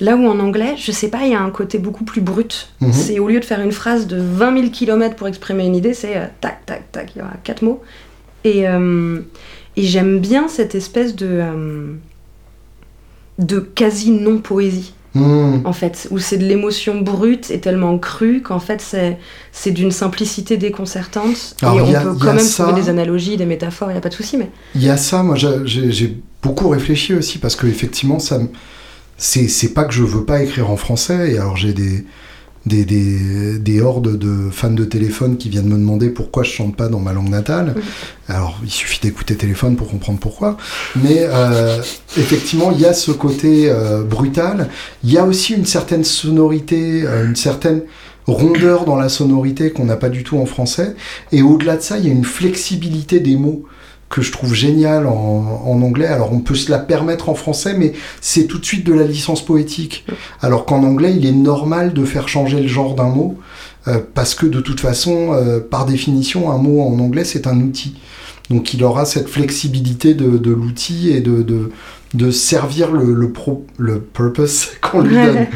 Là où en anglais, je sais pas, il y a un côté beaucoup plus brut. Mm-hmm. C'est au lieu de faire une phrase de vingt mille kilomètres pour exprimer une idée, c'est euh, tac, tac, tac, il y aura quatre mots. Et, euh, et j'aime bien cette espèce de, euh, de quasi-non-poésie. Mmh. En fait, où c'est de l'émotion brute et tellement crue qu'en fait c'est, c'est d'une simplicité déconcertante. Alors, et on a, peut quand même ça... trouver des analogies, des métaphores, il n'y a pas de souci. Mais... Il y a ça, moi j'ai, j'ai beaucoup réfléchi aussi parce qu'effectivement, ça m... c'est, c'est pas que je veux pas écrire en français. Et alors j'ai des, des, des, des hordes de fans de téléphone qui viennent me demander pourquoi je chante pas dans ma langue natale. Mmh. Alors il suffit d'écouter téléphone pour comprendre pourquoi. Mais euh, effectivement, il y a ce côté euh, brutal. Il y a aussi une certaine sonorité, euh, une certaine rondeur dans la sonorité qu'on n'a pas du tout en français. Et au-delà de ça, il y a une flexibilité des mots que je trouve géniale en, en anglais. Alors on peut se la permettre en français, mais c'est tout de suite de la licence poétique. Alors qu'en anglais, il est normal de faire changer le genre d'un mot, euh, parce que de toute façon, euh, par définition, un mot en anglais, c'est un outil. Donc il aura cette flexibilité de, de l'outil et de, de, de servir le, le, pro, le purpose qu'on lui donne.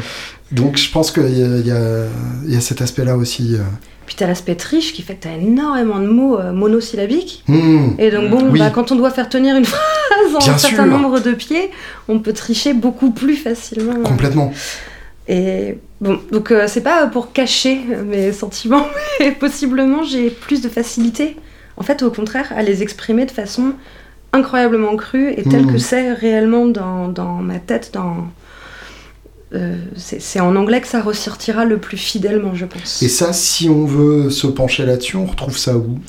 Donc je pense qu'il y a, il y a, il y a cet aspect-là aussi... Puis t'as l'aspect triche qui fait que t'as énormément de mots euh, monosyllabiques. Mmh, et donc bon, oui. bah, quand on doit faire tenir une phrase en bien un certain sûr. Nombre de pieds, on peut tricher beaucoup plus facilement. Complètement. Et bon, donc euh, c'est pas pour cacher mes sentiments, mais possiblement j'ai plus de facilité, en fait au contraire, à les exprimer de façon incroyablement crue et telle mmh. que c'est réellement dans, dans ma tête, dans... Euh, c'est, c'est en anglais que ça ressortira le plus fidèlement, je pense. Et ça, si on veut se pencher là-dessus, on retrouve ça où ?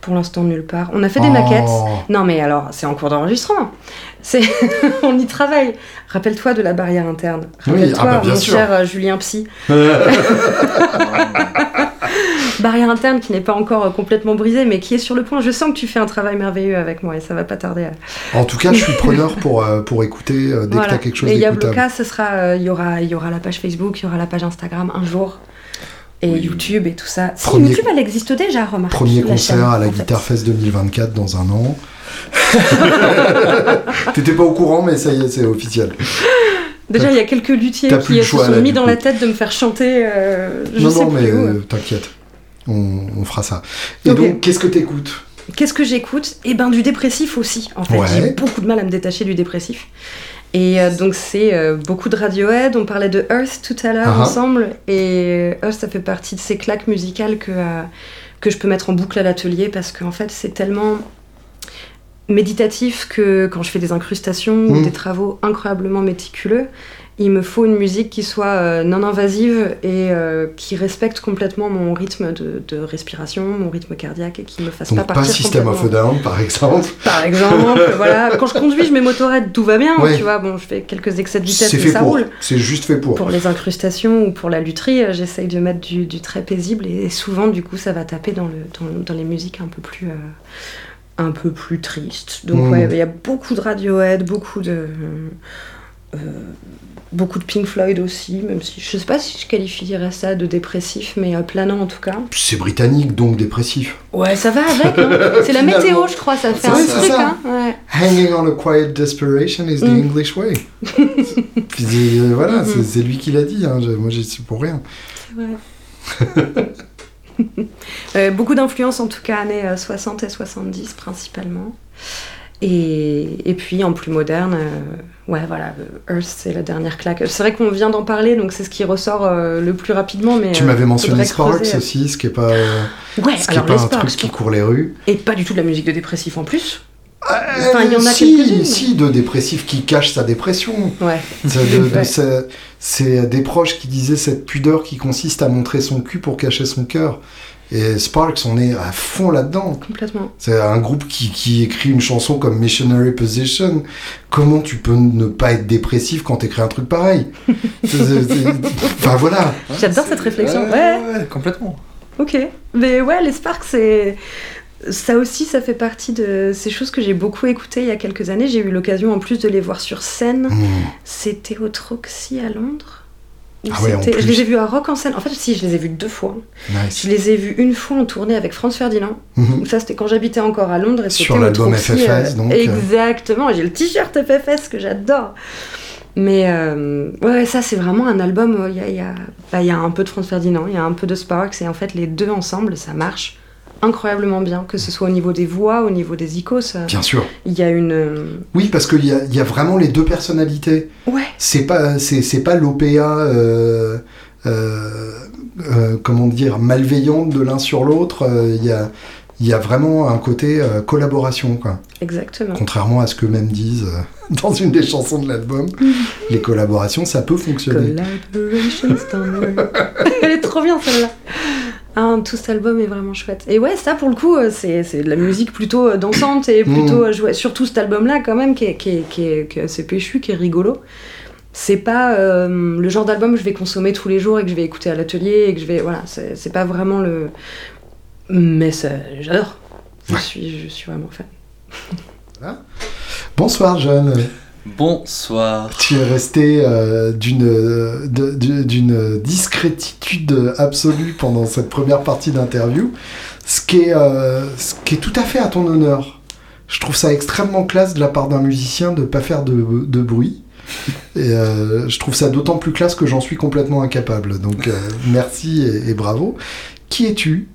Pour l'instant, nulle part. On a fait des oh. maquettes. Non, mais alors, c'est en cours d'enregistrement. C'est... on y travaille. Rappelle-toi de la barrière interne. Rappelle-toi, oui. ah bah, bien mon sûr. cher euh, Julien Psy. Barrière interne qui n'est pas encore complètement brisée, mais qui est sur le point. Je sens que tu fais un travail merveilleux avec moi et ça va pas tarder. À... En tout cas, je suis preneur pour, euh, pour écouter euh, dès voilà. que tu as quelque chose d'écoutable. Et Yabloka, ce sera, euh, y aura, y aura la page Facebook, il y aura la page Instagram un jour. Et oui. YouTube et tout ça. Si, premier, YouTube, elle existe déjà, remarque. Premier concert chaîne, à la Guitar fait. Fest deux mille vingt-quatre dans un an. T'étais pas au courant, mais ça y est, c'est officiel. Déjà, il y a quelques luthiers qui se sont mis dans la tête de me faire chanter. Euh, je non, sais non, plus mais où. Euh, t'inquiète, on, on fera ça. Et okay. donc, qu'est-ce que t'écoutes ? Qu'est-ce que j'écoute ? Eh ben, du dépressif aussi, en fait. Ouais. J'ai beaucoup de mal à me détacher du dépressif. Et euh, donc c'est euh, beaucoup de Radiohead, on parlait de Earth tout à l'heure uh-huh. ensemble, et Earth ça fait partie de ces claques musicales que, euh, que je peux mettre en boucle à l'atelier, parce qu'en fait c'est tellement méditatif que quand je fais des incrustations mmh. ou des travaux incroyablement méticuleux. Il me faut une musique qui soit non invasive et euh, qui respecte complètement mon rythme de, de respiration, mon rythme cardiaque et qui ne me fasse donc pas partir. Donc pas System of a Down par exemple. Par exemple, voilà. Quand je conduis, je mets Motorhead, tout va bien, ouais. tu vois. Bon, je fais quelques excès de vitesse, mais ça pour. roule. C'est juste fait pour. Pour les incrustations ou pour la lutherie, j'essaye de mettre du, du très paisible et souvent du coup ça va taper dans, le, dans, dans les musiques un peu plus... Euh... un peu plus triste. Donc mmh. ouais, il y a beaucoup de Radiohead, beaucoup de euh, beaucoup de Pink Floyd aussi, même si je sais pas si je qualifierais ça de dépressif, mais euh, planant en tout cas. C'est britannique donc dépressif. Ouais, ça va avec. Hein. C'est la météo, je crois, ça fait un truc. Hein. Ouais. Hanging on a quiet desperation is the mmh. English way. Puis, euh, voilà, mmh. c'est, c'est lui qui l'a dit. Hein. Je, moi, j'y suis pour rien. C'est vrai. euh, beaucoup d'influences en tout cas années soixante et soixante-dix principalement et, et puis en plus moderne euh, ouais voilà Earth c'est la dernière claque, c'est vrai qu'on vient d'en parler donc c'est ce qui ressort euh, le plus rapidement mais, tu euh, m'avais mentionné Sparks aussi ce qui est pas, euh, ouais, ce qui est pas un truc qui court les rues et pas du tout de la musique de dépressif en plus. Enfin, il y en a si, quelques-unes. Si, de dépressif qui cache sa dépression. Ouais. C'est, de, de, c'est, c'est des proches qui disaient cette pudeur qui consiste à montrer son cul pour cacher son cœur. Et Sparks, on est à fond là-dedans. Complètement. C'est un groupe qui, qui écrit une chanson comme Missionary Position. Comment tu peux ne pas être dépressif quand t'écris un truc pareil? c'est, c'est, c'est... Enfin, voilà. J'adore c'est... cette réflexion. Ouais, ouais. ouais, complètement. Ok. Mais ouais, les Sparks, c'est... Ça aussi, ça fait partie de ces choses que j'ai beaucoup écoutées il y a quelques années. J'ai eu l'occasion en plus de les voir sur scène. Mmh. C'était au Troxy à Londres. Ah ouais, en plus. Je les ai vus à Rock en scène. En fait, si, je les ai vus deux fois. Nice. Je les ai vus une fois en tournée avec Franz Ferdinand. Mmh. Ça, c'était quand j'habitais encore à Londres. Et sur l'album F F S, euh... donc. Exactement. J'ai le t-shirt F F S que j'adore. Mais euh, ouais, ça, c'est vraiment un album. Il y a, y a... Bah, y a un peu de Franz Ferdinand, il y a un peu de Sparks. Et en fait, les deux ensemble, ça marche incroyablement bien, que ce soit au niveau des voix, au niveau des icônes. Bien sûr. Il y a une... Oui, parce qu'il y a, y a vraiment les deux personnalités. Ouais. C'est pas, c'est, c'est pas l'O P A, euh, euh, euh, comment dire, malveillante de l'un sur l'autre. Il y a, y a vraiment un côté euh, collaboration, quoi. Exactement. Contrairement à ce qu'eux-mêmes disent euh, dans une des chansons de l'album, les collaborations, ça peut fonctionner. Collaboration, c'est un mot. Elle est trop bien, celle-là. Ah, tout cet album est vraiment chouette. Et ouais, ça pour le coup, c'est, c'est de la musique plutôt dansante et plutôt mmh. jouée. Surtout cet album-là, quand même, qui est, qui est, qui est, qui est assez péchu, qui est rigolo. C'est pas euh, le genre d'album que je vais consommer tous les jours et que je vais écouter à l'atelier et que je vais. Voilà, c'est, c'est pas vraiment le. Mais ça, j'adore. Je suis, je suis vraiment fan. Voilà. Bonsoir, John. Bonsoir. Tu es resté euh, d'une, de, de, d'une discrétitude absolue pendant cette première partie d'interview, ce qui est, euh, ce qui est tout à fait à ton honneur. Je trouve ça extrêmement classe de la part d'un musicien de ne pas faire de, de bruit. Et euh, je trouve ça d'autant plus classe que j'en suis complètement incapable. Donc euh, merci et, et bravo. Qui es-tu ?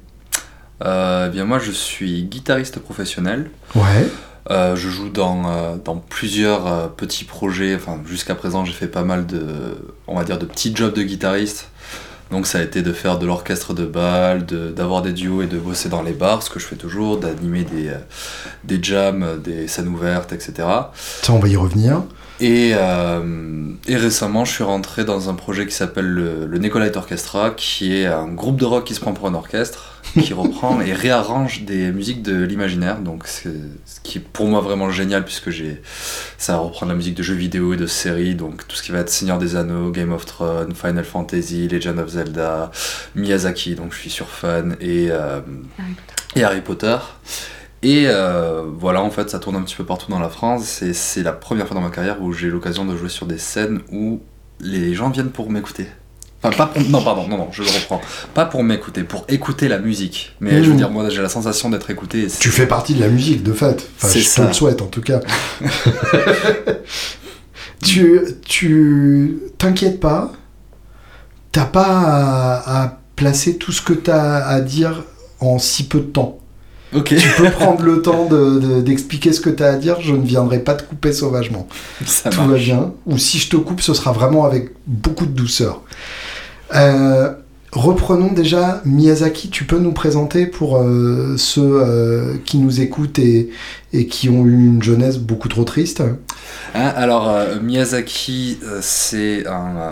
Euh, eh bien moi je suis guitariste professionnel. Ouais. Euh, je joue dans, euh, dans plusieurs euh, petits projets. Enfin, jusqu'à présent, j'ai fait pas mal de, on va dire, de petits jobs de guitariste. Donc, ça a été de faire de l'orchestre de bal, de, d'avoir des duos et de bosser dans les bars, ce que je fais toujours, d'animer des, euh, des jams, des scènes ouvertes, et cetera. Ça, on va y revenir. Et, euh, et récemment, je suis rentré dans un projet qui s'appelle le, le Necrolyte Orchestra, qui est un groupe de rock qui se prend pour un orchestre, qui reprend et réarrange des musiques de l'imaginaire. Donc, c'est ce qui est pour moi vraiment génial, puisque j'ai, ça reprend de la musique de jeux vidéo et de séries, donc tout ce qui va être Seigneur des Anneaux, Game of Thrones, Final Fantasy, Legend of Zelda, Miyazaki, donc je suis sur fan, et, euh, et Harry Potter. Et euh, voilà, en fait, ça tourne un petit peu partout dans la France et c'est la première fois dans ma carrière où j'ai l'occasion de jouer sur des scènes où les gens viennent pour m'écouter. Enfin, pas pour... Non, pardon, non, non, je le reprends. Pas pour m'écouter, pour écouter la musique. Mais mmh. je veux dire, moi, j'ai la sensation d'être écouté. Et tu fais partie de la musique, de fait. Enfin, c'est je ça. Te le souhaite, en tout cas. tu, tu t'inquiètes pas. T'as pas à, à placer tout ce que t'as à dire en si peu de temps. Okay. Tu peux prendre le temps de, de, d'expliquer ce que tu as à dire, je ne viendrai pas te couper sauvagement. Ça tout marche. Va bien. Ou si je te coupe, ce sera vraiment avec beaucoup de douceur. Euh, Reprenons déjà Miyazaki, tu peux nous présenter pour euh, ceux euh, qui nous écoutent et, et qui ont eu une jeunesse beaucoup trop triste. Hein, alors euh, Miyazaki, euh, c'est un... Euh...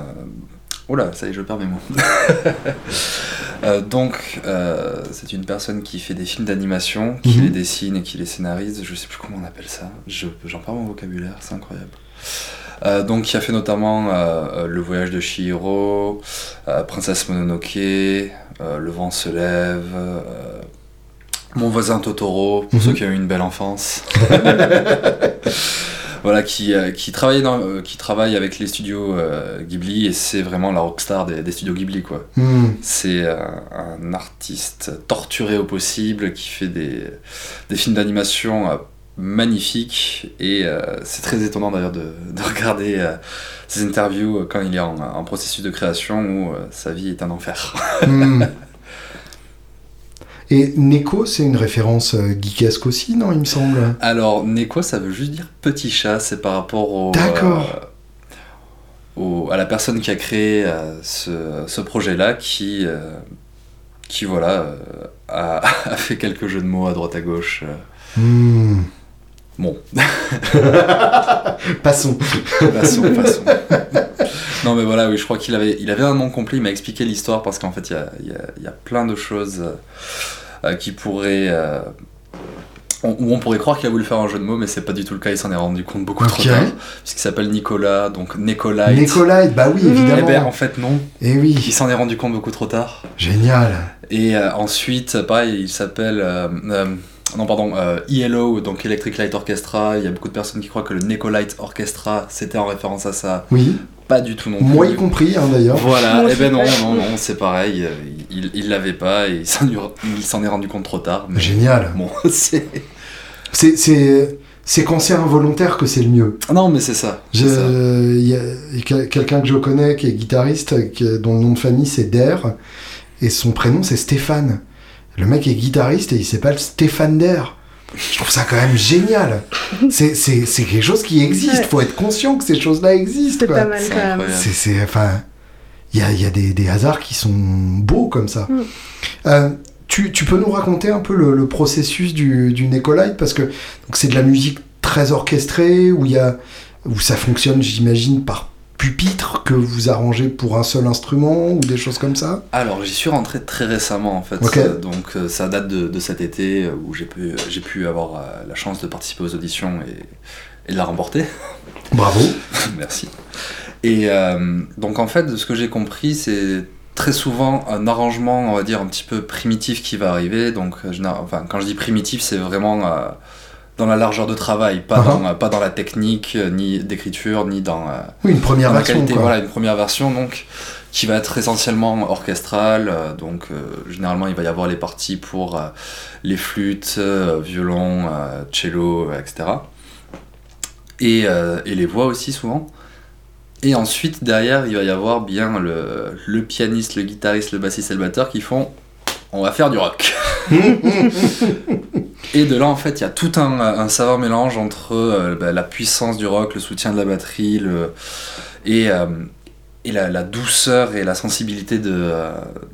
Oh là, ça y est, je perds mes mots. euh, donc, euh, c'est une personne qui fait des films d'animation, qui mmh. les dessine et qui les scénarise. Je sais plus comment on appelle ça. Je, j'en parle mon vocabulaire, c'est incroyable. Euh, donc, qui a fait notamment euh, Le Voyage de Chihiro, euh, Princesse Mononoke, euh, Le Vent se lève, euh, Mon voisin Totoro, pour mmh. ceux qui ont eu une belle enfance. Voilà, qui, euh, qui, travaille dans, euh, qui travaille avec les studios euh, Ghibli, et c'est vraiment la rockstar des, des studios Ghibli, quoi. Mmh. C'est euh, un artiste torturé au possible, qui fait des, des films d'animation euh, magnifiques, et euh, c'est très étonnant d'ailleurs de, de regarder euh, ses interviews quand il est en, en processus de création, où euh, sa vie est un enfer. Mmh. Et Neko, c'est une référence euh, geekesque aussi, non, il me semble. Alors, Neko, ça veut juste dire petit chat, c'est par rapport au, D'accord. Euh, au, à la personne qui a créé euh, ce, ce projet-là, qui, euh, qui voilà, euh, a, a fait quelques jeux de mots à droite à gauche. Euh. Mmh. Bon. Passons. Passons, passons. Non mais voilà, oui, je crois qu'il avait, il avait un nom complet, il m'a expliqué l'histoire, parce qu'en fait, il y a, il y a, il y a plein de choses euh, qui pourraient... Euh, on, où on pourrait croire qu'il a voulu faire un jeu de mots, mais c'est pas du tout le cas, il s'en est rendu compte beaucoup okay. trop tard, puisqu'il s'appelle Nicolas, donc Necrolyte. Necrolyte, bah oui, évidemment. Eh bien, en fait, non. Et oui. Il s'en est rendu compte beaucoup trop tard. Génial. Et euh, ensuite, pareil, il s'appelle... Euh, euh, Non, pardon, euh, E L O, donc Electric Light Orchestra. Il y a beaucoup de personnes qui croient que le Necrolyte Orchestra, c'était en référence à ça. Oui. Pas du tout non plus. Moi y compris, hein, d'ailleurs. Voilà, et eh ben non, non, non, c'est pareil. Il, il l'avait pas et il s'en, il s'en est rendu compte trop tard. Mais génial. Bon, c'est... C'est, c'est, c'est quand c'est involontaire que c'est le mieux. Non, mais c'est ça. Il y a quelqu'un que je connais qui est guitariste, qui, dont le nom de famille c'est Der, et son prénom c'est Stéphane. Le mec est guitariste et il s'appelle Stéphane Der. Je trouve ça quand même génial. C'est, c'est, c'est quelque chose qui existe. Faut être conscient que ces choses-là existent. C'est quoi. Pas mal quand même. C'est, c'est, enfin, il y a, y a des, des hasards qui sont beaux comme ça. Mm. Euh, tu, tu peux nous raconter un peu le, le processus du, du Necrolyte, parce que donc c'est de la musique très orchestrée où il y a, où ça fonctionne, j'imagine, par pupitre que vous arrangez pour un seul instrument ou des choses comme ça? Alors j'y suis rentré très récemment en fait, okay. donc ça date de, de cet été où j'ai pu, j'ai pu avoir la chance de participer aux auditions et, et de la remporter. Bravo. Merci. Et euh, donc en fait, de ce que j'ai compris, c'est très souvent un arrangement, on va dire, un petit peu primitif qui va arriver. Donc je, enfin, quand je dis primitif, c'est vraiment... Euh, dans la largeur de travail, pas, uh-huh. dans, pas dans la technique, ni d'écriture, ni dans, oui, une première dans version, la qualité. Quoi. Voilà, une première version, donc, qui va être essentiellement orchestrale. Euh, donc, euh, généralement, il va y avoir les parties pour euh, les flûtes, euh, violons, euh, cello, euh, et cetera. Et, euh, et les voix aussi, souvent. Et ensuite, derrière, il va y avoir bien le, le pianiste, le guitariste, le bassiste et le batteur qui font « on va faire du rock ». Et de là, en fait, il y a tout un, un savant mélange entre euh, bah, la puissance du rock, le soutien de la batterie, le... et, euh, et la, la douceur et la sensibilité de,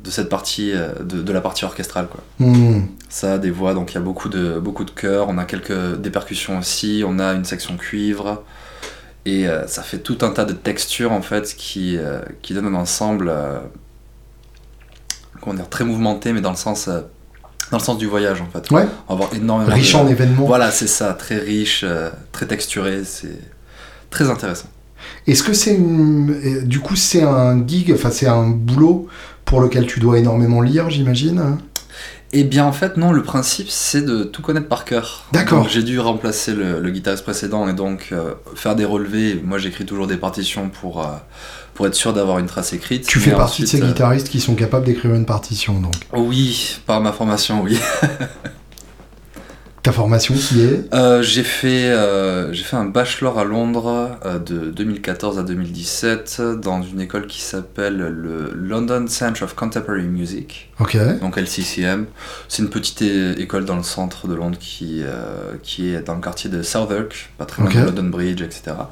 de cette partie, de, de la partie orchestrale, quoi. Mmh. Ça, des voix, donc il y a beaucoup de, beaucoup de chœurs, on a quelques, des percussions aussi, on a une section cuivre, et euh, ça fait tout un tas de textures, en fait, qui, euh, qui donnent un ensemble, euh, comment dire, très mouvementé, mais dans le sens... Euh, dans le sens du voyage, en fait. Ouais. On va avoir énormément riche de... en événements. Voilà, c'est ça, très riche, euh, très texturé, c'est très intéressant. Est-ce que c'est une... du coup c'est un gig, enfin c'est un boulot pour lequel tu dois énormément lire, j'imagine? Eh bien en fait non, le principe c'est de tout connaître par cœur. D'accord. Donc, j'ai dû remplacer le, le guitariste précédent et donc euh, faire des relevés. Moi j'écris toujours des partitions pour euh, pour être sûr d'avoir une trace écrite. Tu fais partie ensuite, de ces euh... guitaristes qui sont capables d'écrire une partition, donc. Oui, par ma formation, oui. Ta formation qui est euh, j'ai, fait, euh, j'ai fait un bachelor à Londres euh, de deux mille quatorze à deux mille dix-sept dans une école qui s'appelle le London Center of Contemporary Music, okay. donc L C C M. C'est une petite é- école dans le centre de Londres qui, euh, qui est dans le quartier de Southwark, pas très loin okay. de London Bridge, et cetera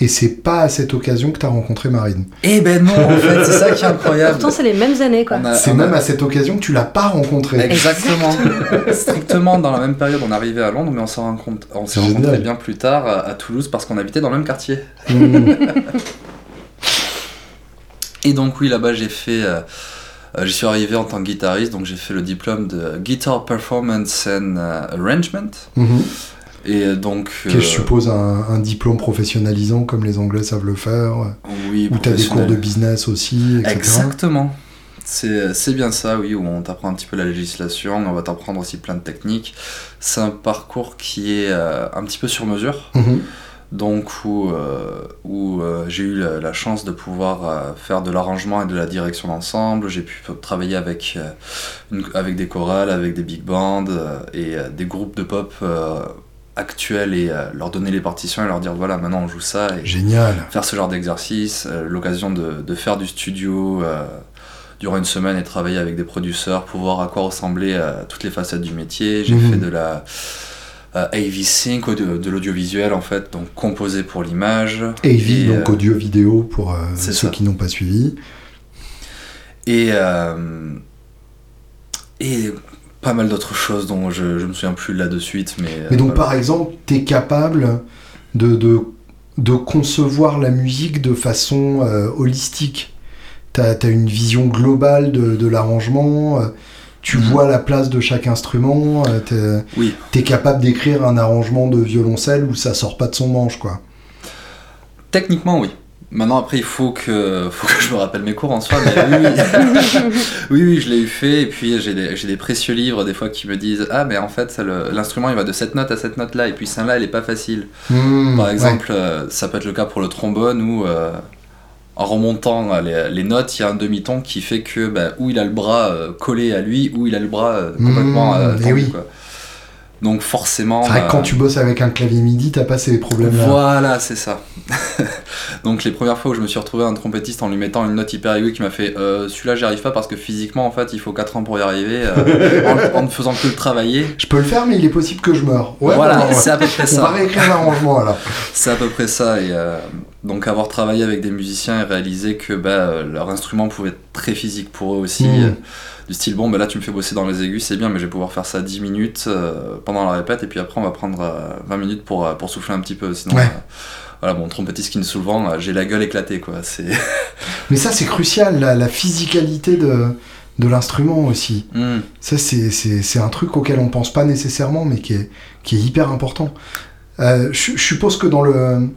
Et c'est pas à cette occasion que t'as rencontré Marine. Eh ben non, en fait, c'est ça qui est incroyable. Pourtant, c'est les mêmes années, quoi. A, c'est même a... à cette occasion que tu l'as pas rencontrée. Exactement. Strictement dans la même période, on arrivait à Londres, mais on s'est rencontrés, on s'est rencontrés bien plus tard à Toulouse parce qu'on habitait dans le même quartier. Mmh. Et donc oui, là-bas, j'ai fait... Euh, je suis arrivé en tant que guitariste, donc j'ai fait le diplôme de Guitar Performance and Arrangement. Mmh. Et donc, qui est, euh, je suppose, un, un diplôme professionnalisant comme les Anglais savent le faire, oui, où tu as des cours de business aussi, et cetera. Exactement, c'est, c'est bien ça, oui, où on t'apprend un petit peu la législation, on va t'apprendre aussi plein de techniques. C'est un parcours qui est euh, un petit peu sur mesure, mm-hmm. donc où, euh, où euh, j'ai eu la, la chance de pouvoir euh, faire de l'arrangement et de la direction d'ensemble. J'ai pu travailler avec, euh, une, avec des chorales, avec des big bands euh, et euh, des groupes de pop euh, actuel et euh, leur donner les partitions et leur dire voilà maintenant on joue ça et génial. Faire ce genre d'exercice, euh, l'occasion de, de faire du studio euh, durant une semaine et travailler avec des producteurs pour voir à quoi ressemblaient euh, toutes les facettes du métier. J'ai mmh. fait de la euh, A V sync, de, de l'audiovisuel en fait, donc composé pour l'image. A V et, donc euh, audio vidéo pour euh, ceux ça. Qui n'ont pas suivi. Et euh, et pas mal d'autres choses dont je, je me souviens plus là de suite. Mais, mais donc, euh, par exemple, tu es capable de, de, de concevoir la musique de façon euh, holistique. Tu as une vision globale de, de l'arrangement, euh, tu mmh. vois la place de chaque instrument, euh, t'es, oui. tu es capable d'écrire un arrangement de violoncelle où ça sort pas de son manche, quoi. Techniquement, oui. Maintenant, après, il faut que, faut que je me rappelle mes cours en soi, mais oui, oui. oui, oui, je l'ai eu fait, et puis j'ai des, j'ai des précieux livres, des fois, qui me disent « Ah, mais en fait, ça, le, l'instrument, il va de cette note à cette note-là, et puis celle-là, elle est pas facile. Mmh, » Par exemple, ouais. euh, ça peut être le cas pour le trombone, où, euh, en remontant les, les notes, il y a un demi-ton qui fait que, bah, où il a le bras euh, collé à lui, où il a le bras euh, complètement euh, tendu, oui. quoi. Donc, forcément... C'est vrai que euh, quand tu bosses avec un clavier MIDI, t'as pas ces problèmes-là. Voilà, c'est ça. Donc, les premières fois où je me suis retrouvé un trompettiste en lui mettant une note hyper aiguë qui m'a fait euh, « Celui-là, j'y arrive pas parce que physiquement, en fait, il faut quatre ans pour y arriver, euh, en, en ne faisant que le travailler. » Je peux le faire, mais il est possible que je meure. Ouais, voilà, non, non, c'est ouais. à peu près ça. On va réécrire l'arrangement, là. C'est à peu près ça. Et euh, donc, avoir travaillé avec des musiciens et réaliser que bah, leur instrument pouvait être très physique pour eux aussi... Mmh. Du style, bon, ben là, tu me fais bosser dans les aigus, c'est bien, mais je vais pouvoir faire ça dix minutes euh, pendant la répète, et puis après, on va prendre euh, vingt minutes pour, euh, pour souffler un petit peu. Sinon, ouais. euh, voilà, mon trompettiste qui me souvent, euh, j'ai la gueule éclatée, quoi. C'est... mais ça, c'est crucial, la, la physicalité de, de l'instrument aussi. Mm. Ça, c'est, c'est, c'est un truc auquel on pense pas nécessairement, mais qui est, qui est hyper important. Euh, je, je suppose que dans le,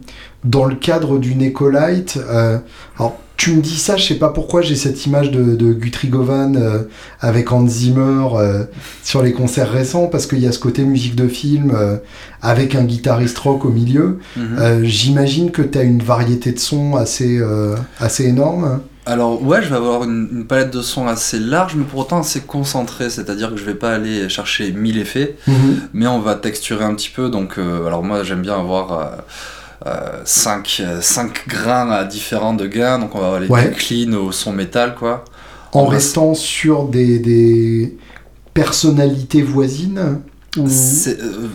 dans le cadre du Necrolyte, euh, alors, tu me dis ça, je sais pas pourquoi j'ai cette image de, de Guthrie Govan euh, avec Hans Zimmer euh, sur les concerts récents, parce qu'il y a ce côté musique de film euh, avec un guitariste rock au milieu. Mm-hmm. Euh, j'imagine que t'as une variété de sons assez, euh, assez énorme. Alors ouais, je vais avoir une, une palette de sons assez large, mais pour autant assez concentrée, c'est-à-dire que je vais pas aller chercher mille effets, mm-hmm. mais on va texturer un petit peu, donc euh, alors moi j'aime bien avoir... Euh, cinq euh, euh, grains à différents de gains, donc on va aller ouais. du clean au son métal, quoi. En, en restant reste... sur des, des personnalités voisines ou... C'est, euh...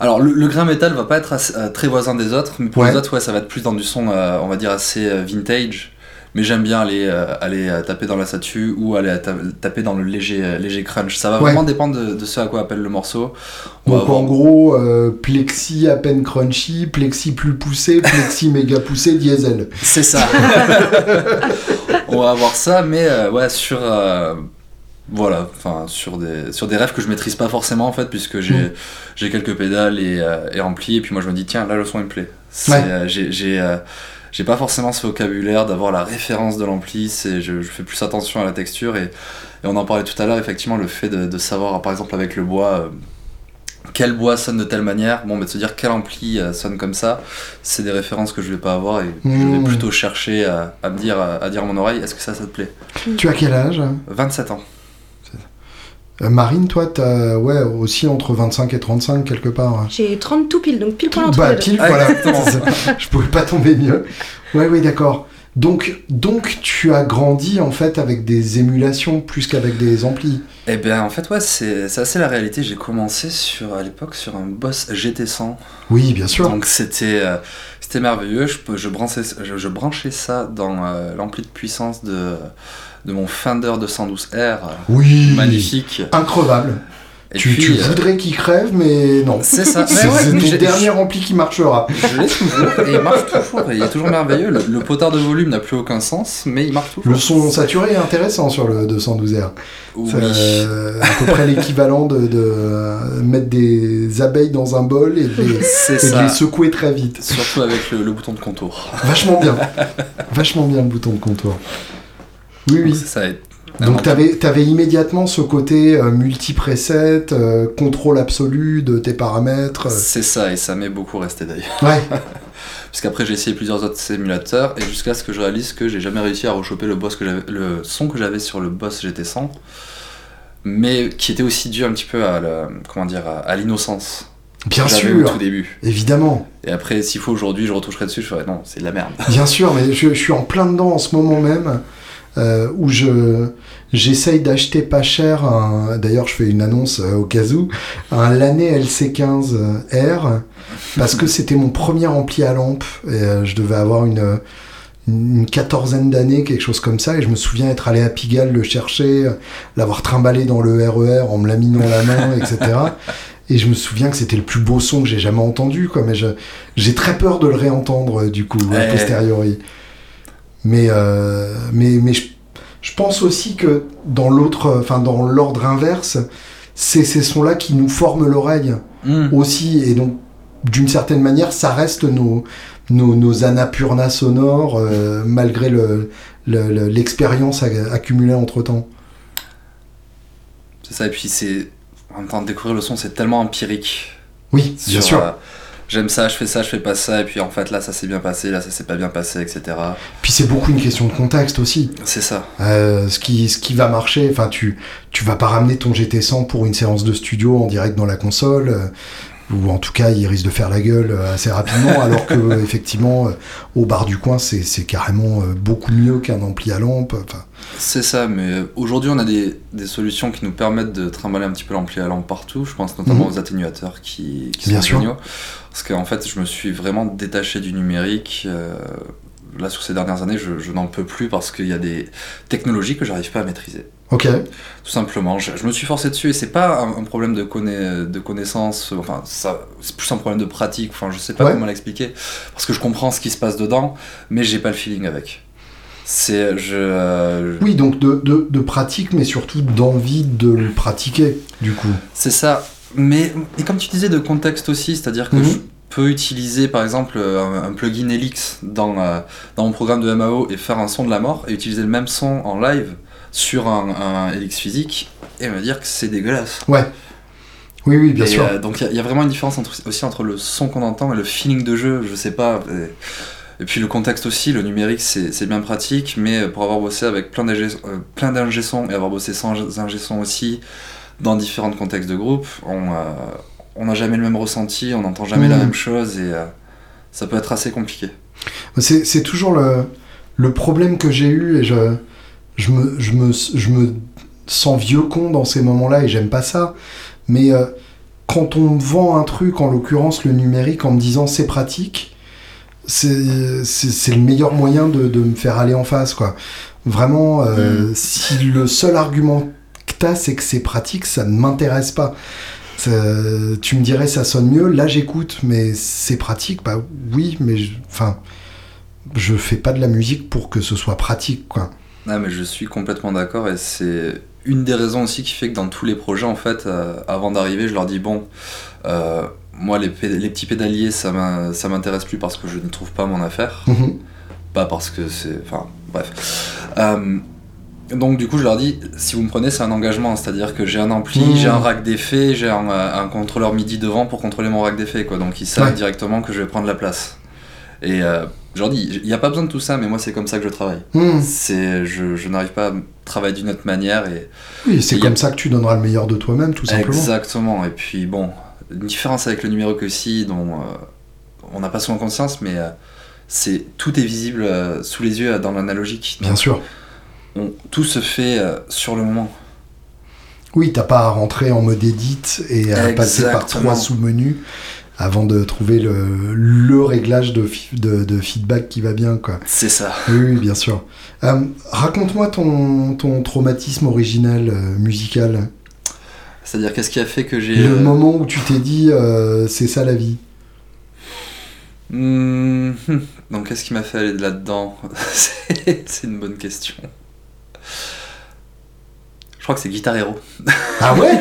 Alors le, le grain métal va pas être assez, euh, très voisin des autres, mais pour ouais. les autres, ouais, ça va être plus dans du son, euh, on va dire, assez euh, vintage. Mais j'aime bien aller, euh, aller taper dans la satu ou aller ta- taper dans le léger, euh, léger crunch. Ça va ouais. vraiment dépendre de, de ce à quoi appelle le morceau. On donc avoir... en gros, euh, plexi à peine crunchy, plexi plus poussé, plexi méga poussé, diesel. C'est ça. On va avoir ça, mais euh, ouais, sur... Euh... Voilà, enfin sur des sur des rêves que je maîtrise pas forcément en fait, puisque j'ai mmh. j'ai quelques pédales et euh, et amplis, et puis moi je me dis tiens là le son il me plaît. C'est, ouais. euh, j'ai j'ai euh, j'ai pas forcément ce vocabulaire d'avoir la référence de l'ampli, c'est je, je fais plus attention à la texture et et on en parlait tout à l'heure effectivement le fait de de savoir par exemple avec le bois euh, quel bois sonne de telle manière, bon ben bah, de se dire quel ampli euh, sonne comme ça, c'est des références que je vais pas avoir et mmh. je vais plutôt chercher à, à me dire à, à dire à mon oreille est-ce que ça ça te plaît. Tu as quel âge? vingt-sept ans. Marine, toi, t'as ouais, aussi entre vingt-cinq et trente-cinq, quelque part. Hein. J'ai trente tout pile, donc pile pour l'entre-deux. Bah, pile, voilà. Je pouvais pas tomber mieux. Ouais, oui, d'accord. Donc, donc tu as grandi en fait avec des émulations plus qu'avec des amplis. Eh bien en fait ouais, c'est, c'est assez la réalité. J'ai commencé sur, à l'époque sur un Boss G T cent. Oui, bien sûr. Donc c'était, euh, c'était merveilleux. Je, je, branchais, je, je branchais ça dans euh, l'ampli de puissance de, de mon Fender deux cent douze R. Oui. Magnifique. Increvable. Et tu, puis, tu voudrais euh... qu'il crève, mais non. C'est ça. C'est, ouais, c'est oui, ton dernier ampli qui marchera. Je l'ai toujours. Et il marche toujours. Et il est toujours merveilleux. Le, le potard de volume n'a plus aucun sens, mais il marche toujours. Le son saturé est intéressant sur le deux cent douze R. Oui. C'est euh, à peu près l'équivalent de, de mettre des abeilles dans un bol et de les, et de les secouer très vite. Surtout avec le, le bouton de contour. Vachement bien. Vachement bien le bouton de contour. Oui, oui. Ça va être... Donc t'avais, t'avais immédiatement ce côté euh, multi-preset, euh, contrôle absolu de tes paramètres. Euh... C'est ça, et ça m'est beaucoup resté d'ailleurs. Ouais. Parce qu'après j'ai essayé plusieurs autres émulateurs, et jusqu'à ce que je réalise que j'ai jamais réussi à rechoper le, boss que j'avais, le son que j'avais sur le Boss G T cent, mais qui était aussi dû un petit peu à, le, comment dire, à, à l'innocence. Bien sûr, au tout début. Évidemment. Et après, s'il faut aujourd'hui, je retoucherai dessus, je ferai non, c'est de la merde. Bien sûr, mais je, je suis en plein dedans en ce moment même. Euh, où je j'essaye d'acheter pas cher un, d'ailleurs je fais une annonce euh, au cas où, un Lannet L C quinze R parce que c'était mon premier ampli à lampe et euh, je devais avoir une, une quatorzaine d'années, quelque chose comme ça, et je me souviens être allé à Pigalle le chercher, l'avoir trimballé dans le R E R en me laminant la main, et cetera Et je me souviens que c'était le plus beau son que j'ai jamais entendu quoi, mais je, j'ai très peur de le réentendre euh, du coup a ouais. posteriori. Mais, euh, mais, mais je, je pense aussi que dans, l'autre, enfin dans l'ordre inverse, c'est ces sons-là qui nous forment l'oreille mmh. aussi. Et donc, d'une certaine manière, ça reste nos, nos, nos annapurnas sonores, euh, malgré le, le, le, l'expérience accumulée entre-temps. C'est ça, et puis c'est, en même temps de découvrir le son, c'est tellement empirique. Oui, sur, bien sûr. Euh, J'aime ça, je fais ça, je fais pas ça, et puis en fait là ça s'est bien passé, là ça s'est pas bien passé, et cetera. Puis c'est beaucoup une question de contexte aussi. C'est ça. Euh, ce qui, ce qui va marcher, enfin tu, tu vas pas ramener ton G T cent pour une séance de studio en direct dans la console, euh, ou en tout cas il risque de faire la gueule assez rapidement, alors que effectivement euh, au bar du coin c'est, c'est carrément euh, beaucoup mieux qu'un ampli à lampe. Fin... C'est ça, mais aujourd'hui on a des, des solutions qui nous permettent de trimballer un petit peu l'ampli à lampe partout, je pense notamment mmh. aux atténuateurs qui, qui bien sont géniaux. Parce qu'en fait, je me suis vraiment détaché du numérique. Euh, là, sur ces dernières années, je, je n'en peux plus parce qu'il y a des technologies que j'arrive pas à maîtriser. Ok. Tout simplement. Je, je me suis forcé dessus et c'est pas un, un problème de, conna... de connaissance. Enfin, ça, c'est plus un problème de pratique. Enfin, je sais pas ouais. comment l'expliquer. Parce que je comprends ce qui se passe dedans, mais j'ai pas le feeling avec. C'est, je, euh, je... Oui, donc de, de, de pratique, mais surtout d'envie de le pratiquer, du coup. C'est ça. Mais, et comme tu disais, de contexte aussi, c'est-à-dire que mmh. je peux utiliser par exemple un, un plugin Helix dans, euh, dans mon programme de M A O et faire un son de la mort et utiliser le même son en live sur un, un Helix physique et me dire que c'est dégueulasse. Ouais. Oui, oui, bien et, sûr. Euh, donc il y, y a vraiment une différence entre, aussi entre le son qu'on entend et le feeling de jeu, je sais pas. Et, et puis le contexte aussi, le numérique c'est, c'est bien pratique, mais pour avoir bossé avec plein d'ingé sons et avoir bossé sans ingé sons aussi, dans différents contextes de groupe, on euh, on n'a jamais le même ressenti, on n'entend jamais mmh. la même chose et euh, ça peut être assez compliqué. C'est, c'est toujours le, le problème que j'ai eu et je, je, me, je, me, je me sens vieux con dans ces moments-là et j'aime pas ça. Mais euh, quand on me vend un truc, en l'occurrence le numérique, en me disant c'est pratique, c'est, c'est, c'est le meilleur moyen de, de me faire aller en face, quoi. Vraiment, euh, mmh. si le seul argument c'est que c'est pratique, ça ne m'intéresse pas. Ça, tu me dirais ça sonne mieux, là j'écoute, mais c'est pratique, bah oui, mais je, enfin, je fais pas de la musique pour que ce soit pratique, quoi. Ah, mais je suis complètement d'accord et c'est une des raisons aussi qui fait que dans tous les projets, en fait, euh, avant d'arriver, je leur dis bon, euh, moi les, péd- les petits pédaliers, ça, m'in- ça m'intéresse plus parce que je ne trouve pas mon affaire, mm-hmm. pas parce que c'est, enfin, bref. Euh, Donc du coup je leur dis, si vous me prenez c'est un engagement, c'est-à-dire que j'ai un ampli, mmh. j'ai un rack d'effets, j'ai un, un contrôleur M I D I devant pour contrôler mon rack d'effets, quoi. Donc ils savent ouais. directement que je vais prendre la place. Et euh, je leur dis, il n'y a pas besoin de tout ça, mais moi c'est comme ça que je travaille. Mmh. C'est, je, je n'arrive pas à travailler d'une autre manière. Et, oui, c'est et comme a... ça que tu donneras le meilleur de toi-même, tout simplement. Exactement, et puis bon, une différence avec le numérique aussi, dont euh, on n'a pas souvent conscience, mais... Euh, c'est, tout est visible euh, sous les yeux dans l'analogique. Bien sûr. On, tout se fait euh, sur le moment. Oui, t'as pas à rentrer en mode edit et à Exactement. passer par trois sous-menus avant de trouver le, le réglage de, de, de feedback qui va bien, quoi. C'est ça. Oui, oui, bien sûr. Euh, raconte-moi ton, ton traumatisme original euh, musical. C'est-à-dire, qu'est-ce qui a fait que j'ai... Le euh... moment où tu t'es dit, euh, c'est ça la vie. Mmh. Donc, qu'est-ce qui m'a fait aller de là-dedans? c'est... c'est une bonne question. Je crois que c'est Guitar Hero. Ah ouais?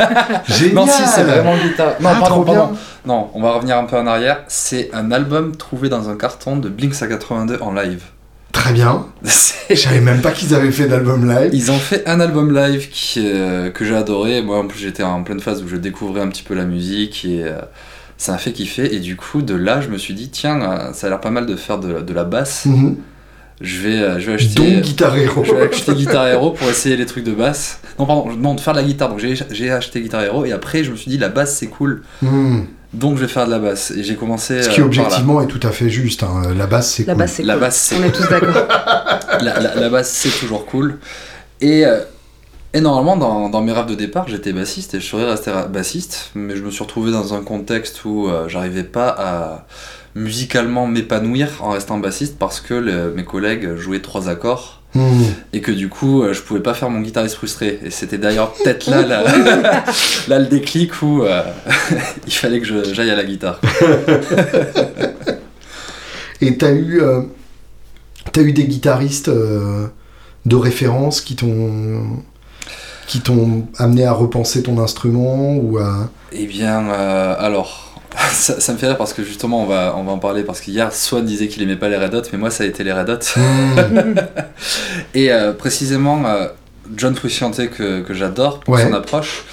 Génial. Non, si, c'est vraiment Guitar... Non, ah, pardon, pardon. Non, on va revenir un peu en arrière. C'est un album trouvé dans un carton de Blink cent quatre-vingt-deux en live. Très bien. Je savais même pas qu'ils avaient fait d'album live. Ils ont fait un album live qui, euh, que j'ai adoré. Moi, en plus, j'étais en pleine phase où je découvrais un petit peu la musique et euh, ça m'a fait kiffer. Et du coup, de là, je me suis dit, tiens, ça a l'air pas mal de faire de, de la basse. Mm-hmm. Je vais, euh, je vais acheter. Donc, Guitar Hero. Je vais acheter Guitar Hero pour essayer les trucs de basse. Non, pardon, non, de faire de la guitare. Donc, j'ai, j'ai acheté Guitar Hero et après, je me suis dit, la basse, c'est cool. Mm. Donc je vais faire de la basse et j'ai commencé. Ce qui euh, objectivement est tout à fait juste. Hein. La basse c'est la cool. Basse, c'est la cool. Basse c'est. On est tous d'accord. la, la, la basse c'est toujours cool. Et, euh, et normalement dans, dans mes rêves de départ j'étais bassiste et je serais resté bassiste, mais je me suis retrouvé dans un contexte où euh, j'arrivais pas à musicalement m'épanouir en restant bassiste parce que le, mes collègues jouaient trois accords. Mmh. Et que du coup euh, je pouvais pas faire mon guitariste frustré et c'était d'ailleurs peut-être là là, là le déclic où euh, il fallait que je, j'aille à la guitare. Et t'as eu euh, t'as eu des guitaristes euh, de référence qui t'ont qui t'ont amené à repenser ton instrument ou à... Eh bien euh, alors Ça, ça me fait rire parce que justement on va, on va en parler parce qu'hier Swan disait qu'il aimait pas les Red Hot mais moi ça a été les Red Hot. Mmh. Et euh, précisément euh, John Frusciante que, que j'adore pour ouais. son approche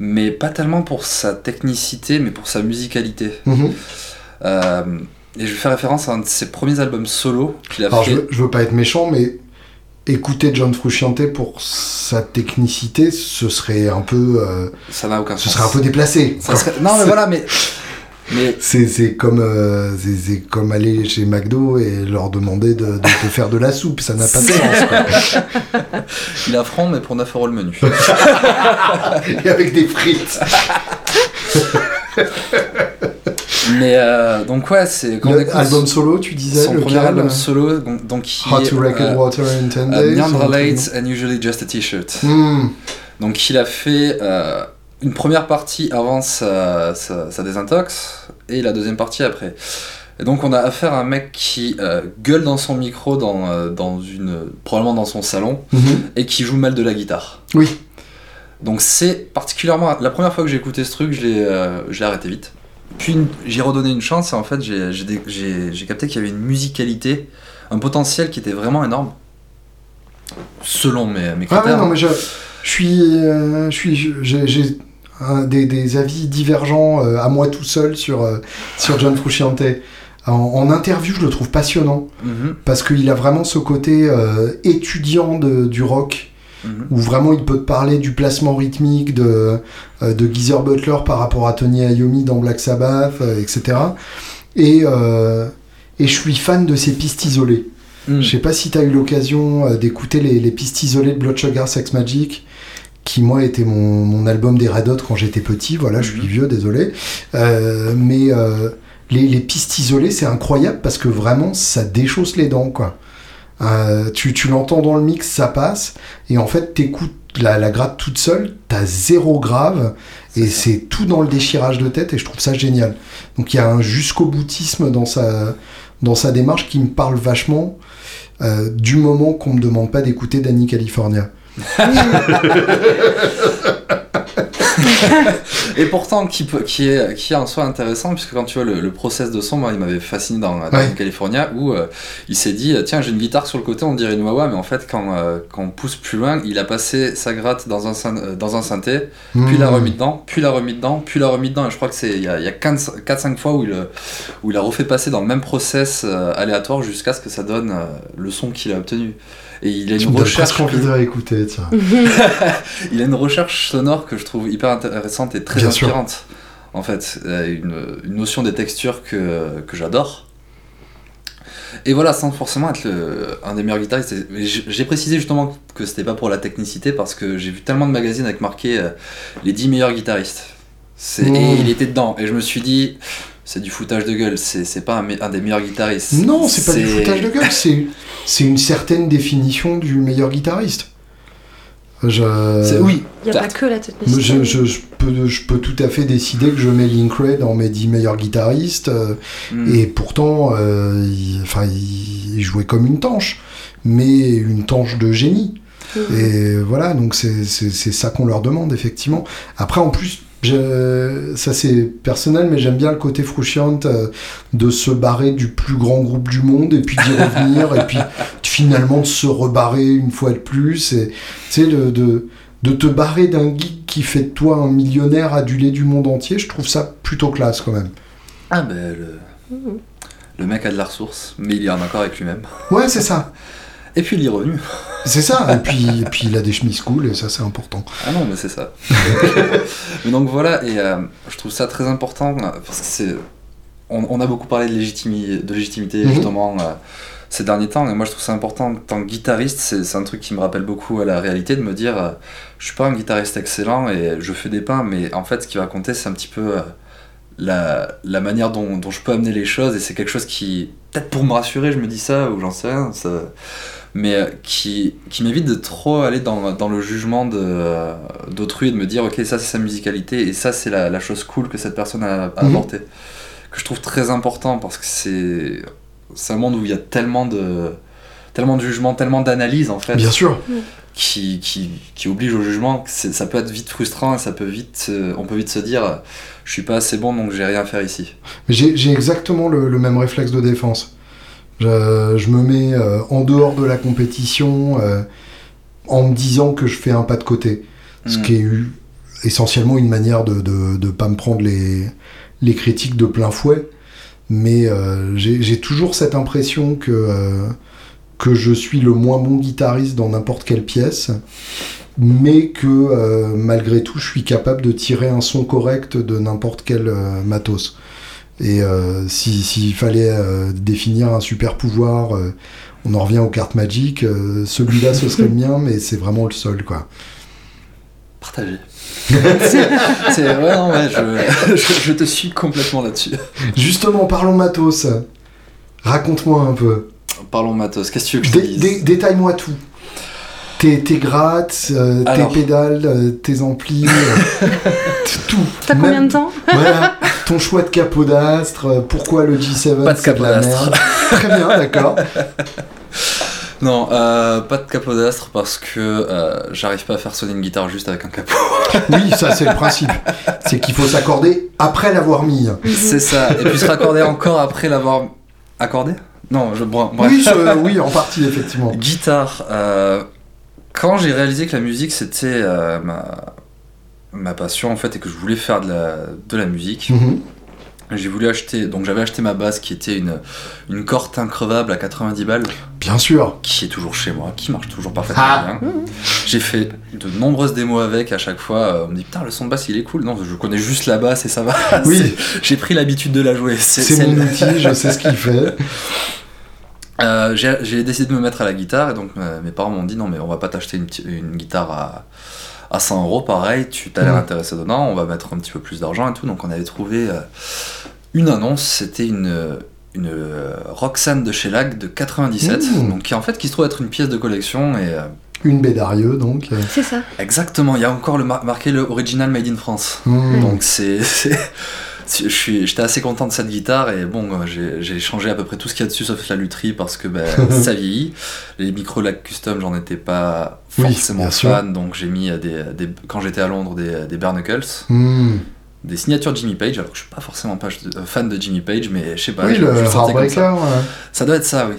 mais pas tellement pour sa technicité mais pour sa musicalité. Mmh. euh, et je vais faire référence à un de ses premiers albums solo qu'il a Alors fait. Je veux, je veux pas être méchant mais écouter John Frusciante pour sa technicité ce serait un peu euh, ça n'a aucun ce sens. Serait un peu déplacé ça serait... non mais voilà mais Mais... C'est, c'est, comme, euh, c'est, c'est comme aller chez McDo et leur demander de, de te faire de la soupe, ça n'a pas de sens. Quoi. Il a franc, mais pour neuf euros le menu. Et avec des frites. Mais euh, donc, ouais, c'est quand même. Album solo, tu disais. Son lequel, premier album euh... solo, donc, donc qui How est, to Record euh, Water in ten Days. Neon Lights and Usually Just a T-shirt. Mm. Donc, il a fait. Euh, Une première partie avant sa, sa, sa désintox, et la deuxième partie après. Et donc on a affaire à un mec qui euh, gueule dans son micro, dans, euh, dans une, probablement dans son salon, mm-hmm. et qui joue mal de la guitare. Oui. Donc c'est particulièrement... La première fois que j'ai écouté ce truc, je l'ai, euh, je l'ai arrêté vite. Puis une, j'ai redonné une chance, et en fait j'ai, j'ai, j'ai, j'ai capté qu'il y avait une musicalité, un potentiel qui était vraiment énorme. Selon mes, mes critères. Ah ouais, non mais je, je suis... Euh, je suis j'ai, j'ai... Des, des avis divergents euh, à moi tout seul sur, euh, sur John Frusciante. En, en interview, je le trouve passionnant, mm-hmm. parce qu'il a vraiment ce côté euh, étudiant de, du rock, mm-hmm. où vraiment il peut te parler du placement rythmique de, euh, de Geezer Butler par rapport à Tony Iommi dans Black Sabbath, euh, et cetera. Et, euh, et je suis fan de ses pistes isolées. Mm. Je sais pas si t'as eu l'occasion euh, d'écouter les, les pistes isolées de Blood Sugar Sex Magic, qui moi était mon, mon album des Red Hot quand j'étais petit, voilà, je suis vieux, désolé, euh, mais euh, les, les pistes isolées c'est incroyable parce que vraiment ça déchausse les dents, quoi. Euh, tu, tu l'entends dans le mix, ça passe, et en fait t'écoutes la, la gratte toute seule, t'as zéro grave, et c'est, c'est tout dans le déchirage de tête, et je trouve ça génial. Donc il y a un jusqu'au boutisme dans sa, dans sa démarche qui me parle vachement, euh, du moment qu'on me demande pas d'écouter Danny California. Et pourtant qui, peut, qui, est, qui est en soi intéressant puisque quand tu vois le, le process de son, moi, il m'avait fasciné dans, dans ouais. California où euh, il s'est dit tiens j'ai une guitare sur le côté on dirait une wah-wah mais en fait quand, euh, quand on pousse plus loin il a passé sa gratte dans un, euh, dans un synthé mmh. puis l'a remis dedans puis l'a remis dedans puis l'a remis dedans et je crois que c'est il y a, y a quatre cinq fois où il, où il a refait passer dans le même process euh, aléatoire jusqu'à ce que ça donne euh, le son qu'il a obtenu. Et il a une recherche qu'on voudrait écouter, tiens. Il a une recherche sonore que je trouve hyper intéressante et très Bien inspirante. Sûr. En fait, une, une notion des textures que que j'adore. Et voilà, sans forcément être le, un des meilleurs guitaristes. J'ai précisé justement que c'était pas pour la technicité parce que j'ai vu tellement de magazines avec marqué euh, les dix meilleurs guitaristes. C'est, mmh. Et il était dedans. Et je me suis dit, c'est du foutage de gueule, c'est, c'est pas un, un des meilleurs guitaristes. Non, c'est, c'est pas du foutage de gueule, c'est, c'est une certaine définition du meilleur guitariste. Je... C'est... Oui. Il n'y a pas que la technicité. Je, je, je, peux, je peux tout à fait décider que je mets Link Ray dans mes dix meilleurs guitaristes euh, mm. et pourtant euh, il, enfin, il jouait comme une tanche, mais une tanche de génie. Mm. Et voilà, donc c'est, c'est, c'est ça qu'on leur demande effectivement. Après en plus, je, ça c'est personnel, mais j'aime bien le côté frustrant euh, de se barrer du plus grand groupe du monde et puis d'y revenir et puis finalement de se rebarrer une fois de plus et tu sais de, de, de te barrer d'un geek qui fait de toi un millionnaire adulé du monde entier. Je trouve ça plutôt classe quand même. Ah ben le, mmh. le mec a de la ressource, mais il est en accord avec lui-même. Ouais, c'est ça. Et puis il est revenu. C'est ça, et puis, et puis il a des chemises cool, et ça c'est important. Ah non, mais c'est ça. Mais donc voilà, et euh, je trouve ça très important, parce que c'est... On, on a beaucoup parlé de, légitimi... de légitimité, mm-hmm. justement, euh, ces derniers temps, et moi je trouve ça important, en tant que guitariste, c'est, c'est un truc qui me rappelle beaucoup à la réalité, de me dire, euh, je suis pas un guitariste excellent, et je fais des pains, mais en fait, ce qui va compter, c'est un petit peu... Euh, La, la manière dont, dont je peux amener les choses, et c'est quelque chose qui, peut-être pour me rassurer, je me dis ça, ou j'en sais rien, ça, mais euh, qui, qui m'évite de trop aller dans, dans le jugement de, euh, d'autrui et de me dire, ok, ça c'est sa musicalité, et ça c'est la, la chose cool que cette personne a, a mmh. apportée, que je trouve très important, parce que c'est, c'est un monde où il y a tellement de, tellement de jugements, tellement d'analyses en fait. Bien sûr. Mmh. Qui, qui, qui oblige au jugement, c'est, ça peut être vite frustrant et ça peut vite, euh, on peut vite se dire je suis pas assez bon donc j'ai rien à faire ici. J'ai, j'ai exactement le, le même réflexe de défense. Je, je me mets euh, en dehors de la compétition euh, en me disant que je fais un pas de côté. Mmh. Ce qui est eu, essentiellement une manière de, de, de pas me prendre les, les critiques de plein fouet. Mais euh, j'ai, j'ai toujours cette impression que... Euh, que je suis le moins bon guitariste dans n'importe quelle pièce, mais que euh, malgré tout, je suis capable de tirer un son correct de n'importe quel euh, matos. Et euh, si, s'il fallait euh, définir un super pouvoir, euh, on en revient aux cartes Magic, euh, celui-là, ce serait le mien, mais c'est vraiment le seul, quoi. Partagé. c'est, c'est, ouais, non, ouais, je, je, je te suis complètement là-dessus. Justement, parlons matos. Raconte-moi un peu. Parlons matos, qu'est-ce que tu veux que je dise ? Détaille-moi tout. Tes, tes grattes, euh, Alors... tes pédales, euh, tes amplis, euh, tout. T'as même... combien de temps ? Voilà, ton choix de capodastre, euh, pourquoi le G sept ? Pas de capodastre. Très bien, d'accord. Non, euh, pas de capodastre parce que euh, j'arrive pas à faire sonner une guitare juste avec un capot. Oui, ça c'est le principe. C'est qu'il faut s'accorder après l'avoir mis. C'est ça, et puis se raccorder encore après l'avoir accordé ? Non, je bref. Oui, je, oui, en partie effectivement. Guitare. Euh, quand j'ai réalisé que la musique c'était euh, ma ma passion en fait et que je voulais faire de la de la musique, mm-hmm. j'ai voulu acheter. Donc j'avais acheté ma basse qui était une une corte increvable à quatre-vingt-dix balles. Bien sûr. Qui est toujours chez moi, qui marche toujours parfaitement ah. bien. Mm-hmm. J'ai fait de nombreuses démos avec. À chaque fois, on me dit putain le son de basse il est cool. Non, je connais juste la basse et ça va. Oui. C'est, j'ai pris l'habitude de la jouer. C'est, c'est, c'est mon outil, le... je sais ce qu'il fait. Euh, j'ai, j'ai décidé de me mettre à la guitare et donc euh, mes parents m'ont dit non mais on va pas t'acheter une, une guitare à, à cent euros pareil, tu t'as l'air mmh. intéressé dedans, on va mettre un petit peu plus d'argent et tout, donc on avait trouvé euh, une annonce, c'était une, une euh, Roxane de chez Lac de quatre-vingt-dix-sept mmh. donc qui en fait qui se trouve être une pièce de collection et euh, une Bédarieux donc. Euh. C'est ça. Exactement, il y a encore le mar- marqué le original Made in France mmh. donc c'est... c'est... Je suis, j'étais assez content de cette guitare et bon, j'ai, j'ai changé à peu près tout ce qu'il y a dessus sauf la lutherie parce que ben, ça vieillit. Les micros Lac Custom, j'en étais pas forcément oui, fan, sûr. Donc j'ai mis des, des, quand j'étais à Londres des, des bare knuckles, mm. des signatures Jimmy Page. Alors que je suis pas forcément pas fan de Jimmy Page, mais je sais pas. Oui, je, le, je le sentais comme ça. Ouais. Ça doit être ça, oui.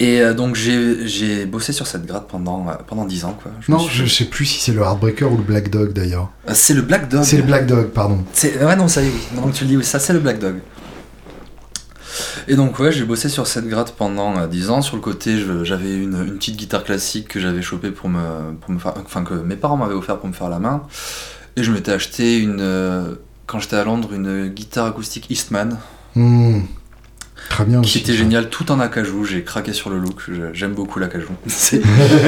Et euh, donc j'ai, j'ai bossé sur cette gratte pendant, pendant dix ans quoi. Je non, suis... je sais plus si c'est le Heartbreaker ou le Black Dog d'ailleurs. Euh, c'est le Black Dog. C'est le Black Dog, pardon. C'est... Ouais non, ça y est, oui. Non, tu le dis, oui, ça c'est le Black Dog. Et donc ouais, j'ai bossé sur cette gratte pendant euh, dix ans. Sur le côté, je, j'avais une, une petite guitare classique que j'avais chopée pour me, pour me faire... Enfin, que mes parents m'avaient offert pour me faire la main. Et je m'étais acheté, une, euh, quand j'étais à Londres, une guitare acoustique Eastman. Hum... Très bien qui aussi, était ça. Génial, tout en acajou. J'ai craqué sur le look, j'aime beaucoup l'acajou. C'est...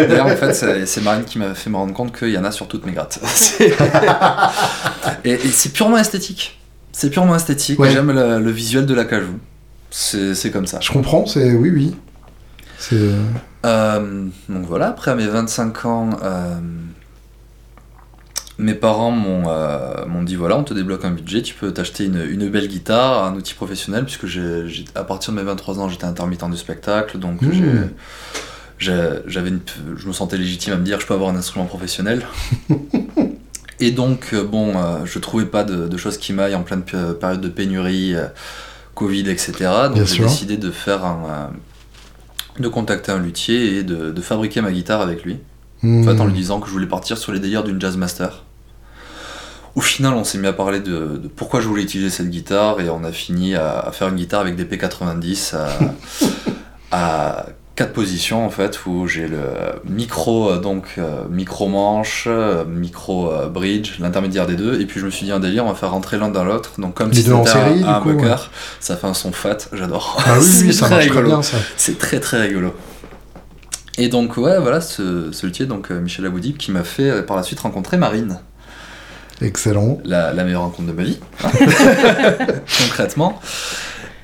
D'ailleurs, en fait, c'est, c'est Marine qui m'a fait me rendre compte qu'il y en a sur toutes mes grattes. C'est... et, et c'est purement esthétique. C'est purement esthétique, ouais. J'aime la, le visuel de l'acajou. C'est, c'est comme ça. Je comprends, c'est... Oui, oui. C'est... Euh, donc voilà, après à mes vingt-cinq ans, euh, mes parents m'ont, euh, m'ont dit voilà, on te débloque un budget, tu peux t'acheter une, une belle guitare, un outil professionnel, puisque j'ai, j'ai, à partir de mes vingt-trois ans, j'étais intermittent du spectacle, donc mmh. j'ai, j'ai, j'avais une, je me sentais légitime à me dire je peux avoir un instrument professionnel. Et donc, bon, euh, je trouvais pas de, de choses qui m'aillent en pleine p- période de pénurie, euh, Covid, et cetera. Donc Bien j'ai sûr. décidé de faire un... Euh, de contacter un luthier et de, de fabriquer ma guitare avec lui, mmh. en fait, en lui disant que je voulais partir sur les délires d'une jazz master. Au final, on s'est mis à parler de, de pourquoi je voulais utiliser cette guitare et on a fini à, à faire une guitare avec des P quatre-vingt-dix à, à quatre positions en fait, où j'ai le micro donc euh, micro manche, micro euh, bridge, l'intermédiaire des deux, et puis je me suis dit un délire, on va faire rentrer l'un dans l'autre, donc comme les si c'était série, un, un coup, bucker, ouais. Ça fait un son fat, j'adore. Ah oui, oui, ça marche très bien ça. C'est très très rigolo. Et donc ouais, voilà, ce, ce luthier, donc euh, Michel Aboudib, qui m'a fait euh, par la suite rencontrer Marine. Excellent. La, la meilleure rencontre de ma vie, hein. Concrètement.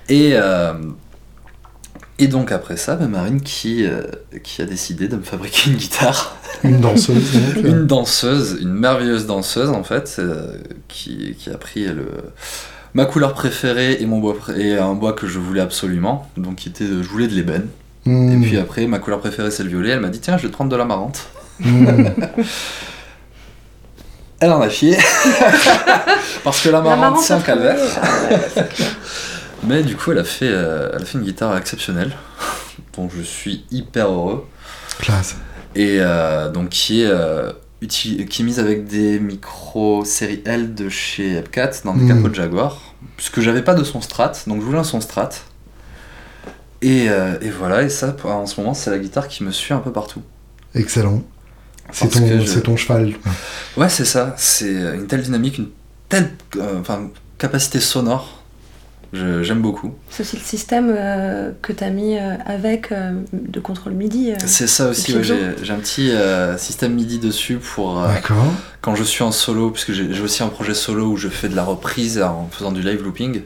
Et... Euh, Et donc après ça, bah Marine qui, euh, qui a décidé de me fabriquer une guitare. Une danseuse. Donc, une danseuse, une merveilleuse danseuse en fait, euh, qui, qui a pris le, ma couleur préférée et, mon bois, et un bois que je voulais absolument. Donc qui était, je voulais de l'ébène. Mmh. Et puis après, ma couleur préférée c'est le violet. Elle m'a dit tiens, je vais te prendre de la marrante. Mmh. Elle en a chié. Parce que la marrante, la marrante c'est un calvaire. Mais du coup, elle a fait, euh, elle a fait une guitare exceptionnelle, dont je suis hyper heureux. Classe. Et euh, donc qui est, euh, uti- qui est mise avec des micros série L de chez Epcat dans des mmh. capots de Jaguar, puisque j'avais pas de son Strat, donc je voulais un son Strat. Et, euh, et voilà, et ça, en ce moment, c'est la guitare qui me suit un peu partout. Excellent. C'est, ton, je... c'est ton cheval. Ouais, c'est ça. C'est une telle dynamique, une telle euh, enfin, capacité sonore. Je, j'aime beaucoup. C'est aussi le système euh, que tu as mis euh, avec euh, de contrôle M I D I. Euh, c'est ça aussi, ouais, j'ai, j'ai un petit euh, système M I D I dessus pour euh, quand je suis en solo, puisque j'ai, j'ai aussi un projet solo où je fais de la reprise en faisant du live looping.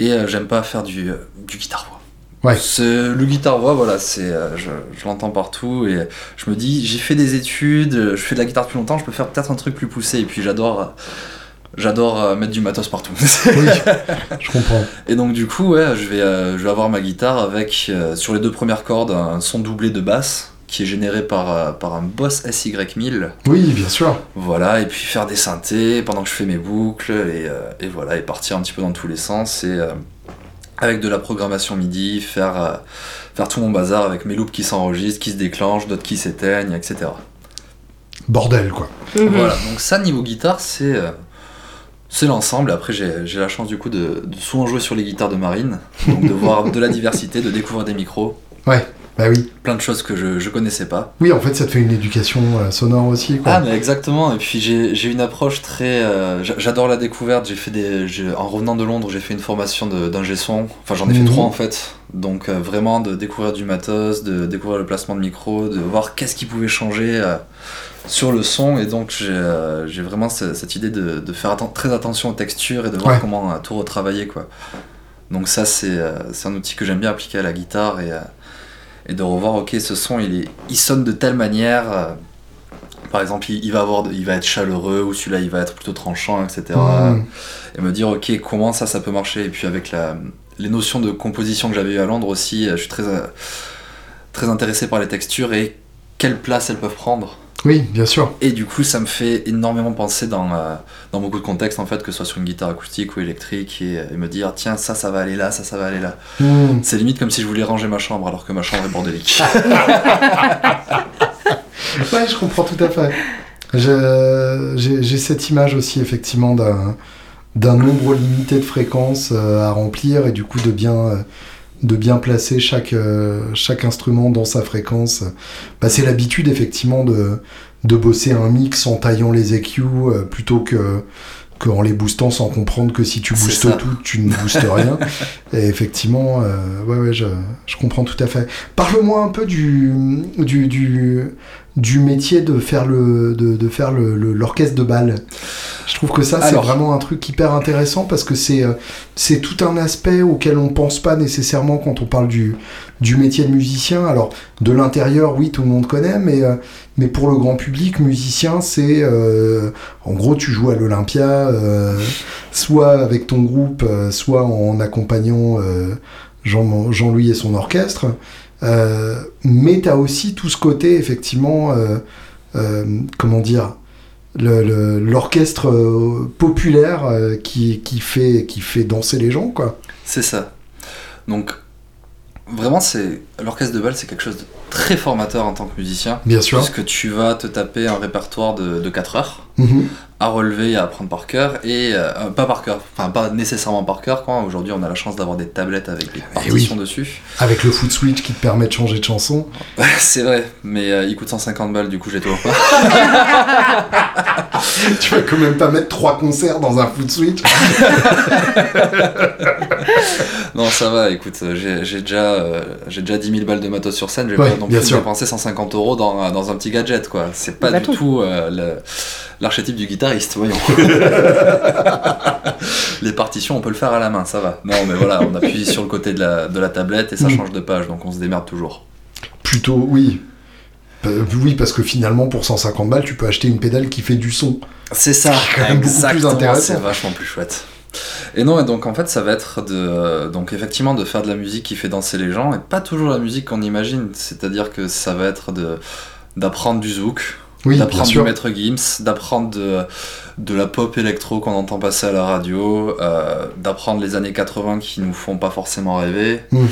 Et euh, j'aime pas faire du, euh, du guitare-voix. Ouais. C'est, le guitare-voix, voilà, c'est, euh, je, je l'entends partout et je me dis, j'ai fait des études, je fais de la guitare depuis longtemps, je peux faire peut-être un truc plus poussé. Et puis j'adore... Euh, J'adore euh, mettre du matos partout. Oui, je comprends. Et donc du coup, ouais, je vais, euh, je vais avoir ma guitare avec, euh, sur les deux premières cordes, un son doublé de basse qui est généré par, euh, par un Boss S Y mille. Oui, bien sûr. Voilà, et puis faire des synthés pendant que je fais mes boucles, et, euh, et voilà, et partir un petit peu dans tous les sens, et euh, avec de la programmation M I D I, faire, euh, faire tout mon bazar avec mes loops qui s'enregistrent, qui se déclenchent, d'autres qui s'éteignent, et cetera. Bordel, quoi. Mmh. Voilà, donc ça, niveau guitare, c'est... Euh, C'est l'ensemble. Après, j'ai, j'ai la chance du coup de, de souvent jouer sur les guitares de Marine, donc de voir de la diversité, de découvrir des micros. Ouais, bah oui. Plein de choses que je, je connaissais pas. Oui, en fait, ça te fait une éducation euh, sonore aussi, quoi. Ah, mais exactement. Et puis j'ai, j'ai une approche très. Euh, j'adore la découverte. J'ai fait des. J'ai, en revenant de Londres, j'ai fait une formation de, d'ingé son. Enfin, j'en ai fait mmh. trois en fait. Donc euh, vraiment de découvrir du matos, de découvrir le placement de micro, de voir qu'est-ce qui pouvait changer. Euh, sur le son, et donc j'ai, euh, j'ai vraiment cette, cette idée de, de faire atten- très attention aux textures et de voir ouais. comment euh, tout retravailler, quoi. Donc ça c'est, euh, c'est un outil que j'aime bien appliquer à la guitare, et, euh, et de revoir ok, ce son il, est, il sonne de telle manière, euh, par exemple il, il, va avoir, il va être chaleureux, ou celui-là il va être plutôt tranchant, et cetera. Mmh. Et me dire ok, comment ça ça peut marcher. Et puis avec la, les notions de composition que j'avais eues à Londres aussi, euh, je suis très, euh, très intéressé par les textures et quelle place elles peuvent prendre. Oui, bien sûr. Et du coup, ça me fait énormément penser dans, euh, dans beaucoup de contextes, en fait, que ce soit sur une guitare acoustique ou électrique, et, et me dire, tiens, ça, ça va aller là, ça, ça va aller là. Mmh. C'est limite comme si je voulais ranger ma chambre, alors que ma chambre est bordélique. Ouais, je comprends tout à fait. Je, j'ai, j'ai cette image aussi, effectivement, d'un, d'un nombre limité de fréquences euh, à remplir, et du coup, de bien... Euh, de bien placer chaque, euh, chaque instrument dans sa fréquence. Bah, c'est l'habitude, effectivement, de, de bosser un mix en taillant les E Q euh, plutôt que, qu'en les boostant sans comprendre que si tu boostes tout, tu ne boostes rien. Et effectivement, euh, ouais, ouais, je, je comprends tout à fait. Parle-moi un peu du, du, du, du métier de faire, le, de, de faire le, le, l'orchestre de bal. Je trouve que ça, c'est Alors... vraiment un truc hyper intéressant parce que c'est, c'est tout un aspect auquel on ne pense pas nécessairement quand on parle du, du métier de musicien. Alors, de l'intérieur, oui, tout le monde connaît, mais... Euh, mais pour le grand public, musicien, c'est... Euh, en gros, tu joues à l'Olympia, euh, soit avec ton groupe, euh, soit en accompagnant euh, Jean, Jean-Louis et son orchestre. Euh, mais tu as aussi tout ce côté, effectivement, euh, euh, comment dire, le, le, l'orchestre euh, populaire euh, qui, qui, fait, qui fait danser les gens, quoi. C'est ça. Donc... Vraiment, c'est l'orchestre de bal, c'est quelque chose de très formateur en tant que musicien. Bien sûr. Parce que tu vas te taper un répertoire de, de quatre heures mm-hmm. à relever et à apprendre par cœur. Et euh, pas par cœur, enfin pas nécessairement par cœur. Quoi. Aujourd'hui, on a la chance d'avoir des tablettes avec des partitions oui. dessus. Avec le foot switch qui te permet de changer de chanson. C'est vrai, mais euh, il coûte cent cinquante balles, du coup, je l'ai toujours pas. Tu vas quand même pas mettre trois concerts dans un foot switch. Non, ça va, écoute, j'ai, j'ai, déjà, euh, j'ai déjà dix mille balles de matos sur scène, j'ai ouais, pas non plus dépensé cent cinquante euros dans, dans un petit gadget, quoi. C'est pas bah, du tout, tout euh, le, l'archétype du guitariste, voyons. Les partitions, on peut le faire à la main, ça va. Non, mais voilà, on appuie sur le côté de la, de la tablette et ça mmh. change de page, donc on se démerde toujours. Plutôt, oui. Euh, oui, parce que finalement, pour cent cinquante balles, tu peux acheter une pédale qui fait du son. C'est ça, c'est quand même beaucoup plus intéressant. C'est vachement plus chouette. Et non, et donc en fait ça va être de, donc effectivement de faire de la musique qui fait danser les gens et pas toujours la musique qu'on imagine, c'est-à-dire que ça va être de, d'apprendre du zouk, oui, d'apprendre du Maître Gims, d'apprendre de, de la pop électro qu'on entend passer à la radio, euh, d'apprendre les années quatre-vingts qui nous font pas forcément rêver. Mmh.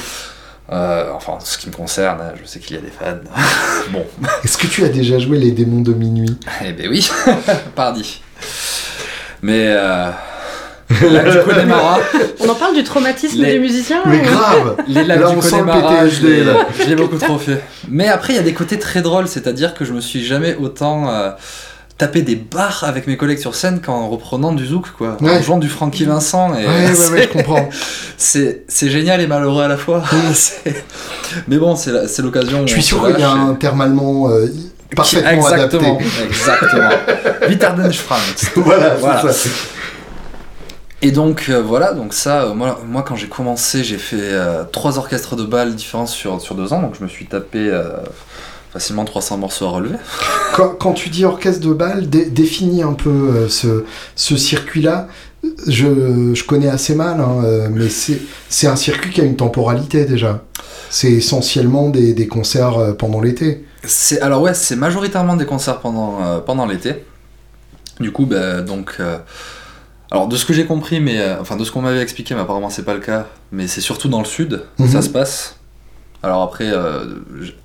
Euh, enfin, ce qui me concerne, je sais qu'il y a des fans. Bon. Est-ce que tu as déjà joué Les Démons de Minuit ? Eh ben oui, pardi. Mais... Euh... Là, du coup, on en parle du traumatisme les... des musiciens. Mais grave. Les lacs là, du on sent le P T S D. Là. Je l'ai beaucoup trop fait. Mais après, il y a des côtés très drôles, c'est-à-dire que je me suis jamais autant euh, tapé des barres avec mes collègues sur scène qu'en reprenant du zouk, quoi, ouais. en jouant du Frankie Vincent. Et ouais, ouais, ouais, je comprends. C'est c'est génial et malheureux à la fois. Ouais. C'est... Mais bon, c'est la... c'est l'occasion. Je suis sûr qu'il y a un terme allemand. Euh... Parfaitement exactement, adapté. Exactement. Witterdenisch Franz. Voilà, voilà. C'est ça. Et donc euh, voilà, donc ça, euh, moi, moi quand j'ai commencé, j'ai fait euh, trois orchestres de bal différents sur, sur deux ans, donc je me suis tapé euh, facilement trois cents morceaux à relever. Quand, quand tu dis orchestre de bal, dé- définis un peu euh, ce, ce circuit-là. Je, je connais assez mal, hein, euh, mais c'est, c'est un circuit qui a une temporalité déjà. C'est essentiellement des, des concerts euh, pendant l'été. C'est, alors ouais, c'est majoritairement des concerts pendant, euh, pendant l'été. Du coup, bah, donc... Euh, Alors de ce que j'ai compris, mais euh, enfin de ce qu'on m'avait expliqué, mais apparemment c'est pas le cas, mais c'est surtout dans le sud que mmh. ça se passe. Alors après, euh,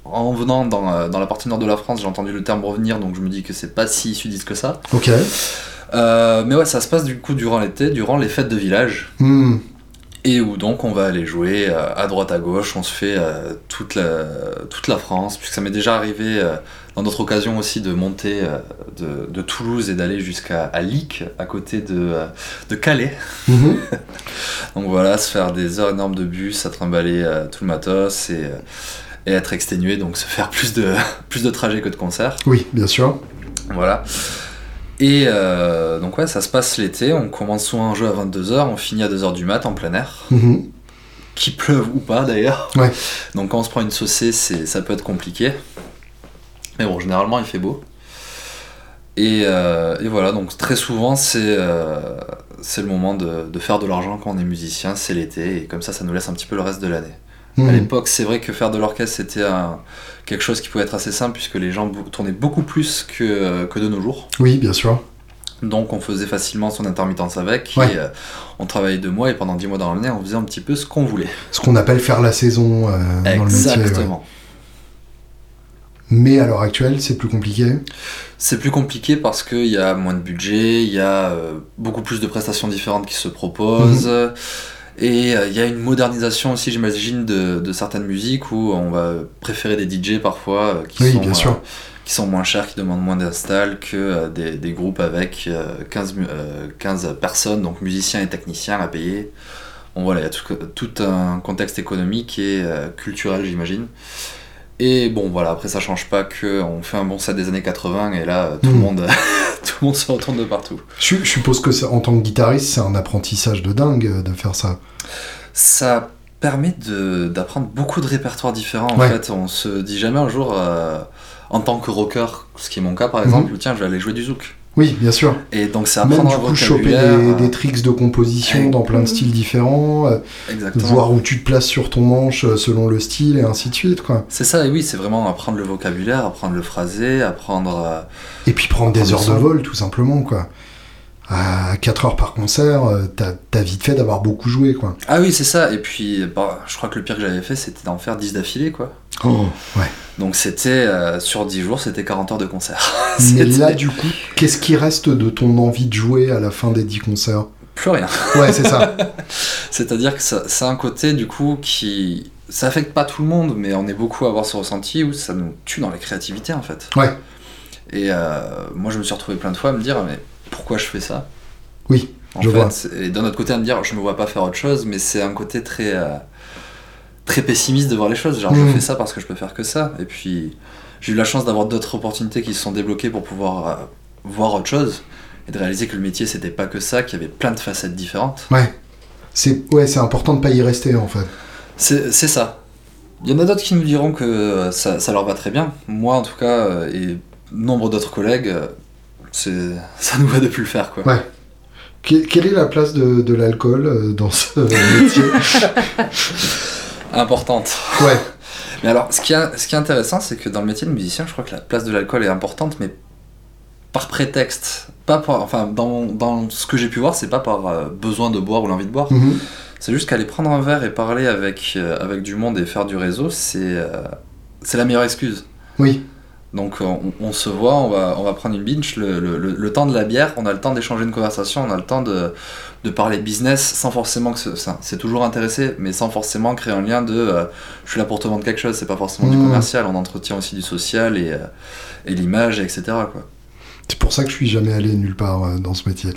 en venant dans, euh, dans la partie nord de la France, j'ai entendu le terme revenir, donc je me dis que c'est pas si sudiste que ça. Ok. Euh, mais ouais, ça se passe du coup durant l'été, durant les fêtes de village, mmh. et où donc on va aller jouer euh, à droite à gauche, on se fait euh, toute, la, toute la France, puisque ça m'est déjà arrivé... Euh, dans d'autres occasions aussi de monter de, de Toulouse et d'aller jusqu'à Lic, à côté de, de Calais. Mmh. Donc voilà, se faire des heures énormes de bus, à trimballer tout le matos et, et être exténué, donc se faire plus de, plus de trajets que de concerts. Oui, bien sûr. Voilà. Et euh, donc ouais, ça se passe l'été, on commence souvent un jeu à vingt-deux heures, on finit à deux heures du mat' en plein air. Mmh. Qu'il pleuve ou pas d'ailleurs. Ouais. Donc quand on se prend une saucée, c'est, ça peut être compliqué. Mais bon, généralement, il fait beau. Et, euh, et voilà, donc très souvent, c'est, euh, c'est le moment de, de faire de l'argent quand on est musicien, c'est l'été, et comme ça, ça nous laisse un petit peu le reste de l'année. Mmh. À l'époque, c'est vrai que faire de l'orchestre, c'était un, quelque chose qui pouvait être assez simple, puisque les gens tournaient beaucoup plus que, que de nos jours. Oui, bien sûr. Donc, on faisait facilement son intermittence avec, ouais. et, euh, on travaillait deux mois, et pendant dix mois dans l'année, on faisait un petit peu ce qu'on voulait. Ce qu'on appelle faire la saison euh, dans le métier. Exactement. Ouais. Mais à l'heure actuelle, c'est plus compliqué. C'est plus compliqué parce qu'il y a moins de budget, il y a euh, beaucoup plus de prestations différentes qui se proposent, mmh. et il euh, y a une modernisation aussi, j'imagine, de, de certaines musiques où on va préférer des D J parfois euh, qui, oui, sont, bien sûr. Euh, qui sont moins chers, qui demandent moins d'install que euh, des, des groupes avec euh, quinze, euh, quinze personnes, donc musiciens et techniciens à payer. Bon, voilà, il y a tout, tout un contexte économique et euh, culturel, j'imagine. Et bon, voilà, après ça change pas qu'on fait un bon set des années quatre-vingts et là, tout, mmh. le, monde, tout le monde se retourne de partout. Je, je suppose que ça, en tant que guitariste, c'est un apprentissage de dingue de faire ça. Ça permet de, d'apprendre beaucoup de répertoires différents, en ouais. fait. On se dit jamais un jour, euh, en tant que rocker, ce qui est mon cas par exemple, mmh. tiens, je vais aller jouer du zouk. Oui, bien sûr. Et donc c'est apprendre même, du coup, choper des, euh... des tricks de composition et... dans plein de styles différents, exactement. Voir où tu te places sur ton manche selon le style et ainsi de suite, quoi. C'est ça, et oui, c'est vraiment apprendre le vocabulaire, apprendre le phrasé, apprendre... Et puis prendre des heures de vol, tout simplement, quoi. À quatre heures par concert, t'as, t'as vite fait d'avoir beaucoup joué, quoi. Ah oui, c'est ça, et puis bah, je crois que le pire que j'avais fait, c'était d'en faire dix d'affilée, quoi. Oh, ouais. Donc c'était, euh, sur dix jours, c'était quarante heures de concert. Mais là, du coup, qu'est-ce qui reste de ton envie de jouer à la fin des dix concerts ? Plus rien. Ouais, c'est ça. C'est-à-dire que ça, c'est un côté, du coup, qui... Ça affecte pas tout le monde, mais on est beaucoup à avoir ce ressenti où ça nous tue dans la créativité, en fait. Ouais. Et euh, moi, je me suis retrouvé plein de fois à me dire, mais pourquoi je fais ça ? Oui, en je fait, vois. Et d'un autre côté, à me dire, je me vois pas faire autre chose, mais c'est un côté très... Euh, très pessimiste de voir les choses, genre mmh. je fais ça parce que je peux faire que ça, et puis j'ai eu la chance d'avoir d'autres opportunités qui se sont débloquées pour pouvoir euh, voir autre chose et de réaliser que le métier c'était pas que ça, qu'il y avait plein de facettes différentes. Ouais, c'est, ouais, c'est important de pas y rester en fait. C'est, c'est ça. Il y en a d'autres qui nous diront que ça, ça leur va très bien, moi en tout cas, et nombre d'autres collègues, c'est, ça nous va de plus le faire, quoi. Ouais. Que, quelle est la place de, de l'alcool dans ce métier ? Importante. Ouais. Mais alors, ce qui, a, ce qui est intéressant, c'est que dans le métier de musicien, je crois que la place de l'alcool est importante, mais par prétexte. Pas par, enfin, dans, dans ce que j'ai pu voir, c'est pas par euh, besoin de boire ou l'envie de boire. Mm-hmm. C'est juste qu'aller prendre un verre et parler avec, euh, avec du monde et faire du réseau, c'est, euh, c'est la meilleure excuse. Oui. Donc, on, on se voit, on va, on va prendre une binge, le, le, le, le temps de la bière, on a le temps d'échanger une conversation, on a le temps de, de parler business, sans forcément que ce, ça, c'est toujours intéressé, mais sans forcément créer un lien de euh, je suis là pour te vendre quelque chose, c'est pas forcément mmh. du commercial, on entretient aussi du social et, euh, et l'image, et etc., quoi. C'est pour ça que je suis jamais allé nulle part euh, dans ce métier.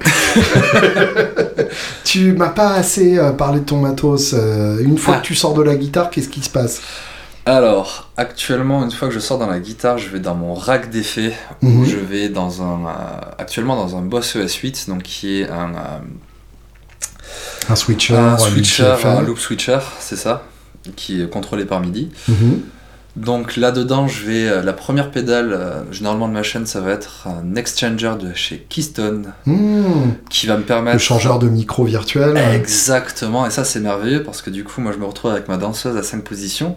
Tu m'as pas assez euh, parlé de ton matos. Euh, une fois ah. que tu sors de la guitare, qu'est-ce qui se passe ? Alors, actuellement, une fois que je sors dans la guitare, je vais dans mon rack d'effets, mmh. où je vais dans un, euh, actuellement dans un Boss E S huit, donc qui est un, euh, un switcher, un, switcher un loop switcher, c'est ça, qui est contrôlé par MIDI. Mmh. Donc là-dedans, je vais, euh, la première pédale, euh, généralement de ma chaîne, ça va être un Exchanger de chez Keystone, mmh. qui va me permettre... Le changeur de micro virtuel. Exactement, et ça c'est merveilleux, parce que du coup, moi je me retrouve avec ma danseuse à cinq positions,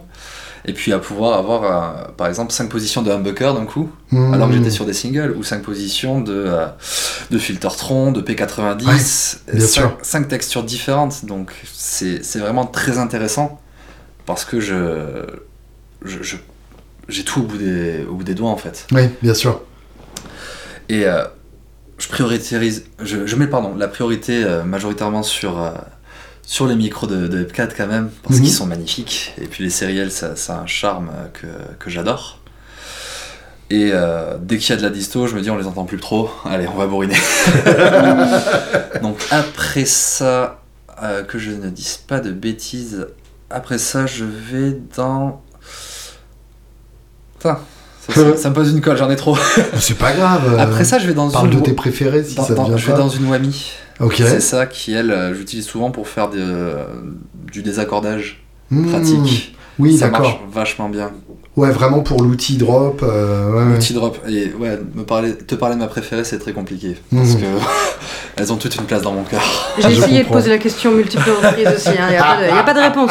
et puis à pouvoir avoir euh, par exemple cinq positions de humbucker d'un coup, mmh. alors que j'étais sur des singles, ou cinq positions de, euh, de filtertron, de P quatre-vingt-dix, ouais, cinq, cinq textures différentes, donc c'est, c'est vraiment très intéressant, parce que je, je, je, j'ai tout au bout, des, au bout des doigts en fait. Oui, bien sûr. Et euh, je priorise, je, je mets pardon, la priorité euh, majoritairement sur... Euh, sur les micros de, de F quatre quand même, parce mmh. qu'ils sont magnifiques, et puis les sériels, ça, ça a un charme que, que j'adore, et euh, dès qu'il y a de la disto, je me dis on les entend plus trop, allez on va bourriner. Donc après ça, euh, que je ne dise pas de bêtises, après ça je vais dans... Putain, ça, ça, ça me pose une colle, j'en ai trop. C'est pas grave, après ça je vais dans parle une... de tes préférés si dans, ça dans, devient je vais pas. Dans une whammy. Okay. C'est ça qui, elle, j'utilise souvent pour faire des, euh, du désaccordage mmh. pratique. Oui, ça d'accord. marche vachement bien. Ouais, vraiment pour l'outil drop. Euh, ouais. L'outil drop. Et ouais, me parler, te parler de ma préférée, c'est très compliqué. Mmh. Parce que elles ont toutes une place dans mon cœur. J'ai ah, essayé de poser la question multiples reprises aussi. Il hein, n'y a, a pas de réponse.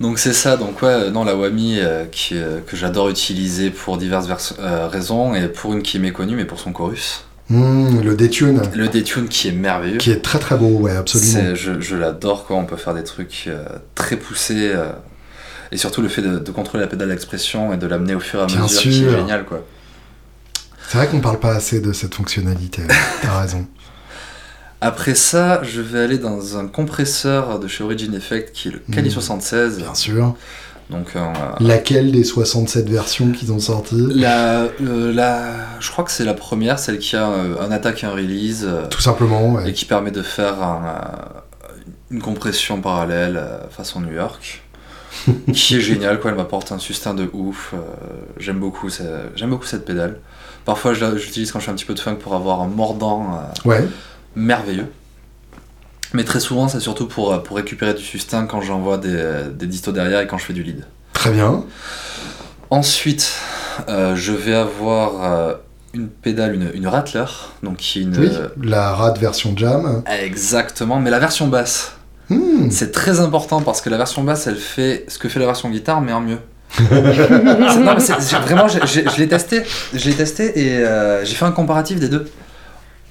Donc c'est ça, donc ouais, non, la whammy euh, qui, euh, que j'adore utiliser pour diverses vers- euh, raisons, et pour une qui est méconnue, mais pour son chorus. Mmh, le detune. Le detune qui est merveilleux. Qui est très très beau, ouais, absolument. C'est, je, je l'adore, quoi. On peut faire des trucs euh, très poussés. Euh, et surtout le fait de, de contrôler la pédale d'expression et de l'amener au fur et à Bien mesure, sûr. Qui est génial, quoi. C'est vrai qu'on parle pas assez de cette fonctionnalité. T'as raison. Après ça, je vais aller dans un compresseur de chez Origin Effect qui est le Kali soixante-seize. Bien sûr. Donc, euh, laquelle des soixante-sept versions qu'ils ont sorties? la, euh, la, Je crois que c'est la première, celle qui a un attaque et un release. Tout simplement, ouais. Et qui permet de faire un, une compression parallèle façon New York. Qui est géniale, quoi. Elle m'apporte un sustain de ouf. J'aime beaucoup, c'est, j'aime beaucoup cette pédale. Parfois, je l'utilise quand je fais un petit peu de funk pour avoir un mordant euh, ouais. merveilleux. Mais très souvent, c'est surtout pour, pour récupérer du sustain quand j'envoie des, des distos derrière et quand je fais du lead. Très bien. Ensuite, euh, je vais avoir euh, une pédale, une, une Rattler. Donc qui est une, oui, la Rat version Jam. Exactement, mais la version basse. Hmm. C'est très important parce que la version basse, elle fait ce que fait la version guitare, mais en mieux. Non, mais c'est, j'ai, vraiment, j'ai, j'ai, je l'ai testé. Je l'ai testé et euh, j'ai fait un comparatif des deux.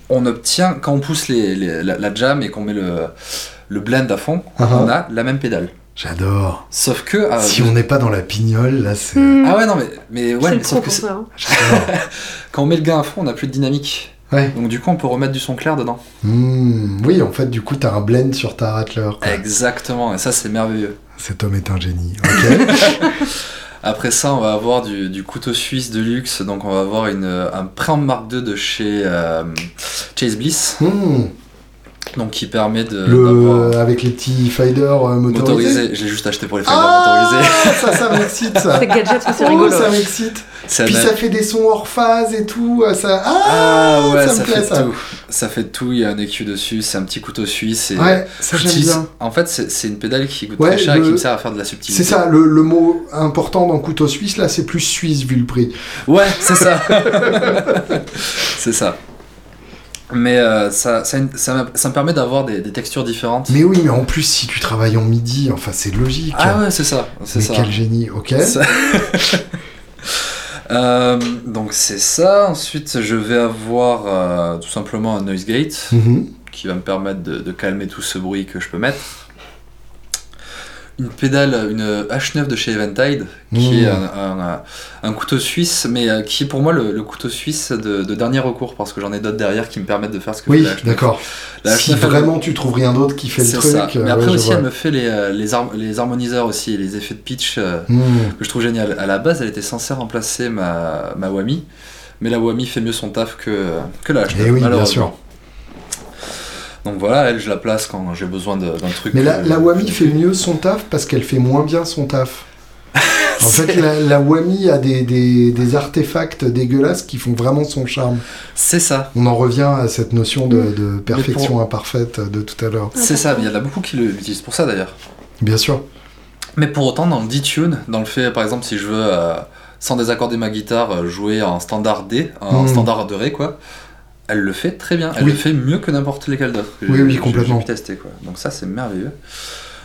On obtient, quand on pousse les, les, la, la jam et qu'on met le, le blend à fond, uh-huh. on a la même pédale. J'adore. Sauf que... Euh, si on n'est pas dans la pignole, là, c'est... Mmh. Ah ouais, non, mais... mais ouais, mais sauf que c'est... Hein. Quand on met le gain à fond, on n'a plus de dynamique. Ouais. Donc du coup, on peut remettre du son clair dedans. Mmh. Oui, en fait, du coup, t'as un blend sur ta Rattler. Quoi. Exactement, et ça, c'est merveilleux. Cet homme est un génie. Ok. Après ça, on va avoir du, du couteau suisse de luxe, donc on va avoir une, un Preamp Mark deux de chez euh, Chase Bliss, mmh. donc qui permet de... Le, avec les petits faders motorisés. Motorisés, je l'ai juste acheté pour les faders ah, motorisés. Ça, ça m'excite, ça. C'est gadget, ça, c'est oh, rigolo. Ça m'excite. C'est Puis un... ça fait des sons hors phase et tout, ça... Ah, ah ouais, ça, ça me plaît, fait ça. Tout. Ça fait tout, il y a un écu dessus, c'est un petit couteau suisse. Et ouais, ça j'aime bien. En fait, c'est, c'est une pédale qui coûte ouais, très cher le... et qui me sert à faire de la subtilité. C'est ça, le, le mot important dans couteau suisse, là, c'est plus suisse vu le prix. Ouais, c'est ça. C'est ça. Mais euh, ça, ça, ça, ça me permet d'avoir des, des textures différentes. Mais oui, mais en plus, si tu travailles en midi, enfin, c'est logique. Ah ouais, c'est ça. C'est mais ça. Quel génie, ok. Ça... Euh, donc c'est ça. Ensuite, je vais avoir euh, tout simplement un noise gate mm-hmm. qui va me permettre de, de calmer tout ce bruit que je peux mettre. Une pédale, une H neuf de chez Eventide qui mm. est un, un, un couteau suisse, mais qui est pour moi le, le couteau suisse de, de dernier recours parce que j'en ai d'autres derrière qui me permettent de faire ce que oui, fait la H neuf. D'accord. La H neuf, si elle, vraiment tu trouves rien d'autre qui fait c'est le truc. Ça. Mais après ouais, aussi, elle me fait les, les, har- les harmoniseurs aussi, les effets de pitch euh, mm. que je trouve génial. À la base, elle était censée remplacer ma, ma Whammy, mais la Whammy fait mieux son taf que, que la H neuf. Et oui, bien sûr. Donc voilà, elle, je la place quand j'ai besoin de, d'un truc. Mais la, euh, la Whammy fait mieux son taf parce qu'elle fait moins bien son taf. En fait, la, la Whammy a des, des, des artefacts dégueulasses qui font vraiment son charme. C'est ça. On en revient à cette notion de, de perfection pour... imparfaite de tout à l'heure. C'est ça, il y en a beaucoup qui l'utilisent pour ça d'ailleurs. Bien sûr. Mais pour autant, dans le detune, dans le fait, par exemple, si je veux, euh, sans désaccorder ma guitare, jouer en standard D, en mmh. standard de Ré, quoi... Elle le fait très bien, elle oui. le fait mieux que n'importe lesquels d'autres. Oui, oui, complètement. J'ai pu tester, quoi. Donc ça, c'est merveilleux.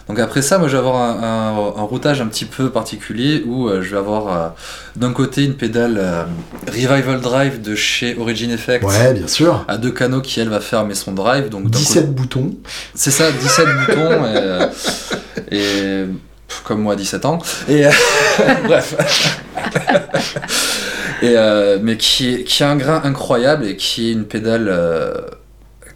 Donc après ça, moi, je vais avoir un, un, un routage un petit peu particulier où euh, je vais avoir euh, d'un côté une pédale euh, Revival Drive de chez Origin Effect. Ouais, bien sûr. À deux canaux qui, elle, va faire mes sons drive. Donc, dix-sept côté... boutons. C'est ça, dix-sept boutons. Et, euh, et pff, comme moi, dix-sept ans. Et euh, bref. Et euh, mais qui, est, qui a un grain incroyable et qui est une pédale euh,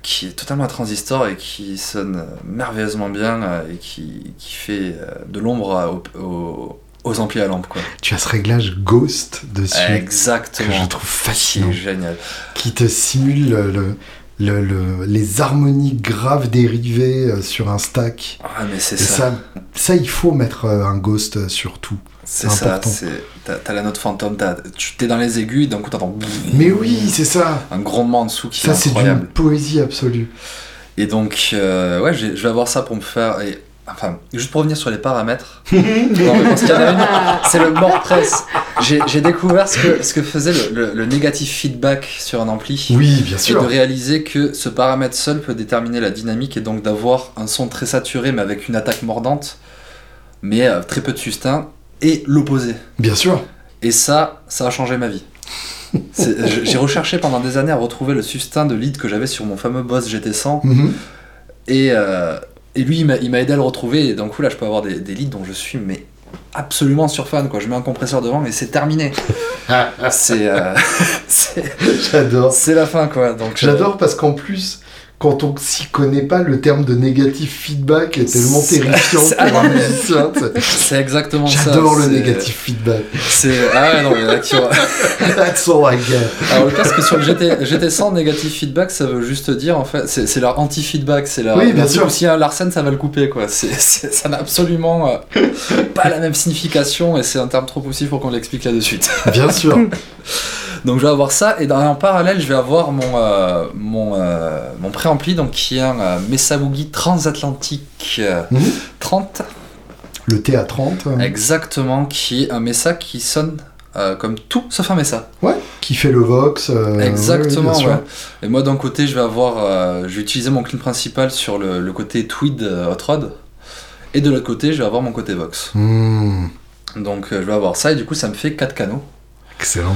qui est totalement à transistor et qui sonne merveilleusement bien et qui, qui fait de l'ombre au, au, aux amplis à lampe, quoi. Tu as ce réglage ghost dessus. Exactement. Que je trouve fascinant. C'est génial. Qui te simule le... le... Le, le, les harmonies graves dérivées sur un stack. Ah mais c'est ça. ça ça il faut mettre un ghost sur tout, c'est, c'est important. Ça c'est, t'as, t'as la note fantôme, t'as, tu t'es dans les aigus et d'un coup t'entends mais oui c'est ça, un grondement en dessous qui ça, est incroyable. Ça c'est une poésie absolue. Et donc euh, ouais je vais avoir ça pour me faire et, enfin juste pour revenir sur les paramètres. Non mais parce qu'il y en a une, c'est le mort press. J'ai, j'ai découvert ce que, ce que faisait le, le, le négatif feedback sur un ampli. Oui, bien sûr. Et de réaliser que ce paramètre seul peut déterminer la dynamique et donc d'avoir un son très saturé mais avec une attaque mordante, mais euh, très peu de sustain, et l'opposé. Bien sûr. Et ça, ça a changé ma vie. C'est, j'ai recherché pendant des années à retrouver le sustain de lead que j'avais sur mon fameux Boss G T cent. Mm-hmm. Et, euh, et lui, il m'a, il m'a aidé à le retrouver. Et d'un coup, là, je peux avoir des, des leads dont je suis... mais absolument surfan, quoi. Je mets un compresseur devant et c'est terminé. c'est, euh, c'est j'adore, c'est la fin, quoi. Donc j'adore parce qu'en plus quand on s'y connaît pas, le terme de négatif feedback est tellement c'est, terrifiant c'est, pour un musicien. C'est exactement J'adore ça. J'adore le négatif feedback. C'est... Ah non, il y en a qui ont... That's all I get. Alors le cas, c'est que sur le G T cent, négatif feedback, ça veut juste dire, en fait, c'est, c'est leur anti-feedback. C'est leur... Oui, bien sûr. Si un Larsen, ça va le couper, quoi. C'est, c'est, ça n'a absolument euh, pas la même signification et c'est un terme trop poussif pour qu'on l'explique là de suite. Bien sûr. Donc je vais avoir ça et dans, en parallèle je vais avoir mon euh, mon euh, mon préampli donc qui est un euh, Mesa Boogie transatlantique euh, mmh. trente le T A trente exactement, qui est un Mesa qui sonne euh, comme tout sauf un Mesa, ouais, qui fait le Vox euh, exactement, oui, ouais. Et moi d'un côté je vais avoir euh, je vais utiliser mon clean principal sur le, le côté tweed euh, hot rod et de l'autre côté je vais avoir mon côté Vox. Mmh. Donc euh, je vais avoir ça et du coup ça me fait quatre canaux. Excellent.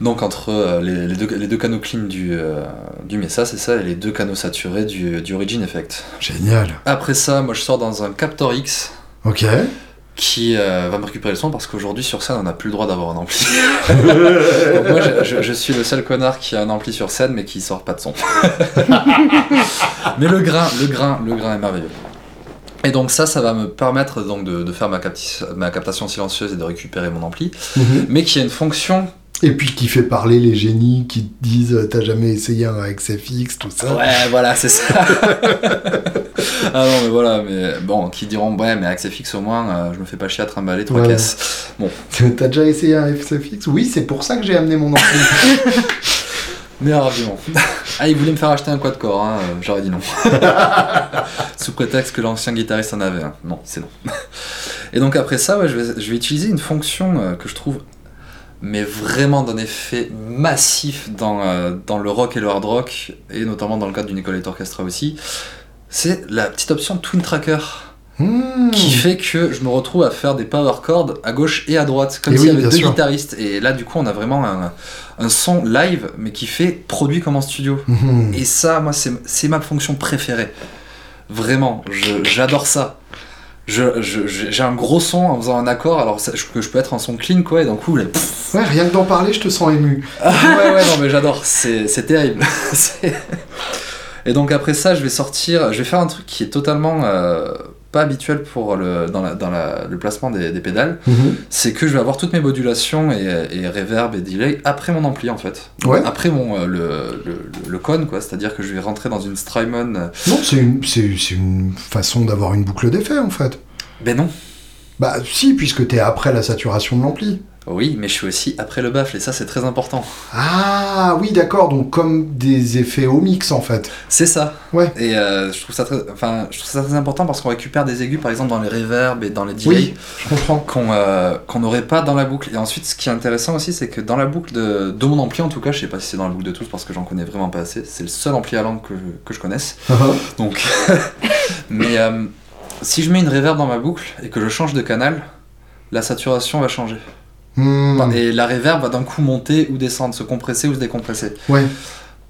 Donc entre euh, les, les, deux, les deux canaux clean du, euh, du Mesa, c'est ça, et les deux canaux saturés du, du Origin Effect. Génial. Après ça, moi je sors dans un Captor X. Ok. Qui euh, va me récupérer le son parce qu'aujourd'hui sur scène on n'a plus le droit d'avoir un ampli. Donc moi je, je, je suis le seul connard qui a un ampli sur scène mais qui sort pas de son. Mais le grain, le grain, le grain est merveilleux. Et donc ça, ça va me permettre donc de, de faire ma, capti- ma captation silencieuse et de récupérer mon ampli, mm-hmm. mais qui a une fonction. Et puis qui fait parler les génies qui te disent t'as jamais essayé un X F X, tout ça. Ouais, voilà, c'est ça. Ah non, mais voilà, mais bon, qui diront ouais, mais X F X au moins, euh, je me fais pas chier à trimballer trois ouais. caisses. Bon. T'as déjà essayé un X F X ? Oui, c'est pour ça que j'ai amené mon ampli. Mais argument. Ah, il voulait me faire acheter un quad-core, hein, euh, j'aurais dit non. Sous prétexte que l'ancien guitariste en avait un. Hein. Non, c'est non. Et donc après ça, ouais, je vais, je vais utiliser une fonction euh, que je trouve mais vraiment d'un effet massif dans, euh, dans le rock et le hard rock, et notamment dans le cadre du Necrolyte Orchestra aussi, c'est la petite option Twin Tracker, mmh. qui fait que je me retrouve à faire des power chords à gauche et à droite, comme s'il y avait deux sûr. guitaristes, et là du coup on a vraiment un, un son live, mais qui fait produit comme en studio, mmh. et ça moi c'est, c'est ma fonction préférée, vraiment, je, j'adore ça. Je, je, j'ai un gros son en faisant un accord, alors ça, je, que je peux être un son clean, quoi, et d'un coup, là, pff. Ouais, rien que d'en parler, je te sens ému. Ah, ouais, ouais, non, mais j'adore, c'est, c'est terrible. C'est... Et donc après ça, je vais sortir, je vais faire un truc qui est totalement euh, pas habituel pour le, dans, la, dans la, le placement des, des pédales, mm-hmm. c'est que je vais avoir toutes mes modulations et, et reverb et delay après mon ampli, en fait. Ouais. Après mon, euh, le, le, le cône, quoi, c'est-à-dire que je vais rentrer dans une Strymon. Euh... Non, c'est une, c'est, c'est une façon d'avoir une boucle d'effet, en fait. Ben non. Bah si, puisque t'es après la saturation de l'ampli. Oui, mais je suis aussi après le baffle, et ça c'est très important. Ah oui, d'accord, donc comme des effets au mix en fait. C'est ça. Ouais. Et euh, je, trouve ça très, enfin, je trouve ça très important parce qu'on récupère des aigus par exemple dans les reverbs et dans les delays. Oui, je comprends. Qu'on euh, qu'on n'aurait pas dans la boucle. Et ensuite, ce qui est intéressant aussi, c'est que dans la boucle de, de mon ampli en tout cas, je sais pas si c'est dans la boucle de tous parce que j'en connais vraiment pas assez, c'est le seul ampli à langue que, que je connaisse. Uh-huh. Donc, mais euh, si je mets une reverb dans ma boucle et que je change de canal, la saturation va changer. Mmh. Et la reverb va d'un coup monter ou descendre, se compresser ou se décompresser, ouais.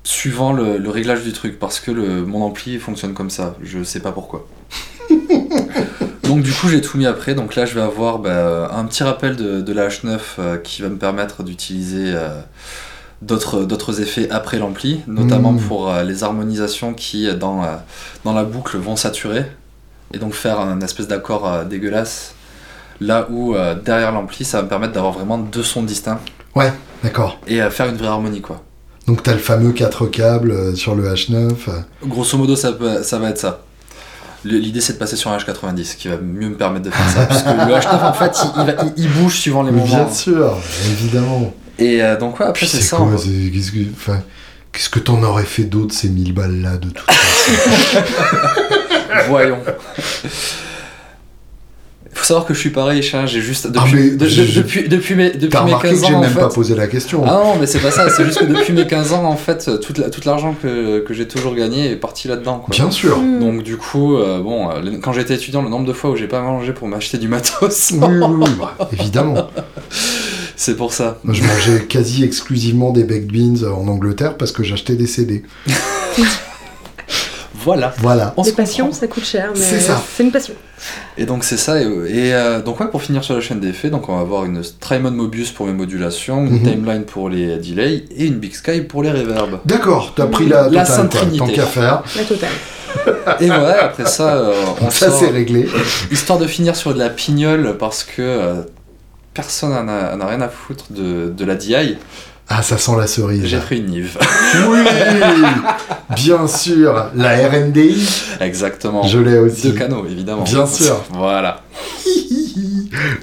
suivant le, le réglage du truc, parce que le, mon ampli fonctionne comme ça, je sais pas pourquoi. Donc du coup j'ai tout mis après, donc là je vais avoir bah, un petit rappel de, de la H neuf euh, qui va me permettre d'utiliser euh, d'autres, d'autres effets après l'ampli, notamment mmh. pour euh, les harmonisations qui dans, euh, dans la boucle vont saturer, et donc faire un espèce d'accord euh, dégueulasse. Là où euh, derrière l'ampli, ça va me permettre d'avoir vraiment deux sons distincts. Ouais, d'accord. Et euh, faire une vraie harmonie, quoi. Donc t'as le fameux quatre câbles euh, sur le H neuf. Euh... Grosso modo, ça, peut, ça va être ça. L'idée, c'est de passer sur un H quatre-vingt-dix, qui va mieux me permettre de faire ça, puisque le H neuf, en fait, il, il, va, il, il bouge suivant les mouvements. Bien sûr, évidemment. Et euh, donc, ouais, après, c'est, c'est ça. Quoi, en... c'est... Qu'est-ce, que... Enfin, qu'est-ce que t'en aurais fait d'autre, ces mille balles-là, de toute façon. Voyons. Faut savoir que je suis pareil, hein, j'ai juste depuis, ah de, je, je, depuis, depuis mes, depuis t'as mes quinze ans. J'ai même en fait, pas posé la question. Ah non, mais c'est pas ça, c'est juste que depuis mes quinze ans, en fait, toute la, toute l'argent que, que j'ai toujours gagné est parti là-dedans. Quoi. Bien sûr. Donc, du coup, euh, bon, quand j'étais étudiant, le nombre de fois où j'ai pas mangé pour m'acheter du matos. Oui, oui, oui, bah, évidemment. C'est pour ça. Moi, je mangeais quasi exclusivement des baked beans en Angleterre parce que j'achetais des C D. Voilà. Voilà. Les passions, ça coûte cher, mais c'est, ça. c'est une passion. Et donc c'est ça. Et, et euh, donc ouais, pour finir sur la chaîne d'effets, donc on va avoir une Strymon Mobius pour les modulations, une mm-hmm. Timeline pour les delays et une Big Sky pour les reverbs. D'accord. T'as pris la, la totale, quoi, tant qu'à faire. La totale. Et ouais, après ça, euh, on ça sort, c'est réglé. Histoire de finir sur de la pignole parce que euh, personne n'en a, n'en a rien à foutre de, de la D I. Ah, ça sent la cerise. J'ai pris une Yves. Oui, bien sûr. La R N D I. Exactement. Je l'ai aussi. De Cano, évidemment. Bien sûr. Voilà.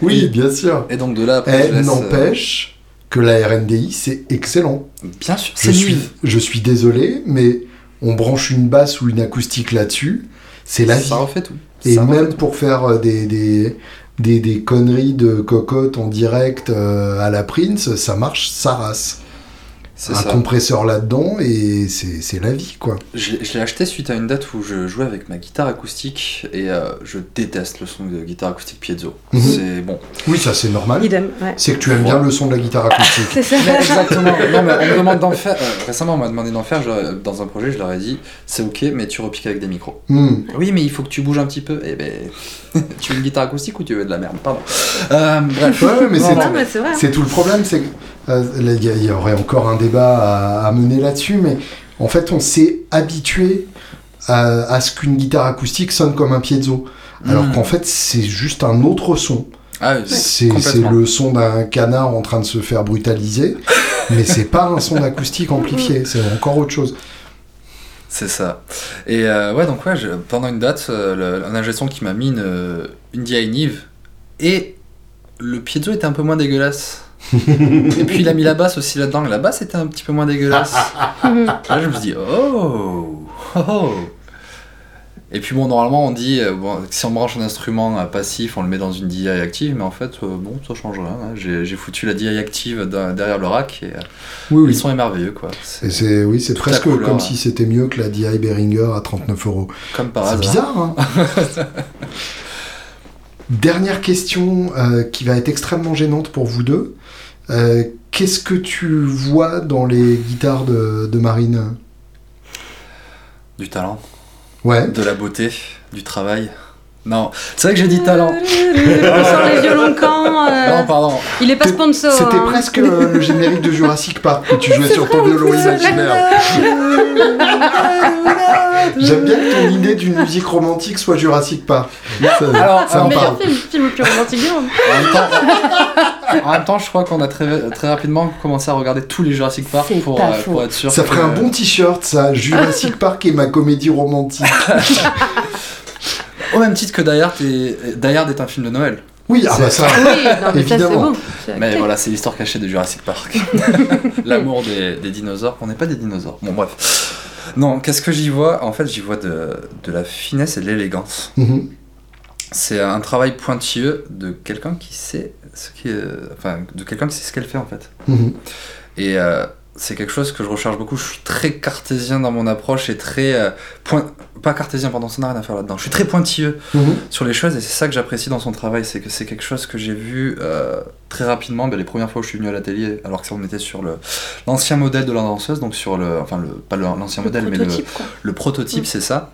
Oui, bien sûr. Et donc de là, après, elle n'empêche euh... que la R N D I, c'est excellent. Bien sûr. Je c'est suis, je suis désolé, mais on branche une basse ou une acoustique là-dessus, c'est la vie. Ça refait tout. Et ça même tout. Pour faire des... des... Des, des conneries de cocotte en direct euh, à la Prince, ça marche, ça race. C'est un ça. Compresseur là-dedans et c'est, c'est la vie, quoi. Je, je l'ai acheté suite à une date où je jouais avec ma guitare acoustique et euh, je déteste le son de guitare acoustique piezo. Mm-hmm. C'est bon. Oui, ça c'est normal. Idem, ouais. C'est que tu aimes ouais. bien le son de la guitare acoustique. C'est ça. Mais exactement. Non, mais on me demande d'en faire. Euh, récemment, on m'a demandé d'en faire. Je, dans un projet, je leur ai dit c'est ok, mais tu repiques avec des micros. Mm. Oui, mais il faut que tu bouges un petit peu. Eh ben. Tu veux une guitare acoustique ou tu veux de la merde? Pardon. Euh, bref. Ouais, mais, non, c'est, non, mais c'est, vrai. c'est tout le problème. C'est euh, y, y aurait encore un débat à, à mener là-dessus, mais en fait, on s'est habitué à, à ce qu'une guitare acoustique sonne comme un piezo, alors mmh. qu'en fait, c'est juste un autre son. Ah, oui, c'est, c'est le son d'un canard en train de se faire brutaliser, mais c'est pas un son acoustique amplifié, c'est encore autre chose. C'est ça. Et euh, ouais, donc ouais, je, pendant une date, euh, le, un ingé son qui m'a mis une, une D I Nive et le piezo était un peu moins dégueulasse. Et puis il a mis la basse aussi là-dedans, la basse était un petit peu moins dégueulasse. Là je me suis dit oh, oh. Et puis bon, normalement on dit bon, si on branche un instrument passif on le met dans une D I active, mais en fait bon, ça change rien, hein. j'ai, j'ai foutu la D I active derrière le rack et oui, oui. Ils sont merveilleux, quoi. C'est, et c'est, oui, c'est presque couleur, comme hein. si c'était mieux que la D I Behringer à trente-neuf euros, comme par hasard. C'est bizarre, hein. Dernière question euh, qui va être extrêmement gênante pour vous deux. Euh, qu'est-ce que tu vois dans les guitares de, de Marine ? Du talent. Ouais. De la beauté, du travail. Non, c'est vrai que j'ai dit talent. Sans les violons de camp. Euh... Non, pardon. Il est pas sponsor. C'était hein. presque euh, le générique de Jurassic Park que tu jouais sur ton violon imaginaire. J'aime bien que ton idée d'une musique romantique soit Jurassic Park. Ça, alors, ça en parle. Film, film plus romantique du monde. En même temps, en même temps, je crois qu'on a très, très rapidement commencé à regarder tous les Jurassic Park pour, euh, pour être sûr. Ça ferait que... un bon t-shirt, ça. Jurassic Park et ma comédie romantique. Au même titre que Die Hard est... Die Hard est un film de Noël. Oui, c'est... ah bah ça, oui, non, mais évidemment. Ça, c'est bon. Mais voilà, c'est l'histoire cachée de Jurassic Park. L'amour des, des dinosaures. On n'est pas des dinosaures. Bon, bref. Non, qu'est-ce que j'y vois ? En fait, j'y vois de, de la finesse et de l'élégance. Mm-hmm. C'est un travail pointilleux de quelqu'un qui sait ce qui est... Enfin, de quelqu'un qui sait ce qu'elle fait, en fait. Mm-hmm. Et euh, c'est quelque chose que je recherche beaucoup. Je suis très cartésien dans mon approche et très... Euh, point... Pas cartésien, pardon, ça n'a rien à faire là-dedans. Je suis très pointilleux mmh. sur les choses et c'est ça que j'apprécie dans son travail. C'est que c'est quelque chose que j'ai vu euh, très rapidement ben, les premières fois où je suis venu à l'atelier, alors que ça, on était sur le, l'ancien modèle de la danseuse, donc sur le... Enfin, le, pas le, l'ancien le modèle, mais le, le prototype, mmh. c'est ça.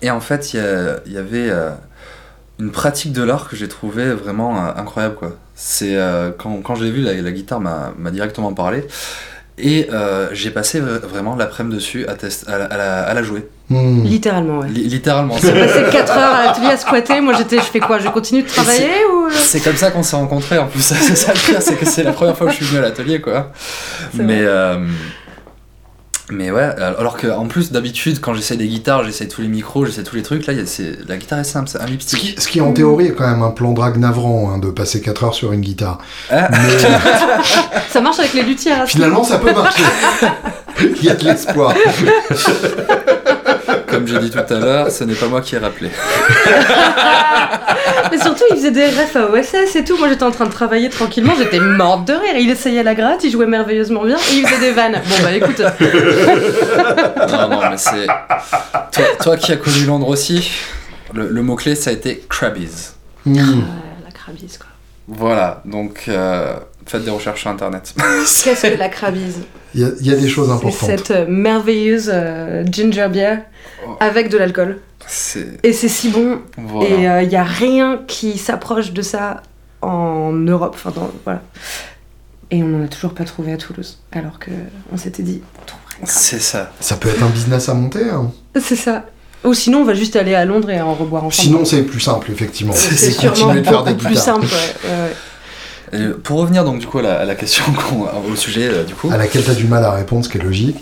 Et en fait, il y, y avait euh, une pratique de l'art que j'ai trouvée vraiment euh, incroyable, quoi. C'est euh, quand, quand je l'ai vu, la, la guitare m'a, m'a directement parlé. Et euh, j'ai passé v- vraiment l'après-midi dessus à, test- à, la, à, la, à la jouer. Mmh. Littéralement, ouais. L- littéralement. J'ai passé quatre heures à l'atelier à squatter. Moi, j'étais, je fais quoi ? Je continue de travailler c'est, ou... c'est comme ça qu'on s'est rencontrés, en plus. C'est ça le pire, c'est que c'est la première fois que je suis venu à l'atelier, quoi. C'est mais, euh, mais ouais, alors qu'en plus, d'habitude, quand j'essaie des guitares, j'essaie tous les micros, j'essaie tous les trucs. Là, y a, c'est, la guitare est simple, c'est un lipstick. Ce qui, ce qui en théorie, est quand même un plan drague navrant, hein, de passer quatre heures sur une guitare. Ah. Mais... ça marche avec les luthiers. Finalement, ça peut marcher. Il y a de l'espoir. Comme j'ai dit tout à l'heure, ce n'est pas moi qui ai rappelé. Mais surtout, il faisait des refs à O S S et tout. Moi, j'étais en train de travailler tranquillement, j'étais morte de rire. Il essayait la gratte, il jouait merveilleusement bien et il faisait des vannes. Bon, bah écoute. Non, non, mais c'est... Toi, toi qui as connu Londres aussi, le, le mot-clé, ça a été Crabbies. Mmh. Ah, la Crabbies, quoi. Voilà, donc... Euh... Faites des recherches sur Internet. Qu'est-ce que la crabise ? Il y, y a des choses importantes. C'est cette euh, merveilleuse euh, ginger beer oh. avec de l'alcool. C'est... Et c'est si bon. Voilà. Et il euh, n'y a rien qui s'approche de ça en Europe. Enfin, dans, voilà. Et on n'en a toujours pas trouvé à Toulouse. Alors qu'on s'était dit, on trouverait une crabise. C'est ça. Ça peut être un business à monter. Hein. C'est ça. Ou sinon, on va juste aller à Londres et en reboire ensemble. Sinon, c'est plus simple, effectivement. C'est, c'est, c'est continuer de faire des guitares. C'est plus simple, ouais. ouais, ouais. Et pour revenir donc du coup à la, à la question qu'on, au sujet euh, du coup à laquelle t'as du mal à répondre, ce qui est logique,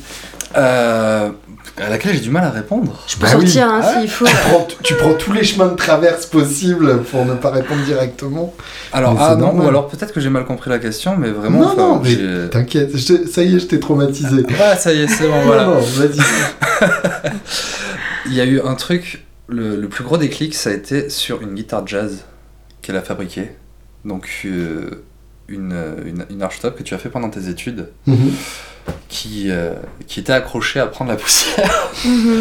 euh, à laquelle j'ai du mal à répondre. Je peux bah sortir oui. hein, ah, s'il faut. Tu prends, tu prends tous les chemins de traverse possibles pour ne pas répondre directement. Alors ah non, ou alors peut-être que j'ai mal compris la question, mais vraiment. Non non, mais j'ai... t'inquiète, je ça y est, je t'ai traumatisé. Ah ça y est, c'est bon voilà. Non, vas-y. Il y a eu un truc, le, le plus gros déclic, ça a été sur une guitare jazz qu'elle a fabriquée. Donc euh, une, une, une archtop que tu as fait pendant tes études, mmh. qui, euh, qui était accrochée à prendre la poussière, mmh.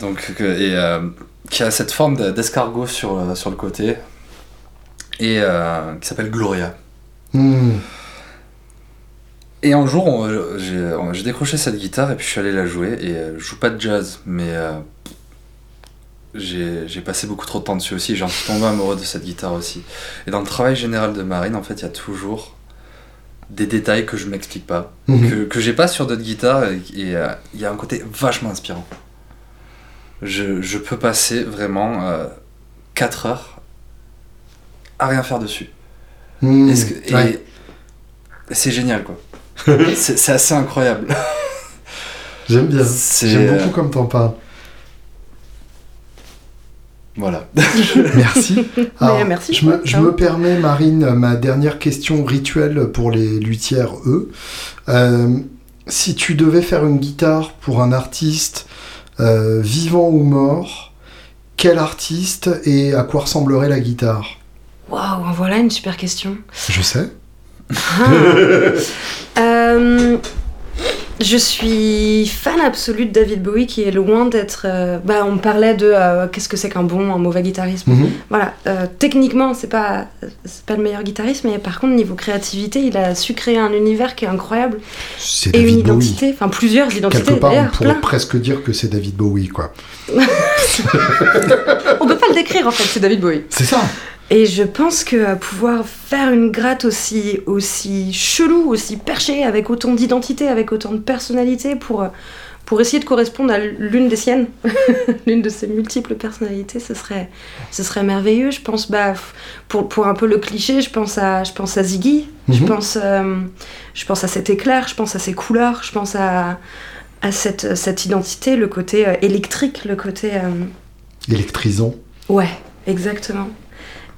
donc, et euh, qui a cette forme de, d'escargot sur, sur le côté, et euh, qui s'appelle Gloria. Mmh. Et un jour, on, j'ai, on, j'ai décroché cette guitare et puis je suis allé la jouer, et euh, je joue pas de jazz, mais... Euh, J'ai, j'ai passé beaucoup trop de temps dessus aussi, et j'en suis tombé amoureux de cette guitare aussi. Et dans le travail général de Marine, en fait, il y a toujours des détails que je m'explique pas, mmh. que, que j'ai pas sur d'autres guitares, et il euh, y a un côté vachement inspirant. Je, je peux passer vraiment euh, quatre heures à rien faire dessus. Mmh. Est-ce que, et ouais. c'est génial, quoi. c'est, c'est assez incroyable. J'aime bien. C'est... J'aime beaucoup comme t'en parles. Voilà. Merci. Alors, merci. Je, me, je me permets, Marine, ma dernière question rituelle pour les luthières, eux. Euh, si tu devais faire une guitare pour un artiste euh, vivant ou mort, quel artiste et à quoi ressemblerait la guitare ? Waouh, en voilà une super question. Je sais. Ah. euh... Je suis fan absolue de David Bowie, qui est loin d'être... Euh, bah, on parlait de euh, qu'est-ce que c'est qu'un bon, un mauvais guitariste. Mm-hmm. Voilà, euh, techniquement, c'est pas, c'est pas le meilleur guitariste, mais par contre, niveau créativité, il a su créer un univers qui est incroyable. C'est David Bowie. Et une identité, enfin plusieurs identités. Quelque part, on pourrait plein. presque dire que c'est David Bowie, quoi. On peut pas le décrire, en fait, c'est David Bowie. C'est ça. Et je pense que euh, pouvoir faire une gratte aussi, aussi chelou, aussi perchée, avec autant d'identité, avec autant de personnalité, pour, pour essayer de correspondre à l'une des siennes, l'une de ses multiples personnalités, ce serait, ce serait merveilleux. Je pense, bah, pour, pour un peu le cliché, je pense à, je pense à Ziggy, mm-hmm. je pense, euh, je pense à cet éclair, je pense à ses couleurs, je pense à, à cette, cette identité, le côté euh, électrique, le côté... Euh... Électrisant. Ouais, exactement.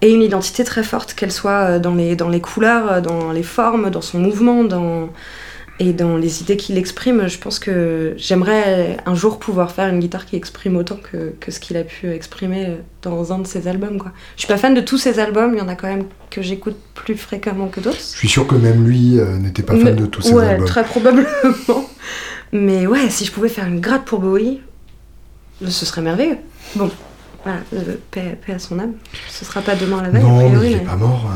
Et une identité très forte, qu'elle soit dans les, dans les couleurs, dans les formes, dans son mouvement, dans, et dans les idées qu'il exprime. Je pense que j'aimerais un jour pouvoir faire une guitare qui exprime autant que, que ce qu'il a pu exprimer dans un de ses albums, quoi. Je suis pas fan de tous ses albums, il y en a quand même que j'écoute plus fréquemment que d'autres. Je suis sûr que même lui euh, n'était pas fan Mais, de tous ses ouais, albums. Ouais, très probablement. Mais ouais, si je pouvais faire une gratte pour Bowie, ce serait merveilleux. Bon. Voilà, euh, paix, paix à son âme. Ce sera pas demain à la veille. Non, priori, mais il est mais... pas mort.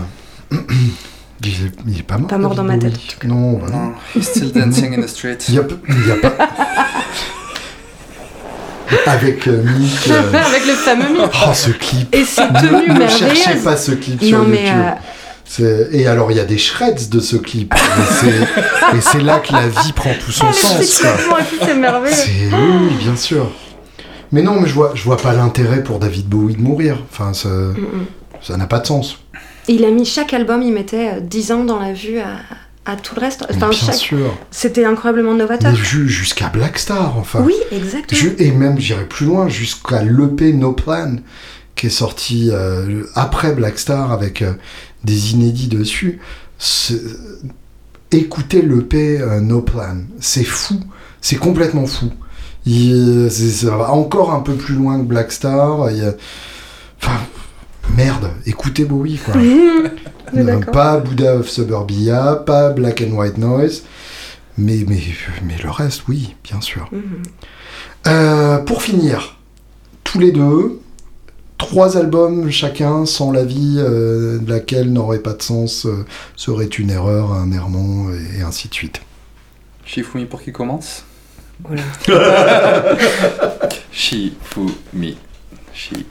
Il est pas mort. Pas mort dans ma tête. En tout cas. Non, bah non. He's still dancing in the street. Il y a, il y a pas. Avec euh, Mick. Euh... Avec le fameux Mick. Oh, ce clip. Et c'est tenu merveilleux. Ne cherchez pas ce clip non, sur YouTube. Euh... C'est... Et alors, il y a des shreds de ce clip. c'est... Et c'est là que la vie prend tout son ah, sens. C'est complètement et puis c'est merveilleux. C'est... Oui, bien sûr. Mais non, mais je vois, je vois pas l'intérêt pour David Bowie de mourir. Enfin, ça, ça n'a pas de sens. Il a mis chaque album, il mettait dix ans dans la vue à, à tout le reste. Enfin, bien chaque... sûr. C'était incroyablement novateur. Mais jusqu'à Black Star, enfin. Oui, exactement. Je, et même, j'irais plus loin, jusqu'à l'E P No Plan, qui est sorti euh, après Black Star, avec euh, des inédits dessus. C'est... Écoutez l'E P euh, No Plan. C'est fou. C'est complètement fou. Il, ça va encore un peu plus loin que Black Star. Il, enfin, merde, écoutez Bowie, quoi. euh, pas Buddha of Suburbia, pas Black and White Noise, mais, mais, mais le reste, oui, bien sûr. Mm-hmm. Euh, pour finir, tous les deux, trois albums chacun sans la vie euh, de laquelle n'aurait pas de sens euh, serait une erreur, un errement et, et ainsi de suite. Shifumi pour qui commence ? Voilà. Shifumi. Shifumi.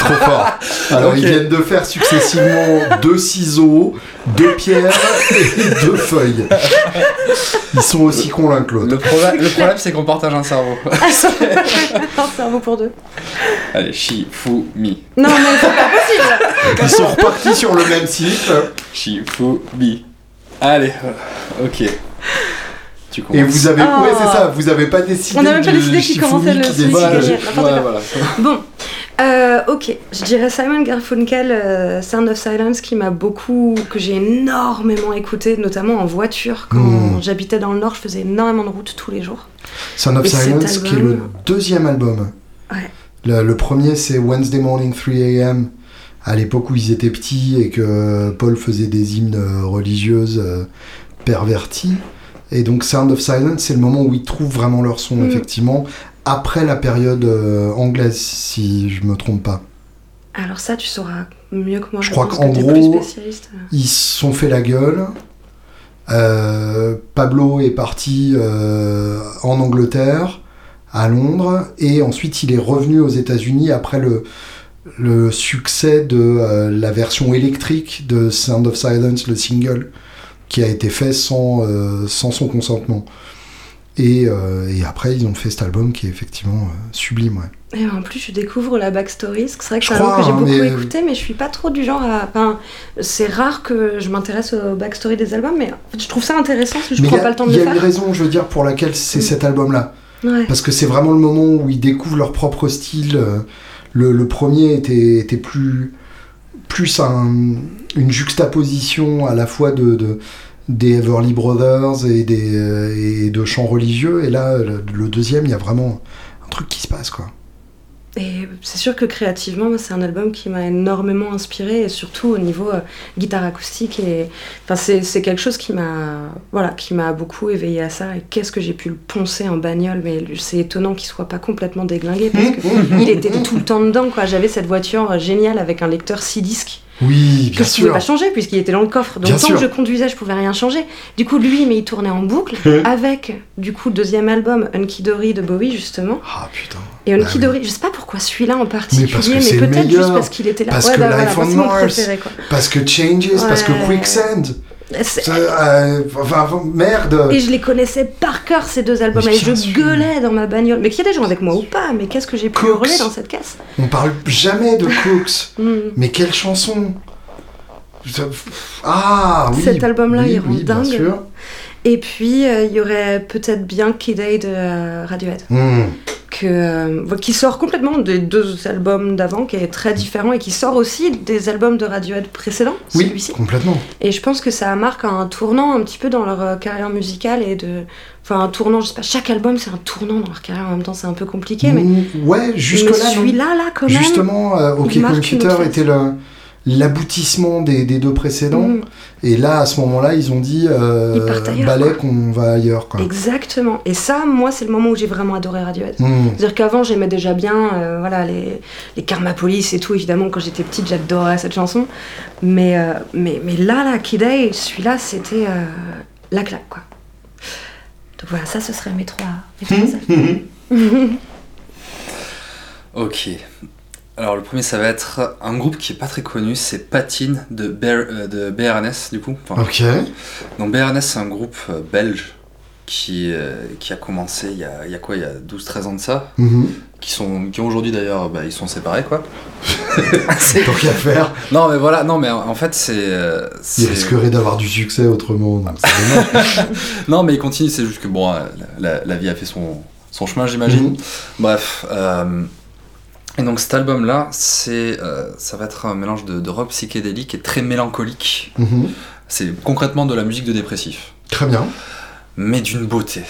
Trop fort. Alors okay. Ils viennent de faire successivement deux ciseaux, deux pierres et deux feuilles. Ils sont aussi cons l'un que l'autre. Le, proba- le problème c'est qu'on partage un cerveau. Un cerveau pour deux. Allez, Shifumi. Non mais c'est pas possible. Ils sont repartis sur le même site. Shifumi. Allez, ok. Et vous avez, oh. ouais, c'est ça, vous avez pas décidé. On n'a même pas décidé qui commençait le celui voilà, qui voilà, voilà. Bon, euh, ok, je dirais Simon Garfunkel, euh, Sound of Silence, qui m'a beaucoup, que j'ai énormément écouté, notamment en voiture quand mm. j'habitais dans le Nord, je faisais énormément de route tous les jours. Sound of Et Silence, album... qui est le deuxième album. Ouais. Le, le premier, c'est Wednesday Morning three a.m. à l'époque où ils étaient petits et que Paul faisait des hymnes religieuses perverties. Et donc Sound of Silence, c'est le moment où ils trouvent vraiment leur son, mmh. effectivement, après la période euh, anglaise, si je me trompe pas. Alors ça, tu sauras mieux que moi. Je, je crois qu'en que gros, ils se sont fait la gueule. Euh, Pablo est parti euh, en Angleterre, à Londres, et ensuite il est revenu aux États-Unis après le, le succès de euh, la version électrique de Sound of Silence, le single. Qui a été fait sans, euh, sans son consentement. Et, euh, et après, ils ont fait cet album qui est effectivement euh, sublime. Ouais. Et en plus, je découvre la backstory. C'est vrai que je c'est crois, un album que j'ai beaucoup mais... écouté, mais je suis pas trop du genre à... Enfin, c'est rare que je m'intéresse aux backstories des albums, mais en fait, je trouve ça intéressant parce que je mais prends a, pas le temps de le faire. Il y a une raison, je veux dire, pour laquelle c'est mmh. cet album-là. Ouais. Parce que c'est vraiment le moment où ils découvrent leur propre style. Le, le premier était, était plus... plus un, une juxtaposition à la fois de, de, des Everly Brothers et, des, et de chants religieux. Et là, le, le deuxième, il y a vraiment un truc qui se passe, quoi. Et c'est sûr que créativement, c'est un album qui m'a énormément inspirée, et surtout au niveau euh, guitare acoustique. Et, enfin, c'est, c'est quelque chose qui m'a, voilà, qui m'a beaucoup éveillée à ça. Et qu'est-ce que j'ai pu le poncer en bagnole, mais c'est étonnant qu'il soit pas complètement déglingué, parce qu'il était tout le temps dedans, quoi. J'avais cette voiture géniale avec un lecteur six disques. Oui, bien que je sûr. Pouvais pas changer puisqu'il était dans le coffre, donc bien tant sûr. Que je conduisais je pouvais rien changer, du coup lui mais il tournait en boucle avec du coup le deuxième album Unkidori de Bowie justement. Ah putain. Et Unkidori, bah, oui. je sais pas pourquoi celui-là en particulier, mais, parce que mais c'est peut-être meilleur. Juste parce qu'il était là, parce ouais, que bah, Life voilà, on Mars, préféré, quoi. Parce que Changes, ouais. parce que Quicksand. Ça, euh, enfin, merde. Et je les connaissais par cœur ces deux albums, et je sûr. gueulais dans ma bagnole. Mais qu'il y a des gens avec moi ou pas, mais qu'est-ce que j'ai pu hurler dans cette caisse. On parle jamais de Cooks. Mais quelle chanson. Ah oui. Cet album-là, oui, il rend oui, dingue. Et puis il euh, y aurait peut-être bien Kid A de euh, Radiohead. Mm. Que, euh, qui sort complètement des deux albums d'avant, qui est très différent et qui sort aussi des albums de Radiohead précédents, oui, celui-ci. Complètement. Et je pense que ça marque un tournant un petit peu dans leur euh, carrière musicale et de, enfin un tournant, je sais pas. Chaque album c'est un tournant dans leur carrière. En même temps, c'est un peu compliqué, mais ouais, jusque là. Celui-là, là, quand même. Justement, euh, OK Computer était le l'aboutissement des, des deux précédents mmh. et là à ce moment-là ils ont dit euh, ils balai quoi. Qu'on va ailleurs quoi. Exactement, et ça moi c'est le moment où j'ai vraiment adoré Radiohead. Mmh. C'est-à-dire qu'avant j'aimais déjà bien euh, voilà, les, les Karma Police et tout, évidemment quand j'étais petite j'adorais cette chanson, mais, euh, mais, mais là, là Kid A, celui-là c'était euh, la claque quoi. Donc voilà, ça ce serait mes trois, mes trois ok. Alors le premier ça va être un groupe qui est pas très connu, c'est Patine de, Bear, euh, de B R N S du coup. Enfin, ok. Donc B R N S c'est un groupe euh, belge qui, euh, qui a commencé il y a, il y a quoi, il y a douze treize ans de ça, mm-hmm. qui, sont, qui aujourd'hui d'ailleurs bah, ils sont séparés quoi. C'est tant qu'à faire. Non mais voilà, non mais en fait c'est... Euh, c'est... Ils risqueraient d'avoir du succès autrement, donc c'est dommage. Non mais ils continuent, c'est juste que bon, euh, la, la vie a fait son, son chemin j'imagine. Mm-hmm. Bref... Euh, Et donc cet album-là, c'est, euh, ça va être un mélange de, de rock psychédélique et très mélancolique. Mmh. C'est concrètement de la musique de dépressif. Très bien. Mais d'une beauté.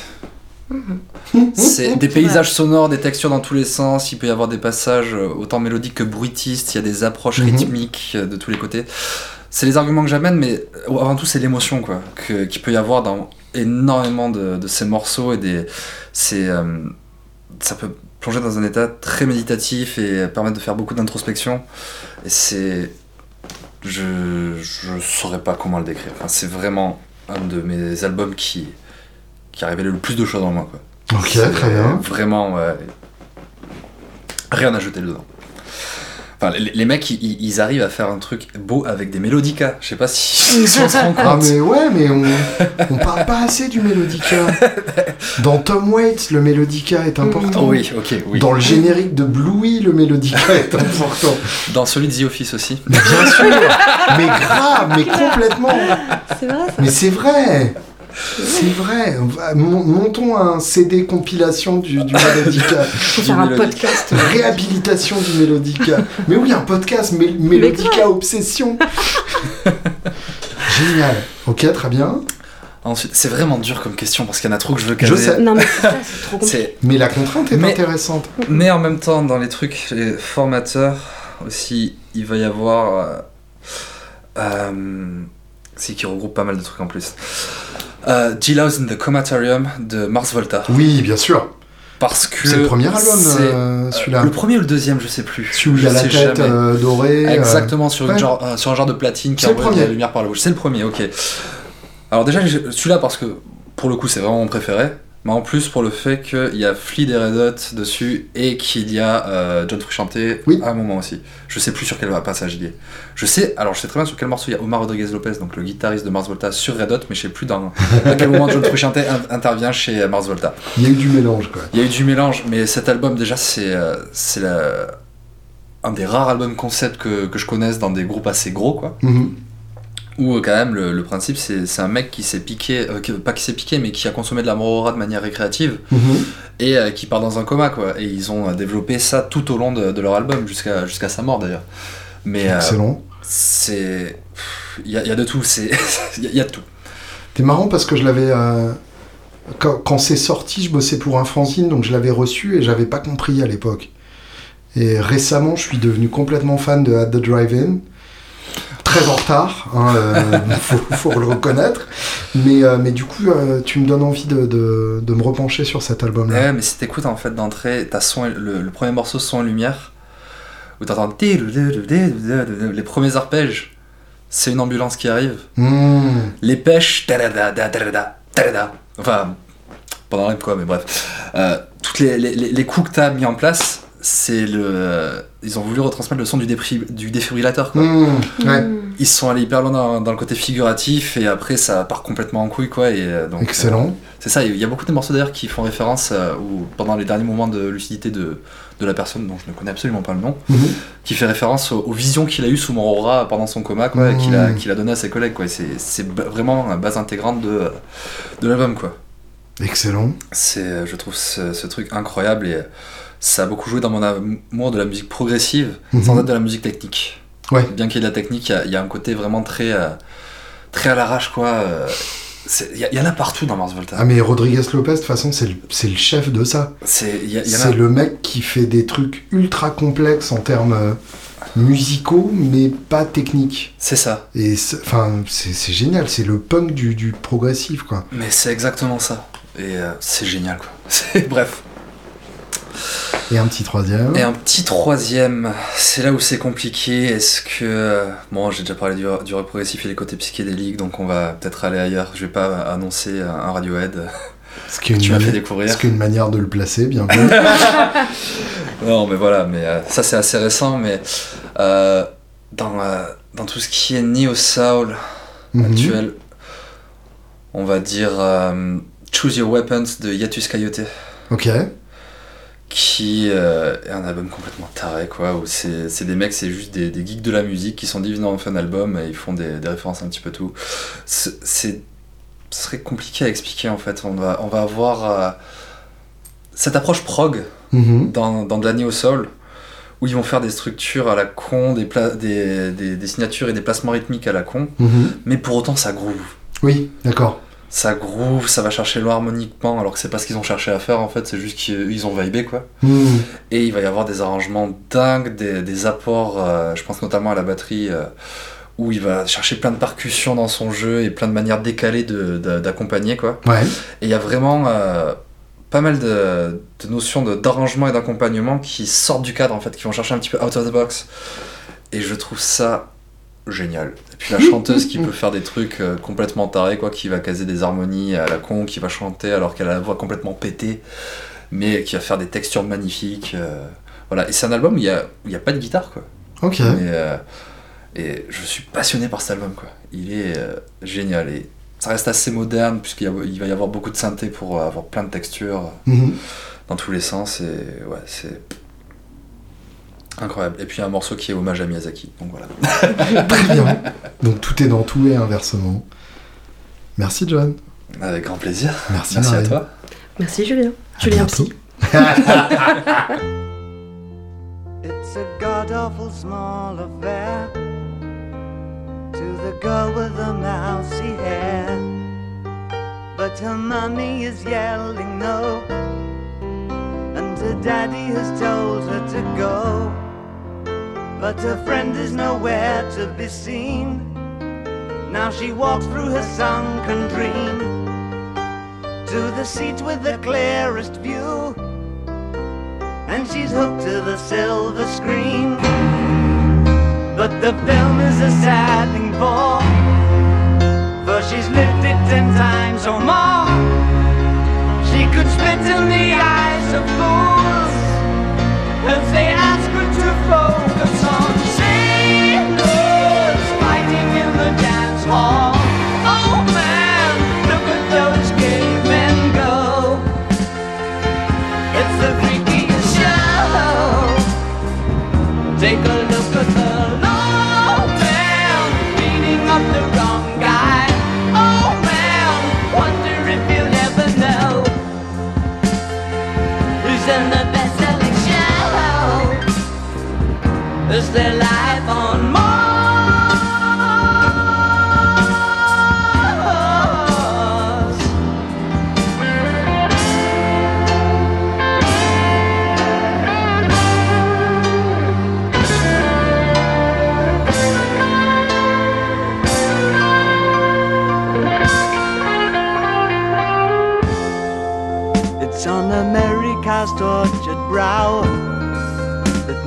Mmh. C'est des paysages sonores, des textures dans tous les sens. Il peut y avoir des passages autant mélodiques que bruitistes. Il y a des approches mmh. rythmiques de tous les côtés. C'est les arguments que j'amène, mais avant tout, c'est l'émotion quoi, que, qu'il peut y avoir dans énormément de, de ces morceaux. Et des, c'est, euh, ça peut... plonger dans un état très méditatif et permettre de faire beaucoup d'introspection. Et c'est... Je je saurais pas comment le décrire. Enfin, c'est vraiment un de mes albums qui, qui a révélé le plus de choses en moi. Quoi. Ok, c'est très bien. Vraiment, ouais, rien à jeter dedans. Enfin, les, les mecs, ils, ils arrivent à faire un truc beau avec des mélodicas. Je sais pas si, si on se rend compte. Ah mais ouais, mais on, on parle pas assez du mélodica. Dans Tom Waits, le mélodica est important. Oh oui, ok, oui. Dans le générique de Bluey, le mélodica est important. Dans celui de The Office aussi. Mais bien sûr. Mais grave, mais complètement. C'est vrai. Ça. Mais c'est vrai. C'est vrai. Montons un C D compilation du, du Mélodica. Faut faire un podcast. Réhabilitation du Mélodica. Mais oui, un podcast mél- Mélodica Obsession. Génial. Ok, très bien. Ensuite, c'est vraiment dur comme question parce qu'il y en a trop que je veux caser. Je sais. Non mais c'est ça, c'est trop compliqué. C'est... Mais la contrainte est mais, intéressante. Mais en même temps, dans les trucs les formateurs aussi, il va y avoir. Euh, euh, c'est qui regroupe pas mal de trucs en plus. Euh, G-Louse in the Comatarium de Mars Volta. Oui, bien sûr. Parce que c'est le premier album, euh, celui-là. Le premier ou le deuxième, je sais plus. Celui où il y a la tête euh, dorée. Exactement, sur, ouais. une genre, euh, sur un genre de platine qui envoie de la lumière par la bouche. C'est le premier, ok. Alors déjà, celui-là, parce que pour le coup, c'est vraiment mon préféré. Mais en plus, pour le fait qu'il y a Flea des Red Hot dessus et qu'il y a euh, John Frusciante oui. à un moment aussi. Je sais plus sur quel passage il est. Je sais, alors je sais très bien sur quel morceau il y a Omar Rodriguez Lopez, donc le guitariste de Mars Volta, sur Red Hot, mais je sais plus dans, à quel moment John Frusciante intervient chez Mars Volta. Il y a eu du mélange, quoi. Il y a eu du mélange, mais cet album, déjà, c'est, euh, c'est la... un des rares albums concept que, que je connaisse dans des groupes assez gros, quoi. Mm-hmm. Où quand même le, le principe c'est, c'est un mec qui s'est piqué, euh, qui, pas qui s'est piqué mais qui a consommé de la morora de manière récréative mmh. et euh, qui part dans un coma quoi. Et ils ont développé ça tout au long de, de leur album jusqu'à, jusqu'à sa mort d'ailleurs. Mais excellent. Euh, c'est il y, y a de tout, c'est il y, y a de tout. C'est marrant parce que je l'avais euh, quand, quand c'est sorti je bossais pour un fanzine donc je l'avais reçu et j'avais pas compris à l'époque. Et récemment je suis devenu complètement fan de At The Drive-In. Très en retard, hein, euh, faut, faut le reconnaître, mais, euh, mais du coup, euh, tu me donnes envie de, de, de me repencher sur cet album-là. Ouais, mais si t'écoutes en fait d'entrée, t'as son, le, le premier morceau Son et Lumière, où t'entends les premiers arpèges, c'est une ambulance qui arrive, mmh. les pêches, enfin, pendant l'âme quoi, mais bref, euh, toutes les, les, les coups que t'as mis en place, c'est le euh, ils ont voulu retransmettre le son du, dépri- du défibrillateur quoi. Mmh, ouais. Ils sont allés hyper loin dans, dans le côté figuratif et après ça part complètement en couille quoi et euh, donc excellent. Euh, c'est ça, il y a beaucoup de morceaux d'ailleurs qui font référence euh, où, pendant les derniers moments de lucidité de de la personne dont je ne connais absolument pas le nom mmh. qui fait référence aux, aux visions qu'il a eues sous Morora pendant son coma quoi mmh. et qu'il a qu'il a donné à ses collègues quoi et c'est c'est b- vraiment la base intégrante de de l'album quoi. Excellent. C'est je trouve ce, ce truc incroyable et ça a beaucoup joué dans mon amour de la musique progressive, mmh. sans être de la musique technique. Ouais. Bien qu'il y ait de la technique, il y, y a un côté vraiment très, euh, très à l'arrache, quoi. Il y, y en a partout dans Mars Volta. Ah, mais Rodriguez Lopez, de toute façon, c'est le, c'est le chef de ça. C'est, y a, y en a... c'est le mec qui fait des trucs ultra complexes en termes euh, musicaux, mais pas techniques. C'est ça. Et c'est, c'est, c'est génial, c'est le punk du, du progressif, quoi. Mais c'est exactement ça. Et euh, c'est génial, quoi. C'est, bref. Et un petit troisième. Et un petit troisième, c'est là où c'est compliqué. Est-ce que... Bon, j'ai déjà parlé du, du rock progressif et des côtés psychédéliques, donc on va peut-être aller ailleurs. Je vais pas annoncer un Radiohead que tu m'as fait découvrir. C'est une manière de le placer, bien bon. Non, mais voilà, mais euh, ça c'est assez récent, mais euh, dans, euh, dans tout ce qui est Neo Soul mm-hmm. actuel, on va dire euh, Choose Your Weapons de Hiatus Kaiyote. Ok. Qui euh, est un album complètement taré quoi, où c'est, c'est des mecs, c'est juste des, des geeks de la musique qui sont divisés en fin d'album et ils font des, des références un petit peu tout. C'est, c'est, ce serait compliqué à expliquer en fait, on va, on va avoir euh, cette approche prog mm-hmm. dans, dans de la Neo Soul, où ils vont faire des structures à la con, des, pla- des, des, des signatures et des placements rythmiques à la con, mm-hmm. mais pour autant ça groove. Oui, d'accord. Ça groove, ça va chercher loin harmoniquement, alors que c'est pas ce qu'ils ont cherché à faire en fait, c'est juste qu'ils ont vibé quoi. Mmh. Et il va y avoir des arrangements dingues, des, des apports, euh, je pense notamment à la batterie, euh, où il va chercher plein de percussions dans son jeu et plein de manières décalées de, de, d'accompagner quoi. Ouais. Et il y a vraiment, euh, pas mal de, de notions de, d'arrangement et d'accompagnement qui sortent du cadre en fait, qui vont chercher un petit peu out of the box. Et je trouve ça génial. Et puis la chanteuse qui peut faire des trucs euh, complètement tarés, quoi, qui va caser des harmonies à la con, qui va chanter alors qu'elle a la voix complètement pétée, mais qui va faire des textures magnifiques. Euh, voilà. Et c'est un album où il n'y a, a pas de guitare, quoi. Ok. Et, euh, et je suis passionné par cet album, quoi. Il est euh, génial. Et ça reste assez moderne, puisqu'il y a, il va y avoir beaucoup de synthé pour avoir plein de textures mm-hmm. dans tous les sens. Et ouais, c'est incroyable. Et puis un morceau qui est hommage à Miyazaki. Donc voilà. Très bien. Donc tout est dans tout et inversement. Merci, John. Avec grand plaisir. Merci, Merci à toi. Merci, Julien. À Julien Psy. It's a god-awful small affair to the girl with the mousy hair, but her mommy is yelling no, and her daddy has told her to go, but her friend is nowhere to be seen. Now she walks through her sunken dream to the seat with the clearest view, and she's hooked to the silver screen. But the film is a sad thing for, for she's lived it ten times or more. She could spit in the eyes of fools if they ask her to focus on sailors fighting in the dance hall. Oh man, look at those cavemen go. It's the freakiest show. Take a look at the Lord man beating up the wrong guy. Oh man, wonder if you'll ever know who's in the best-selling show. Is their life on Mars? It's on America's tortured brow that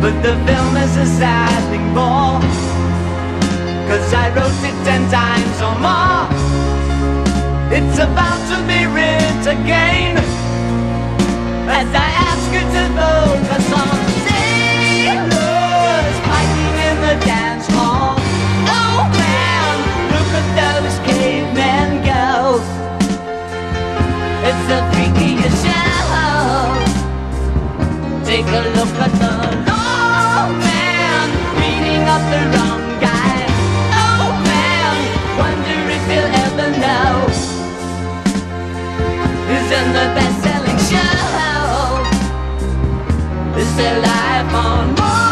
But the film is a sad thing for, 'cause I wrote it ten times or more. It's about to be writ again, as I ask you to focus on sailors fighting in the dance hall. Oh man, look at those cavemen go. It's the freakiest show. Take a look at the old man beating up the wrong guy. Oh man, wonder if he'll ever know who's in the best-selling show. Is there life on Mars?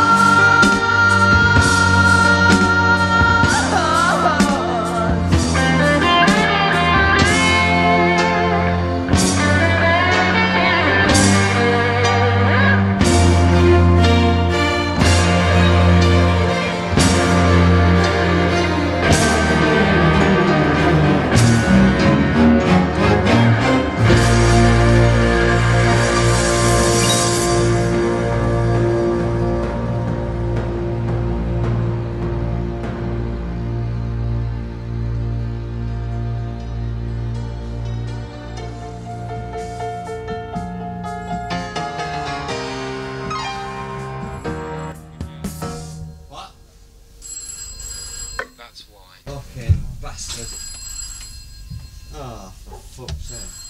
Bastard. Ah, oh, for fuck's sake.